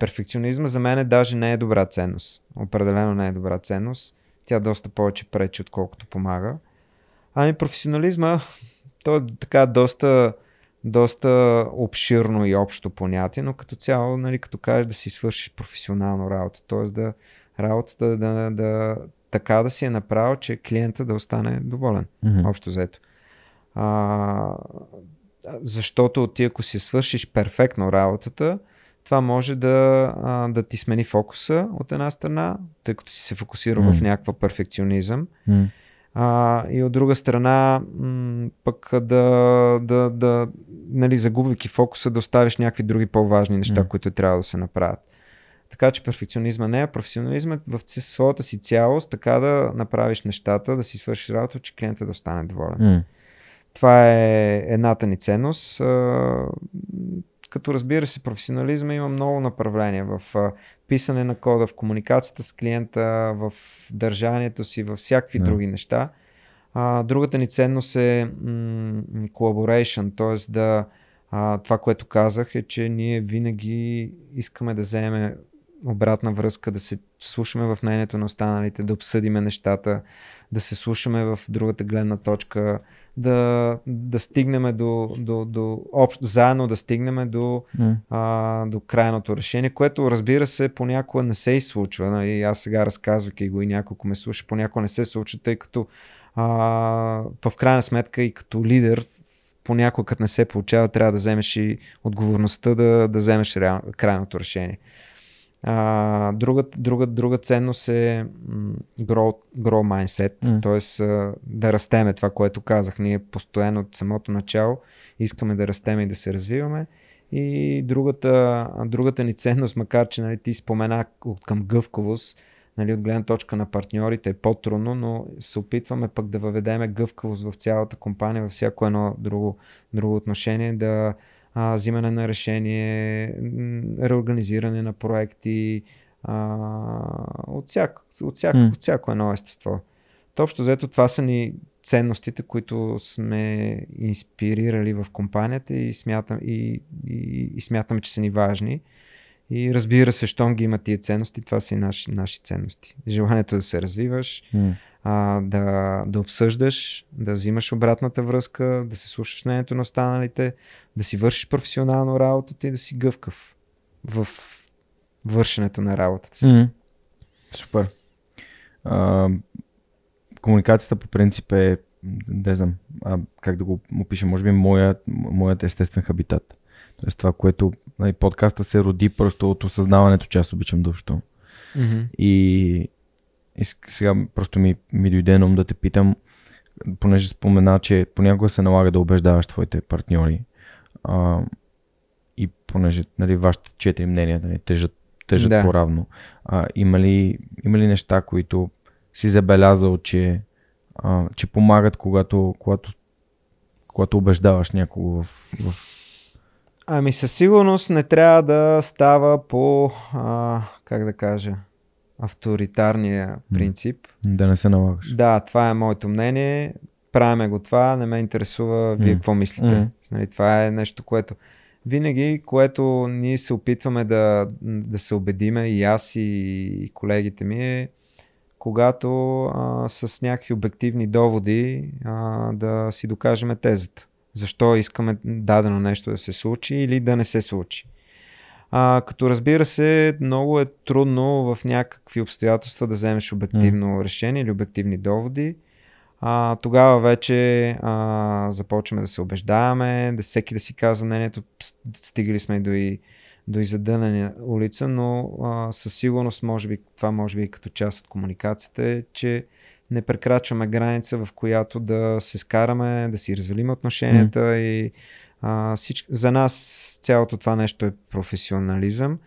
перфекционизма за мен даже не е добра ценност. Определено не е добра ценност. Тя доста повече пречи, отколкото помага. Ами професионализма, той е така доста обширно и общо понятие, но като цяло, нали, като кажеш да си свършиш професионално работа, т.е. да работата така да си е направил, че клиента да остане доволен, общо взето. Защото ти ако си свършиш перфектно работата, това може да ти смени фокуса от една страна, тъй като си се фокусирал в някаква перфекционизъм. И от друга страна, пък нали, загубвайки фокуса, да оставиш някакви други по-важни неща, които трябва да се направят. Така че перфекционизма не е, професионализма в своята си цялост, така да направиш нещата, да си свършиш работа, че клиентът да остане доволен. Това е едната ни ценност. Като разбира се, професионализма има много направления в писане на кода, в комуникацията с клиента, в държанието си, във всякакви други неща. Другата ни ценност е collaboration, т.е. Това, което казах е, че ние винаги искаме да вземем обратна връзка, да се слушаме в мнението на останалите, да обсъдиме нещата, да се слушаме в другата гледна точка, да стигнем заедно да стигнем до крайното решение, което разбира се понякога не се изслучва. Нали? Аз сега разказвайки го и няколко ме слуша, понякога не се случва, тъй като в крайна сметка и като лидер понякога като не се получава, трябва да вземеш и отговорността да вземеш крайното решение. Друга ценност е grow mindset, т.е. да растеме, това, което казах. Ние постоянно от самото начало искаме да растеме и да се развиваме. И другата ни ценност, макар че, нали, ти спомена към гъвкавост, нали, от гледна точка на партньорите е по-трудно, но се опитваме пък да въведеме гъвкавост в цялата компания, във всяко едно друго отношение, да взимане на решение, реорганизиране на проекти, от всяко едно естество. Общо взето това са ни ценностите, които сме инспирирали в компанията и смятаме, че са ни важни. И разбира се, щом ги има тия ценности, това са и наши ценности. Желанието да се развиваш, да обсъждаш, да взимаш обратната връзка, да се слушаш мнението на останалите, да си вършиш професионално работата и да си гъвкав в вършенето на работата си. Супер. Комуникацията по принцип е, не знам, как да го опиша, може би моят естествен хабитат. Тоест това, което подкаста се роди просто от осъзнаването, че аз обичам дъвщо. И сега просто ми дойде на ум да те питам, понеже спомена, че понякога се налага да убеждаваш твоите партньори. И понеже, нали, вашите четири мнения, нали, тежат по-равно. Има ли неща, които си забелязал, че помагат, когато убеждаваш някого в... Ами със сигурност не трябва да става по, как да кажа, авторитарния принцип. Да не се налагаш. Да, това е моето мнение, правиме го това, не ме интересува вие какво мислите. Нали, това е нещо, което ние се опитваме да се убедиме и аз и колегите ми е, когато с някакви обективни доводи да си докажем тезата. Защо искаме дадено нещо да се случи или да не се случи. Като разбира се, много е трудно в някакви обстоятелства да вземеш обективно решение или обективни доводи. Тогава вече започваме да се убеждаваме, да всеки да си казва мнението, стигали сме до изядънена улица, но със сигурност, може би, това може би и като част от комуникацията е, че не прекрачваме граница, в която да се скараме, да си развалим отношенията и за нас цялото това нещо е професионализъм.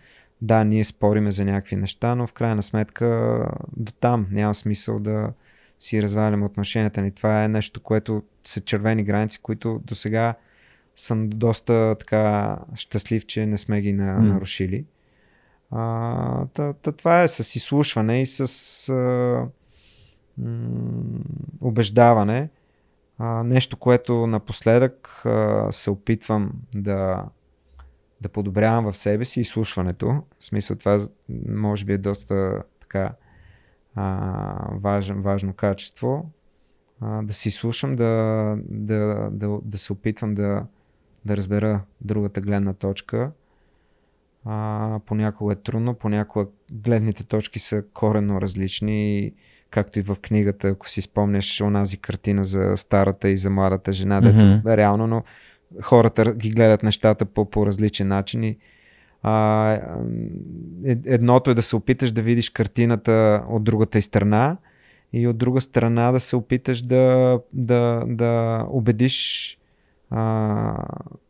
Да, ние спориме за някакви неща, но в крайна сметка до там няма смисъл да си разваляме отношенията ни. Това е нещо, което са червени граници, които до сега съм доста така щастлив, че не сме ги нарушили. Това е с изслушване и с убеждаване. Нещо, което напоследък се опитвам да подобрявам в себе си, изслушването. В смисъл, това може би е доста така важно качество. Да се изслушам, да се опитвам да разбера другата гледна точка. Понякога е трудно, понякога гледните точки са коренно различни, както и в книгата, ако си спомняш онази картина за старата и за младата жена, дето е реално, но хората ги гледат нещата по различен начин. И, едното е да се опиташ да видиш картината от другата и страна, и от друга страна да се опиташ да убедиш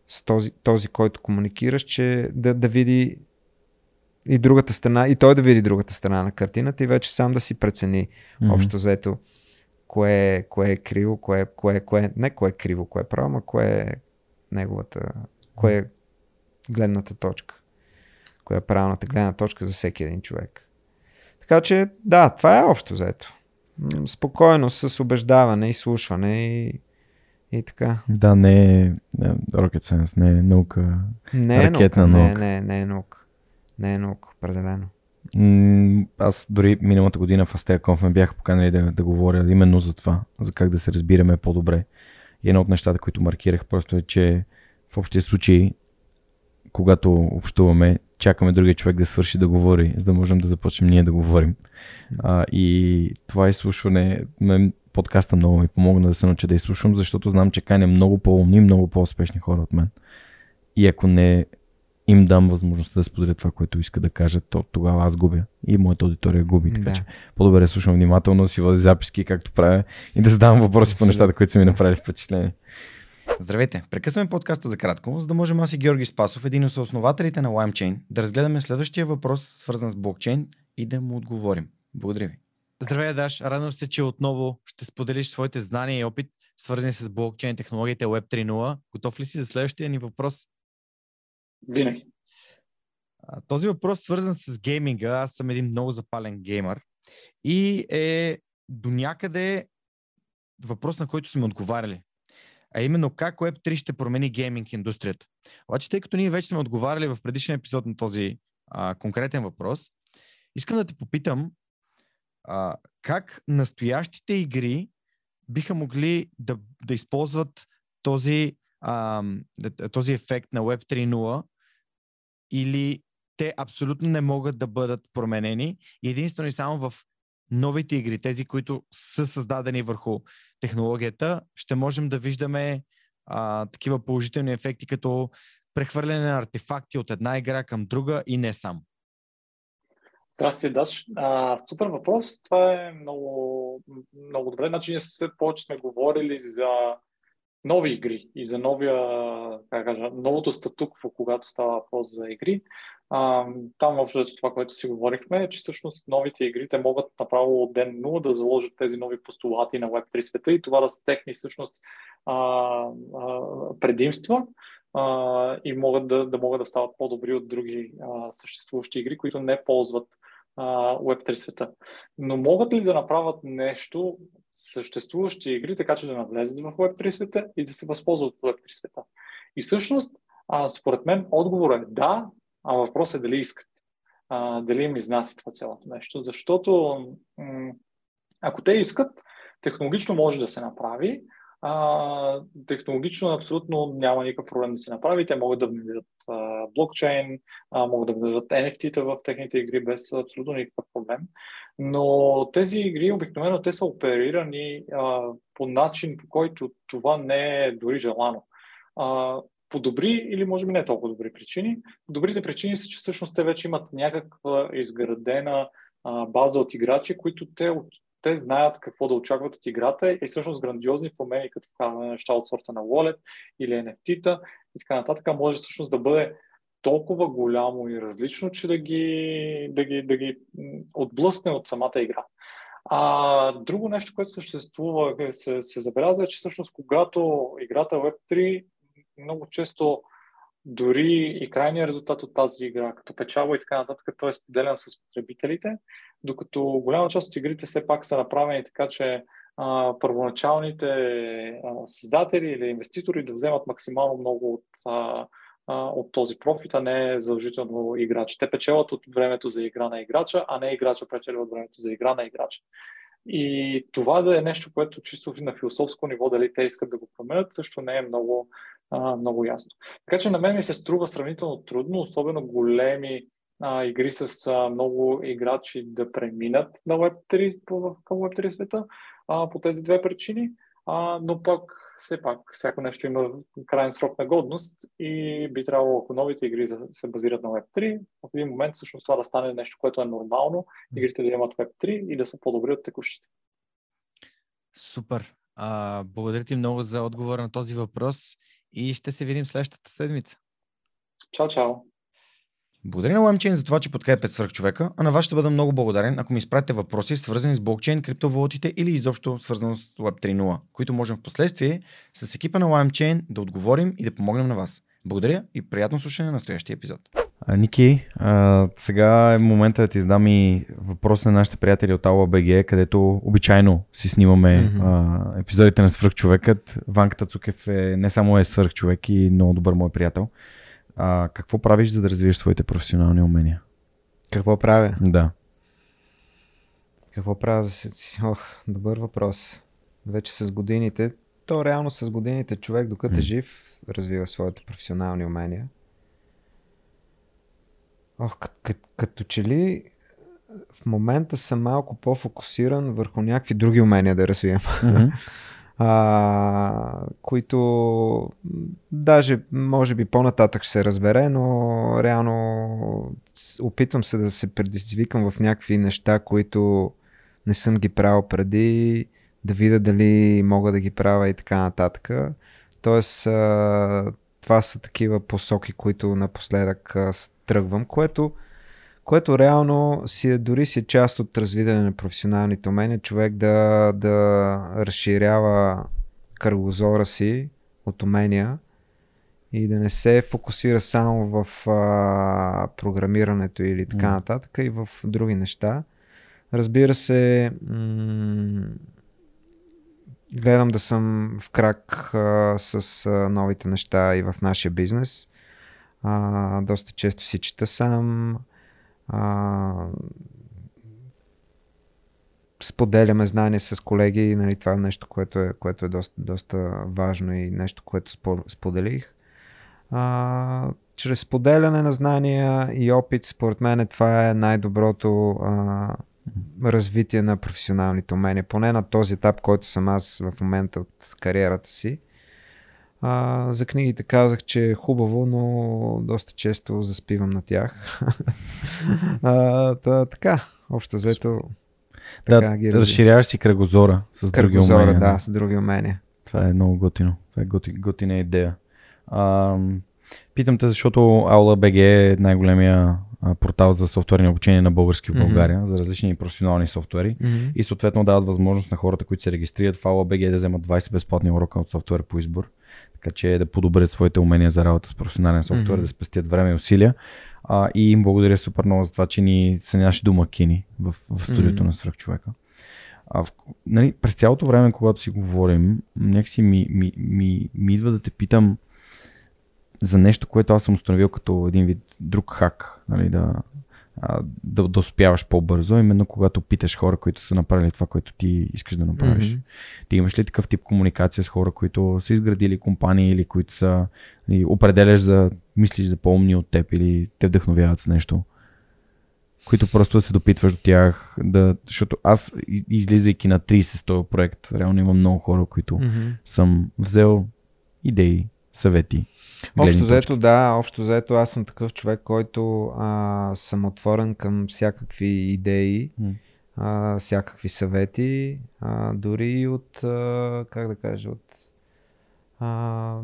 с този, който комуникираш, че да види и другата страна, и той да види другата страна на картината и вече сам да си прецени общо взето кое е криво, кое е криво, кое е право, но кое е кое е гледната точка, кое е правилната гледна точка за всеки един човек. Така че да, това е общо взето. Спокойно, с убеждаване, изслушване и така. Да, не е rocket science, не е наука, ракетна наука. Не е наука, определено. Аз дори миналата година в ASTEA.conf ме бяха поканали да говоря именно за това, за как да се разбираме по-добре. И едно от нещата, които маркирах просто е, че в общия случай, когато общуваме, чакаме другия човек да свърши да говори, за да можем да започнем ние да говорим. И това изслушване, подкаста много ми помогна да се науча да изслушвам, защото знам, че каня много по-умни, много по-успешни хора от мен. И ако не им дам възможността да споделя това, което иска да кажа, то тогава аз губя и моята аудитория губи. Така че по-добре да слушам внимателно, да си водя записки, както правя, и да задавам въпроси по нещата, които са ми направили впечатление. Здравейте! Прекъсваме подкаста за кратко, за да можем аз и Георги Спасов, един от съоснователите на LimeChain, да разгледаме следващия въпрос, свързан с блокчейн, и да му отговорим. Благодаря ви! Здравей, Даш! Радвам се, че отново ще споделиш своите знания и опит, свързани с блокчейн технологията Web 3.0. Готов ли си за следващия ни въпрос? Винаги. Този въпрос свързан с гейминга. Аз съм един много запален геймър и е до някъде въпрос, на който сме отговаряли. А именно как Web3 ще промени гейминг индустрията. Обаче, тъй като ние вече сме отговаряли в предишния епизод на този конкретен въпрос, искам да те попитам как настоящите игри биха могли да използват този ефект на Web 3.0, или те абсолютно не могат да бъдат променени единствено и само в новите игри, тези, които са създадени върху технологията, ще можем да виждаме такива положителни ефекти, като прехвърляне на артефакти от една игра към друга и не само. Здрасти, Даш. Супер въпрос. Това е много, много добре. Значи ние все повече сме говорили за нови игри и за новото статукво, когато става въпрос за игри. Там въобще това, което си говорихме, е, че всъщност новите игри те могат направо от ден 0 да заложат тези нови постулати на Web3 света и това да са техни всъщност предимства и могат да стават по-добри от други съществуващи игри, които не ползват Web3 света. Но могат ли да направят нещо съществуващи игри, така че да навлезат в Web3 света и да се възползват от Web3 света? И всъщност, според мен, отговорът е да, а въпросът е дали искат. Дали им изнася това цялото нещо. Защото ако те искат, технологично може да се направи. Технологично абсолютно няма никакъв проблем да се направи. Те могат да внедрят блокчейн, могат да внедрят NFT-та в техните игри без абсолютно никакъв проблем. Но тези игри обикновено те са оперирани по начин, по който това не е дори желано. По добри или може би не толкова добри причини. Добрите причини са, че всъщност те вече имат някаква изградена база от играчи, които те те знаят какво да очакват от играта и всъщност грандиозни промени, като вкарване на неща от сорта на wallet или NFT-та и така нататък, може всъщност да бъде толкова голямо и различно, че да ги отблъсне от самата игра. А друго нещо, което съществува, се забелязва, е, че всъщност когато играта Web 3, много често дори и крайният резултат от тази игра, като печалба и така нататък, той е споделен с потребителите, докато голяма част от игрите все пак са направени така, че първоначалните създатели или инвеститори да вземат максимално много от този профит, а не задължително играч. Те печелят от времето за игра на играча, а не играча печели от времето за игра на играча. И това да е нещо, което чисто на философско ниво, дали те искат да го променят, също не е много ясно. Така че на мен ми се струва сравнително трудно, особено големи игри с много играчи да преминат на Web3, към Web3 света по тези две причини, но пък все пак, всяко нещо има крайен срок на годност и би трябвало, ако новите игри се базират на Web3, в един момент всъщност това да стане нещо, което е нормално, игрите да имат Web3 и да са по-добри от текущите. Супер! Благодаря ти много за отговор на този въпрос и ще се видим следващата седмица. Чао! Благодаря на LimeChain за това, че подкрепят Свръхчовека, а на вас ще бъда много благодарен, ако ми изпратите въпроси, свързани с блокчейн, криптовалутите или изобщо свързано с Web 3.0, които можем в последствие с екипа на LimeChain да отговорим и да помогнем на вас. Благодаря и приятно слушане на настоящия епизод. Ники, сега е момента да ти издам и въпрос на нашите приятели от Aula.bg, където обичайно си снимаме епизодите на Свръхчовекът. Ванката Цукев не само е свръхчовек и много добър мой приятел. Какво правиш, за да развиеш своите професионални умения? Какво правя? Да. Какво правя за си? Добър въпрос. Вече с годините, реално с годините човек, докато е жив, развива своите професионални умения. Като че ли в момента съм малко по-фокусиран върху някакви други умения да развивам. Които даже може би по-нататък ще се разбере, но реално опитвам се да се предизвикам в някакви неща, които не съм ги правил преди, да видя дали мога да ги правя и така нататък. Тоест това са такива посоки, които напоследък тръгвам, което реално дори си е част от развитие на професионалните умения, човек да разширява кръгозора си от умения и да не се фокусира само в програмирането или така нататък, и в други неща. Разбира се, гледам да съм в крак с новите неща и в нашия бизнес. Доста често си чета сам. Споделяме знания с колеги, нали, това е нещо, което е доста важно и нещо, което споделих. Чрез споделяне на знания и опит, според мен това е най-доброто развитие на професионалните умения, поне на този етап, който съм аз в момента от кариерата си. За книгите казах, че е хубаво, но доста често заспивам на тях. Така, общо взето. Разширяваш си кръгозора с други умения. Да, с други умения. Това е много готино. Това е готина идея. Питам те, защото Aula.bg е най-големия портал за софтуерни обучения на български в България, за различни професионални софтуери и съответно дават възможност на хората, които се регистрират в Aula.bg да вземат 20 безплатни урока от софтуер по избор. Така че да подобрят своите умения за работа с професионален софтуер, да спестят време и усилия. И им благодаря супер много за това, че ни са наши домакини в студиото на Свръхчовека. Нали, през цялото време, когато си говорим, някакси ми идва да те питам за нещо, което аз съм установил като един вид друг хак, нали, да успяваш по-бързо, именно когато питаш хора, които са направили това, което ти искаш да направиш. Ти имаш ли такъв тип комуникация с хора, които са изградили компании или които са определяш мислиш за по-умни от теб или те вдъхновяват с нещо, които просто да се допитваш до тях, защото аз, излизайки на 30 с този проект, реално имам много хора, които съм взел идеи, съвети. Общо взето аз съм такъв човек, който съм отворен към всякакви идеи, всякакви съвети, дори и от,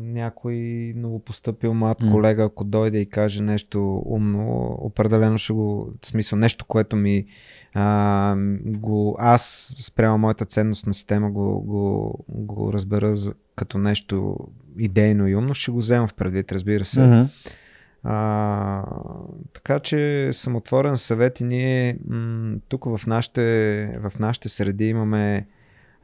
някой новопостъпил млад колега, ако дойде и каже нещо умно, определено ще го, в смисъл нещо, което ми аз спрямо моята ценностна система го разбера като нещо идейно и умно, ще го взема в предвид, разбира се. Mm-hmm. Така че съм отворен съвет и ние тук в нашите среди имаме,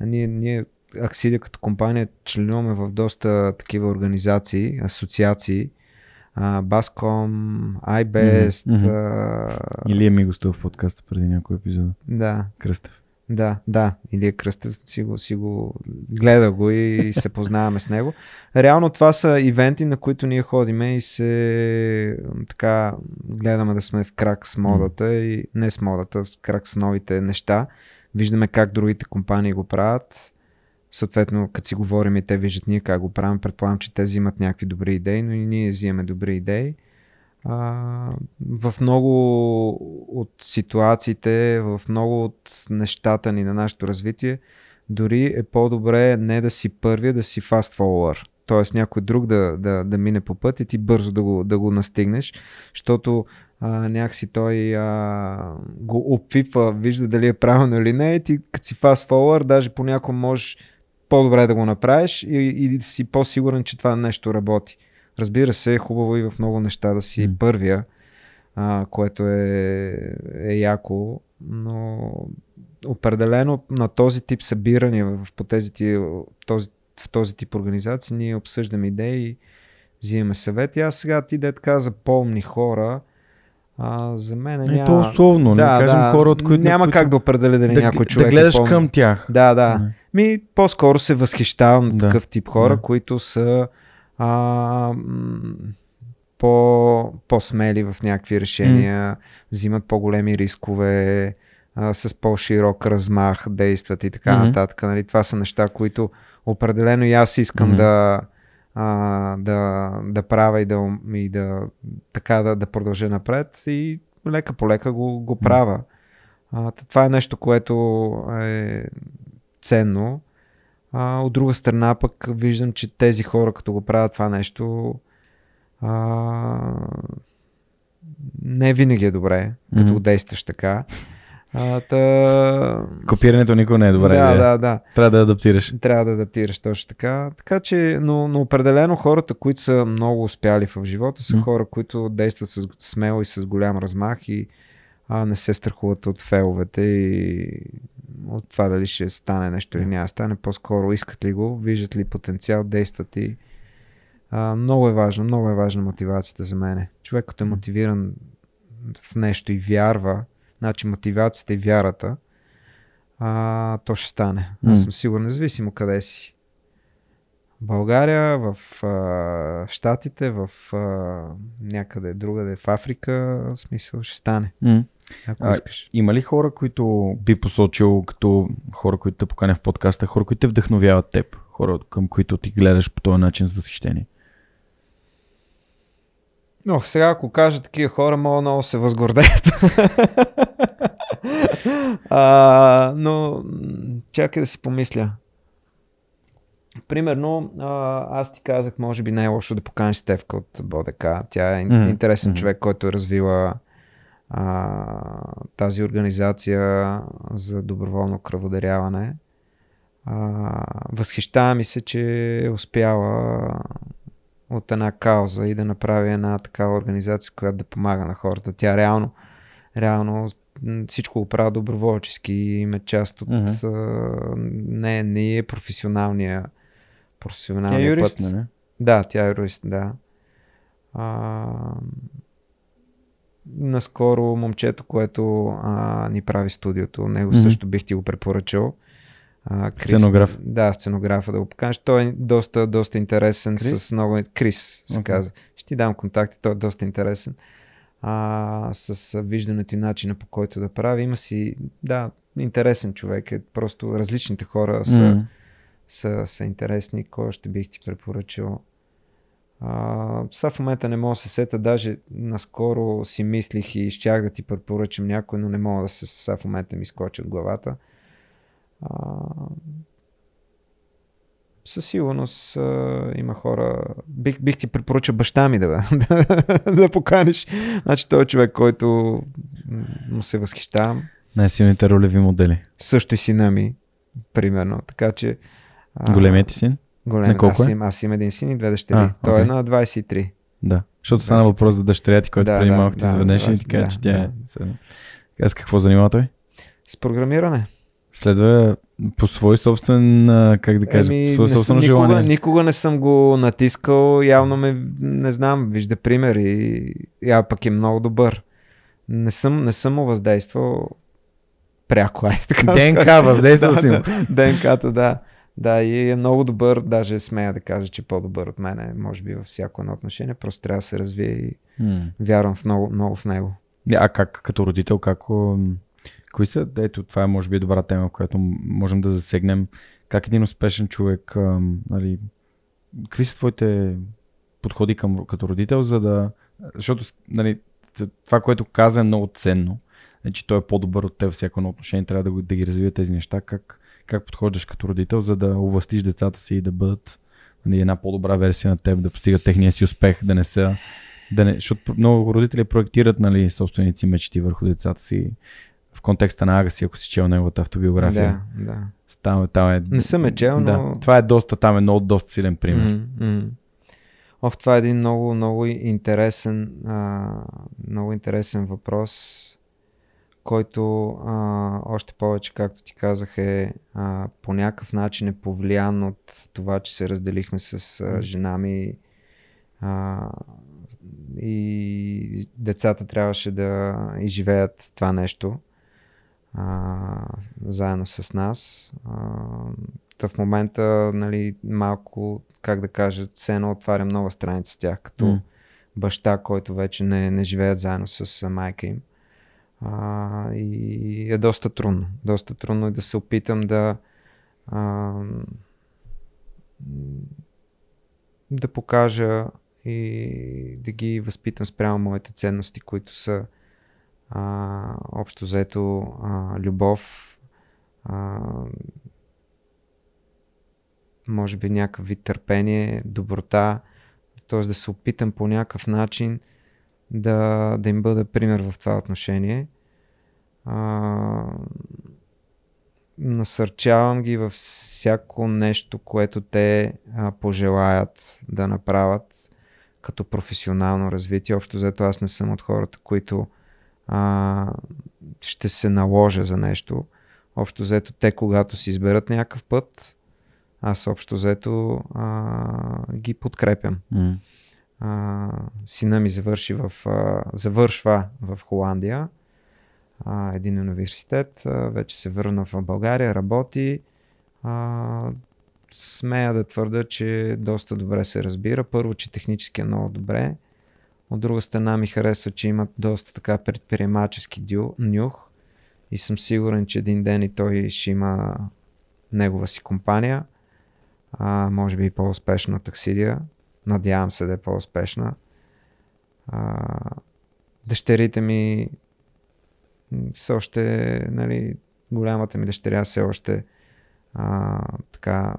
ние Аксидия като компания членуваме в доста такива организации, асоциации, Баском, iBest. Илия ми гостува в подкаста преди някой епизода. Да. Кръстев. Да, Илия Кръстев, си го гледа го и се познаваме с него. Реално това са ивенти, на които ние ходиме и се така гледаме да сме в крак с модата и не с модата, в крак с новите неща. Виждаме как другите компании го правят. Съответно, като си говорим и те виждат ние как го правим, предполагам, че те взимат някакви добри идеи, но и ние взимаме добри идеи. В много от ситуациите, в много от нещата ни на нашето развитие, дори е по-добре не да си първи, да си fast follower. Тоест някой друг да мине по път и ти бързо да го настигнеш, защото някакси той го опипва, вижда дали е правилно или не и ти като си fast follower, даже понякога можеш по-добре да го направиш и си по-сигурен, че това нещо работи. Разбира се, е хубаво и в много неща да си първия, което е яко, но определено на този тип събирания в този тип организации ние обсъждаме идеи и взимаме съвет. И аз сега ти дед каза помни хора, за мен няма... Ето условно, да кажем хора, от които... Няма как да определя да някой човек. Да гледаш към тях. Да. Ми по-скоро се възхищавам на такъв тип хора, които са по-смели в някакви решения, взимат по-големи рискове, с по-широк размах действат и така нататък. Нали, това са неща, които определено и аз искам да правя и да продължа напред и лека по лека го правя. Това е нещо, което е ценно. От друга страна пък виждам, че тези хора, като го правят това нещо, не винаги е добре, като го действаш така. Копирането никога не е добра идея. Да. Трябва да адаптираш. Точно така. Така че, но определено хората, които са много успяли в живота, са хора, които действат смело и с голям размах и не се страхуват от фейловете и от това дали ще стане нещо или няма стане. По-скоро искат ли го, виждат ли потенциал, действат и много е важна мотивацията за мене. Човек като е мотивиран в нещо и вярва, значи мотивацията и вярата, то ще стане. Аз съм сигурен, независимо къде си. В България, в Щатите, в някъде другаде, в Африка, смисъл ще стане. Ако искаш. Има ли хора, които би посочил като хора, които те поканя в подкаста, хора, които те вдъхновяват теб, хора, към които ти гледаш по този начин с възхищение? Но сега, ако кажа такива хора, много се възгордеят. Но чакай да си помисля. Примерно, аз ти казах, може би най-лошо да поканиш Стевка от БДК. Тя е интересен човек, който е развила тази организация за доброволно кръводаряване. Възхищава ми се, че е успяла от една кауза и да направи една такава организация, която да помага на хората. Тя реално всичко го прави доброволчески и има част от не е професионалния тя юрист, път. Не? Да, тя е юрист, да. Наскоро момчето, което ни прави студиото, него също бих ти го препоръчал. Сценограф. Да, сценографа да го покажеш. Той е доста интересен. Крис? С много... Крис се казва. Ще ти дам контакти, той е доста интересен. С виждането и начина по който да прави. Има си, да, интересен човек. Просто различните хора са интересни. Кой ще бих ти препоръчал? Сега в момента не мога да се сета, даже наскоро си мислих и щях да ти препоръчам някой, но не мога да се сега в момента ми скочи от главата. Със сигурност има хора, бих ти препоръчал баща ми да поканиш. Значи той е човек, който му се възхищавам. Най-силните ролеви модели. Също и сина ми, примерно. Така че. Големият ти син? Голем, на колко е? Аз имам един син и две дъщери. Той е на 23. Да, защото стана въпрос за дъщеря ти, който преди малко ти заведеш и така, че тя е. Аз какво занимава той? С програмиране. Следва по свой собствен, как да кажа, свой собствено желание. Никога не съм го натискал, явно не знам, вижда пример и а пък е много добър. Не съм му въздействал пряко. ДНК, въздействал си му. ДНК-то, да. Да, и е много добър, даже смея да кажа, че е по-добър от мене, може би във всяко едно отношение, просто трябва да се развие и вярвам в много, много в него. А как като родител, кои са? Ето, това е може би добра тема, в която можем да засегнем. Как един успешен човек, нали, какви са твоите подходи като родител, за да, защото нали, това, което каза е много ценно, е, че той е по-добър от те във всяко едно отношение, трябва да ги развие тези неща. Как подхождаш като родител, за да увластиш децата си и да бъдат една по-добра версия на теб, да постигат техния си успех, да не са. Защото много родители проектират нали, собственици мечти върху децата си. В контекста на Агаси, ако си чел неговата автобиография. Да. Там е... Не съм е чел, но... Да. Това е доста силен пример. Това е един много, много интересен, много интересен въпрос, който още повече, както ти казах, е по някакъв начин е повлиян от това, че се разделихме с жена ми и децата трябваше да изживеят това нещо заедно с нас. В момента, нали, малко, как да кажа, цено отварям нова страница с тях, като баща, който вече не живеят заедно с майка им. И е доста трудно и да се опитам да покажа и да ги възпитам спрямо моите ценности, които са общо взето любов, може би някакъв вид търпение, доброта, т.е. да се опитам по някакъв начин да им бъда пример в това отношение. Насърчавам ги във всяко нещо, което те пожелаят да направят като професионално развитие. Общо взето аз не съм от хората, които ще се наложа за нещо. Общо взето те, когато си изберат някакъв път, аз общо взето ги подкрепям. Сина ми завършва в Холандия един университет, вече се върна в България, работи. Смея да твърда, че доста добре се разбира. Първо, че технически е много добре. От друга страна ми харесва, че имат доста така предприемачески нюх и съм сигурен, че един ден и той ще има негова си компания. Може би и по-успешна от Таксидия. Надявам се да е по-успешна. Дъщерите ми са още, нали, голямата ми дъщеря все още така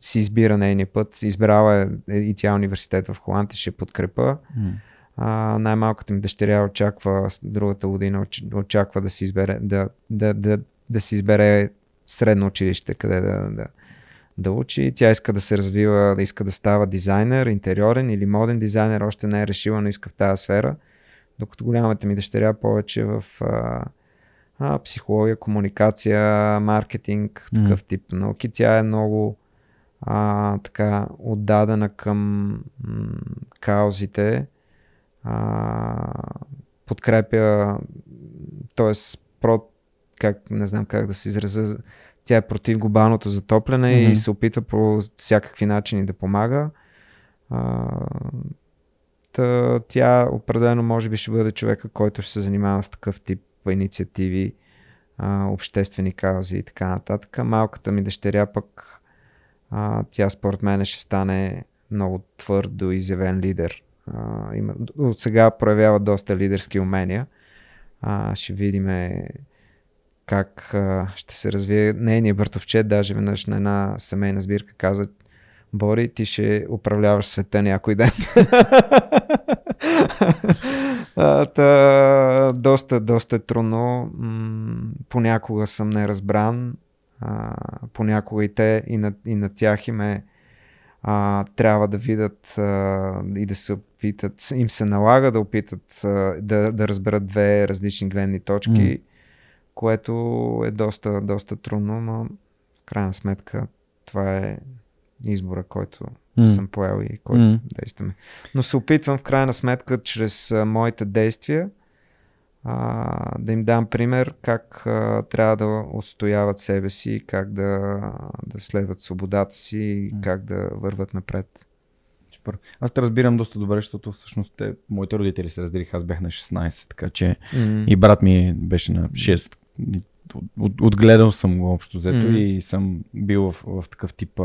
си избира нейния път. Избрала е и тя университет в Холандия, ще подкрепа. Най-малката ми дъщеря очаква другата година, очаква да си избере, да си избере средно училище, къде да учи. Тя иска да се развива, иска да става дизайнер, интериорен или моден дизайнер, още не е решила, но иска в тази сфера. Докато голямата ми дъщеря повече в психология, комуникация, маркетинг, такъв тип науки. Тя е много така отдадена към каузите, подкрепя, т.е. не знам как да се изразя, тя е против глобалното затопляне и се опитва по всякакви начини да помага. Тя определено може би ще бъде човека, който ще се занимава с такъв тип инициативи, обществени каузи и така нататък. Малката ми дъщеря пък, тя според мен ще стане много твърдо изявен лидер. От сега проявява доста лидерски умения. Ще видим как ще се развие нейния братовче. Даже веднъж на една семейна сбирка каза: Бори, ти ще управляваш света някой ден. Доста е трудно. Понякога съм неразбран. Понякога и те, и на тях им е, трябва да видят и да се опитат, им се налага да опитат да разберат две различни гледни точки, което е доста трудно, но в крайна сметка това е избора, който съм поел и който действаме. Но се опитвам в крайна сметка чрез моите действия да им дам пример как трябва да отстояват себе си, как да следват свободата си, как да върват напред. Аз те разбирам доста добре, защото всъщност моите родители се разделиха, аз бях на 16, така че и брат ми беше на 6. Отгледал съм го общо взето и съм бил в такъв тип,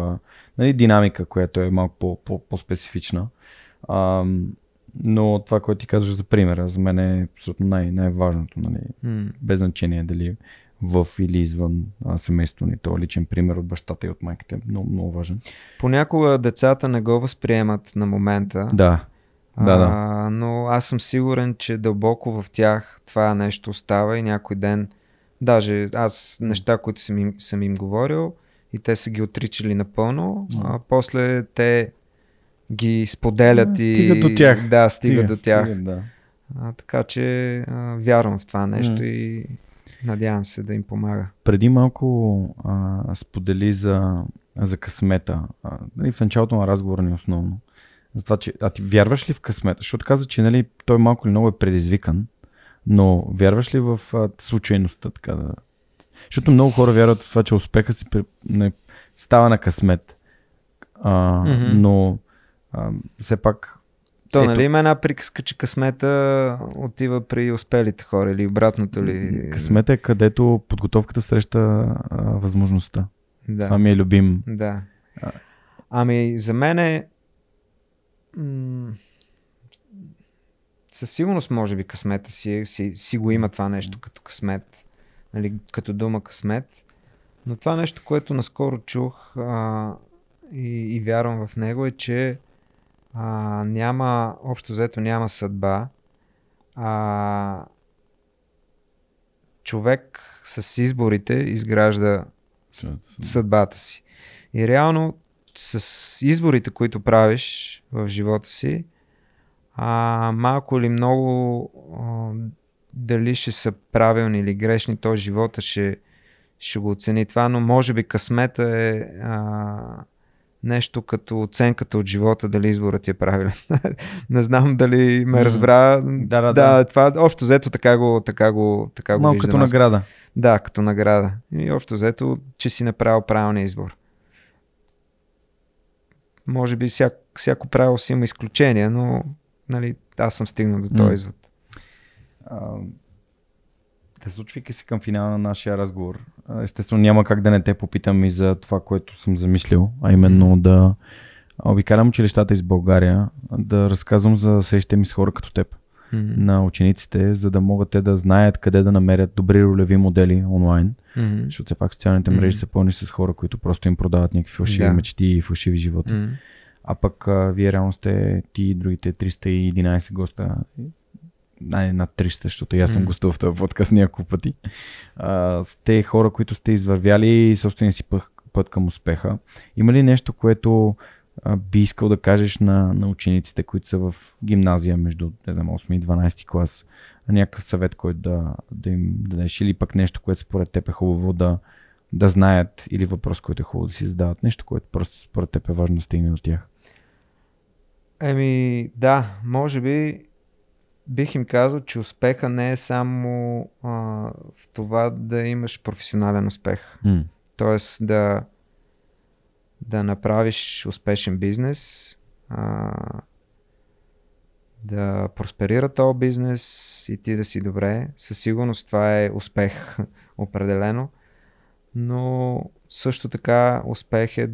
нали, динамика, която е малко по-специфична. Но това, което ти казваш за примера, за мен е абсолютно най-важното. Нали? Без значение дали в или извън семейството ни. То личен пример от бащата и от майката е много, много важен. Понякога децата не го възприемат на момента. Да. Но аз съм сигурен, че дълбоко в тях това нещо остава и някой ден, даже аз неща, които съм им говорил и те са ги отричали напълно, а после те ги споделят и стига до тях. Да, стига до тях. Така че вярвам в това нещо и надявам се да им помага. Преди малко сподели за късмета. И в началото на разговора ни основно. За това, че, ти вярваш ли в късмета? Защото каза, че нали, той малко или много е предизвикан, но вярваш ли в случайността? Така, да? Защото много хора вярват в това, че успеха си става на късмет. Но все пак... Нали има една приказка, че късмета отива при успелите хора или обратното ли? Късмета е където подготовката среща възможността. Да. Това ми е любим. Да. За мен е... със сигурност може би късмета си го има това нещо като късмет. Нали, като дума късмет. Но това нещо, което наскоро чух и вярвам в него е, че общо взето няма съдба. Човек с изборите изгражда съдбата си. И реално с изборите, които правиш в живота си, малко или много, дали ще са правилни или грешни, то живота ще го оцени това, но може би късмета е... нещо като оценката от живота, дали изборът ти е правилен. Не знам дали ме разбра. Да, това общо взето така го виждам. Малко като награда. Да, като награда. И общо взето, че си направил правилния избор. Може би всяко правило си има изключение, но нали, аз съм стигнал до този извод. Случвайки се към финала на нашия разговор, естествено няма как да не те попитам и за това, което съм замислил, а именно да обикалям училищата из България, да разказвам за срещите ми с хора като теб на учениците, за да могат те да знаят къде да намерят добри ролеви модели онлайн, защото все пак социалните мрежи са пълни с хора, които просто им продават някакви фалшиви мечти и фалшиви животи. А пък вие реално сте ти и другите 311 госта, над 300, защото аз съм гостувал в този подкаст няколко пъти. Сте хора, които сте извървяли собствения си път към успеха. Има ли нещо, което би искал да кажеш на учениците, които са в гимназия между 8 и 12 клас? Някакъв съвет, който да им дадеш? Или пък нещо, което според теб е хубаво да знаят? Или въпрос, който е хубаво да си задават? Нещо, което просто според теб е важно да стигне до тях? Да, може би бих им казал, че успеха не е само в това да имаш професионален успех. Тоест да направиш успешен бизнес, да просперира този бизнес и ти да си добре. Със сигурност това е успех, определено. Но също така успех е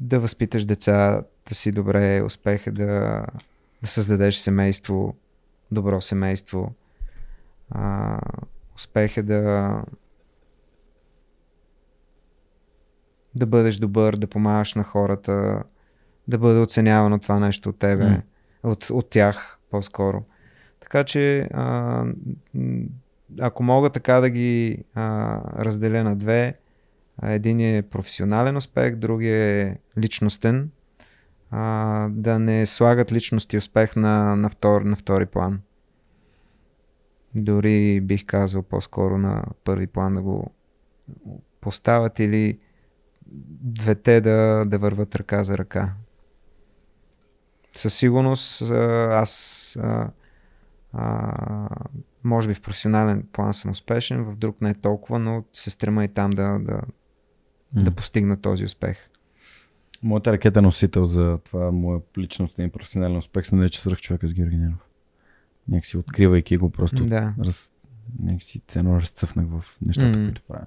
да възпиташ децата си добре, успеха да създадеш семейство, добро семейство, успеха да бъдеш добър, да помагаш на хората, да бъде оценявано това нещо от тебе, от тях по-скоро. Така че ако мога така да ги разделя на две, един е професионален успех, другия е личностен, да не слагат личност и успех на втори план. Дори бих казал по-скоро на първи план да го поставят или двете да върват ръка за ръка. Със сигурност аз може би в професионален план съм успешен, в друг не е толкова, но се стрема и там да постигна този успех. Моята ракета носител за това моя личностен и професионален успех се нарича Свръхчовека с Георги Ненов. Някакси откривайки го, просто някакси ценно разцъфнах в нещата, които правя.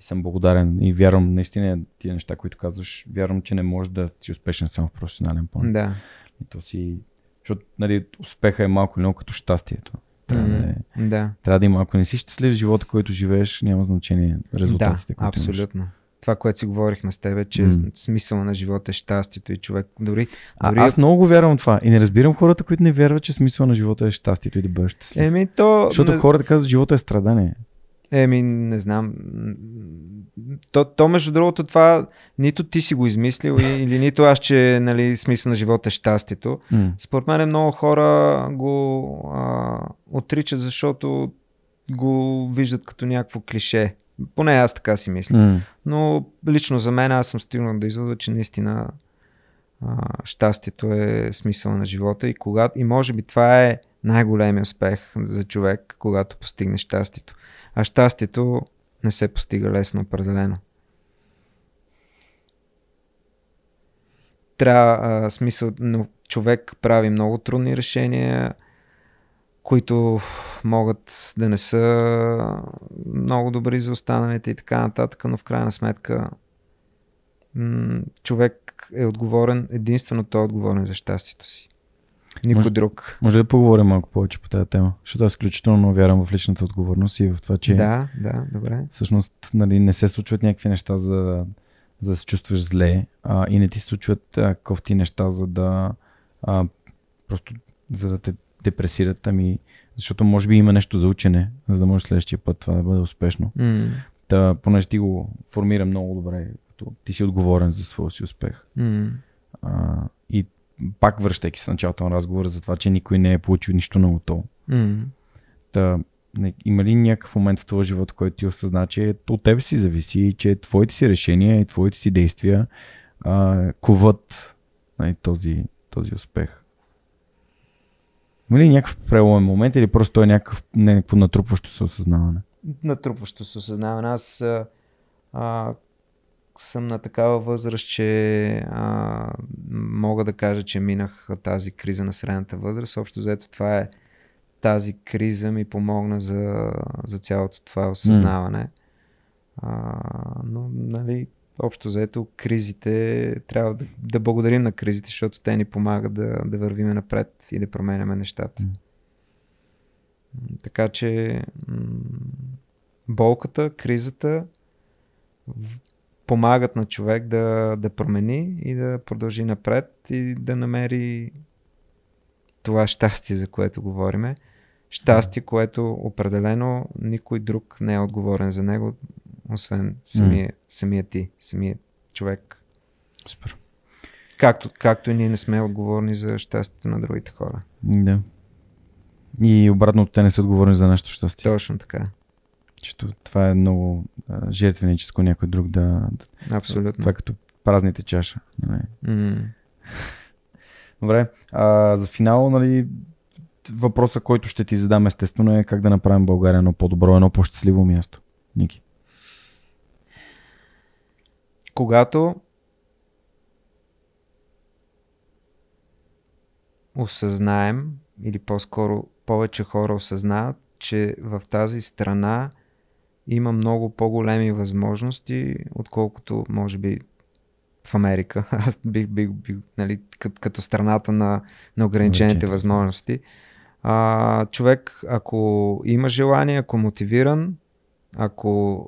И съм благодарен и вярвам, наистина тия неща, които казваш, вярвам, че не можеш да си успешен само в професионален план. Да. И то си, защото нали, успеха е малко или много като щастието. Трябва да има. Ако не си щастлив в живота, който живееш, няма значение резултатите, които имаш. Абсолютно. Това, което си говорихме с теб, че смисъл на живота е щастието и човек. Аз много вярвам това. И не разбирам хората, които не вярват, че смисъл на живота е щастието и да бъдеш щастлив. Защото хората казват, че живота е страдание. Не знам. То между другото, това нито ти си го измислил или нито аз, че нали, смисъл на живота е щастието. Според мен много хора го отричат, защото го виждат като някакво клише. Поне аз така си мисля. Но лично за мен аз съм стигнал да извода, че наистина щастието е смисъл на живота и може би това е най-големия успех за човек, когато постигне щастието. А щастието не се постига лесно, определено. Човек прави много трудни решения, които могат да не са много добри за останалите и така нататък, но в крайна сметка човек е отговорен, единствено той е отговорен за щастието си. Никой друг. Може да поговорим малко повече по тази тема, защото аз изключително много вярвам в личната отговорност и в това, че добре. Всъщност нали, не се случват някакви неща за да се чувстваш зле и не ти се случват кофти неща, за да просто за да те депресират, защото може би има нещо за учене, за да може следващия път това да бъде успешно. Та, понеже ти го формира много добре, като ти си отговорен за своя си успех. И пак връщайки се в началото на разговора за това, че никой не е получил нищо на лото. Има ли някакъв момент в твоя живот, който ти осъзна, че от тебе си зависи, че твоите си решения и твоите си действия куват този успех? Има ли някакъв преломен момент или просто той е някакво натрупващо се осъзнаване? Натрупващо се осъзнаване. Аз съм на такава възраст, че мога да кажа, че минах тази криза на средната възраст. Общо взето това е тази криза ми помогна за цялото това осъзнаване. Но нали, общо взето кризите, трябва да благодарим на кризите, защото те ни помагат да вървим напред и да променяме нещата. Така че болката, кризата помагат на човек да промени и да продължи напред и да намери това щастие, за което говориме. Щастие, което определено никой друг не е отговорен за него, освен самия ти, самия човек. Супер. Както и ние не сме отговорни за щастието на другите хора. Да. И обратно, те не са отговорни за нашето щастие. Точно така. Чето това е много жертвеническо някой друг да... Абсолютно. Това е като празните чаша. Нали? Добре. За финал, нали, въпроса, който ще ти задам естествено е как да направим България едно по-добро, едно по-щастливо място. Ники. Когато осъзнаем, или по-скоро повече хора осъзнаят, че в тази страна има много по-големи възможности, отколкото може би в Америка. Аз бих нали, като страната на ограничените възможности. Човек, ако има желание, ако е мотивиран, ако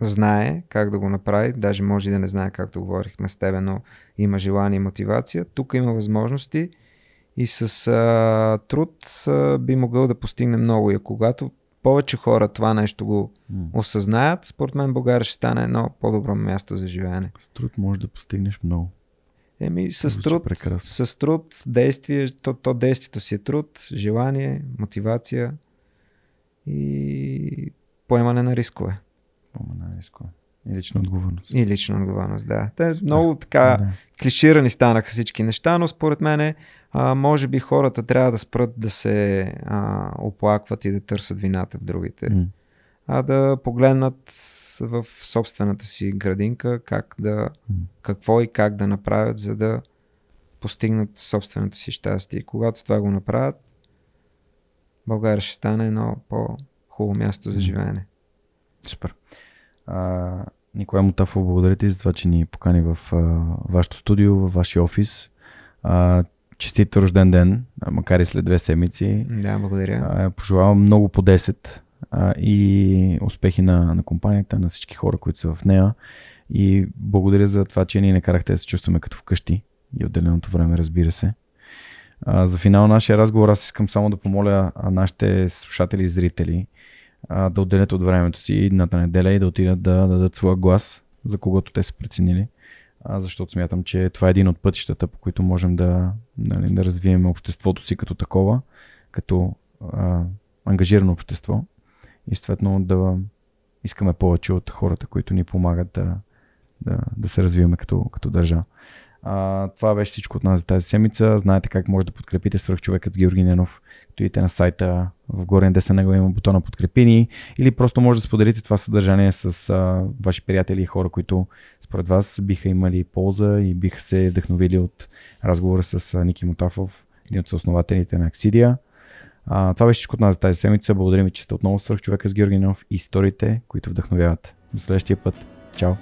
знае как да го направи, даже може и да не знае, както говорихме с тебе, но има желание и мотивация, тук има възможности и с труд би могъл да постигне много. И когато повече хора това нещо го осъзнаят, според мен България ще стане едно по-добро място за живеене. С труд можеш да постигнеш много. Еми, с труд, действие, то действието си е труд, желание, мотивация и поемане на рискове. И лична отговорност. Да. Те много така клиширани станаха всички неща, но според мен може би хората трябва да спрат да се оплакват и да търсят вината в другите, а да погледнат в собствената си градинка какво и как да направят, за да постигнат собственото си щастие. И когато това го направят, България ще стане едно по-хубаво място за живеене. Супер. Николай Мутафов, благодаря ти за това, че ни покани в вашето студио, във вашия офис. Честит рожден ден, макар и след 2 седмици. Да, благодаря. Пожелавам много по 10 и успехи на компанията, на всички хора, които са в нея. И благодаря за това, че ни накарахте да се чувстваме като вкъщи и отделеното време, разбира се. За финал на нашия разговор аз искам само да помоля нашите слушатели и зрители да отделят от времето си едната неделя и да отидат да дадат своя глас, за когото те са преценили, защото смятам, че това е един от пътищата, по които можем да развием обществото си като такова, като ангажирано общество и съответно да искаме повече от хората, които ни помагат да се развиваме като държава. Това беше всичко от нас за тази седмица. Знаете как може да подкрепите Свръхчовекът с Георги Ненов, като идете на сайта, в горния десен ъгъл има бутона "Подкрепи ни", или просто може да споделите това съдържание с ваши приятели и хора, които според вас биха имали полза и биха се вдъхновили от разговора с Ники Мутафов, един от съоснователите на Аксидия. Това беше всичко от нас за тази седмица. Благодарим ви, че сте отново Свръхчовекът с Георги Ненов и историите, които вдъхновяват. До следващия път. Чао!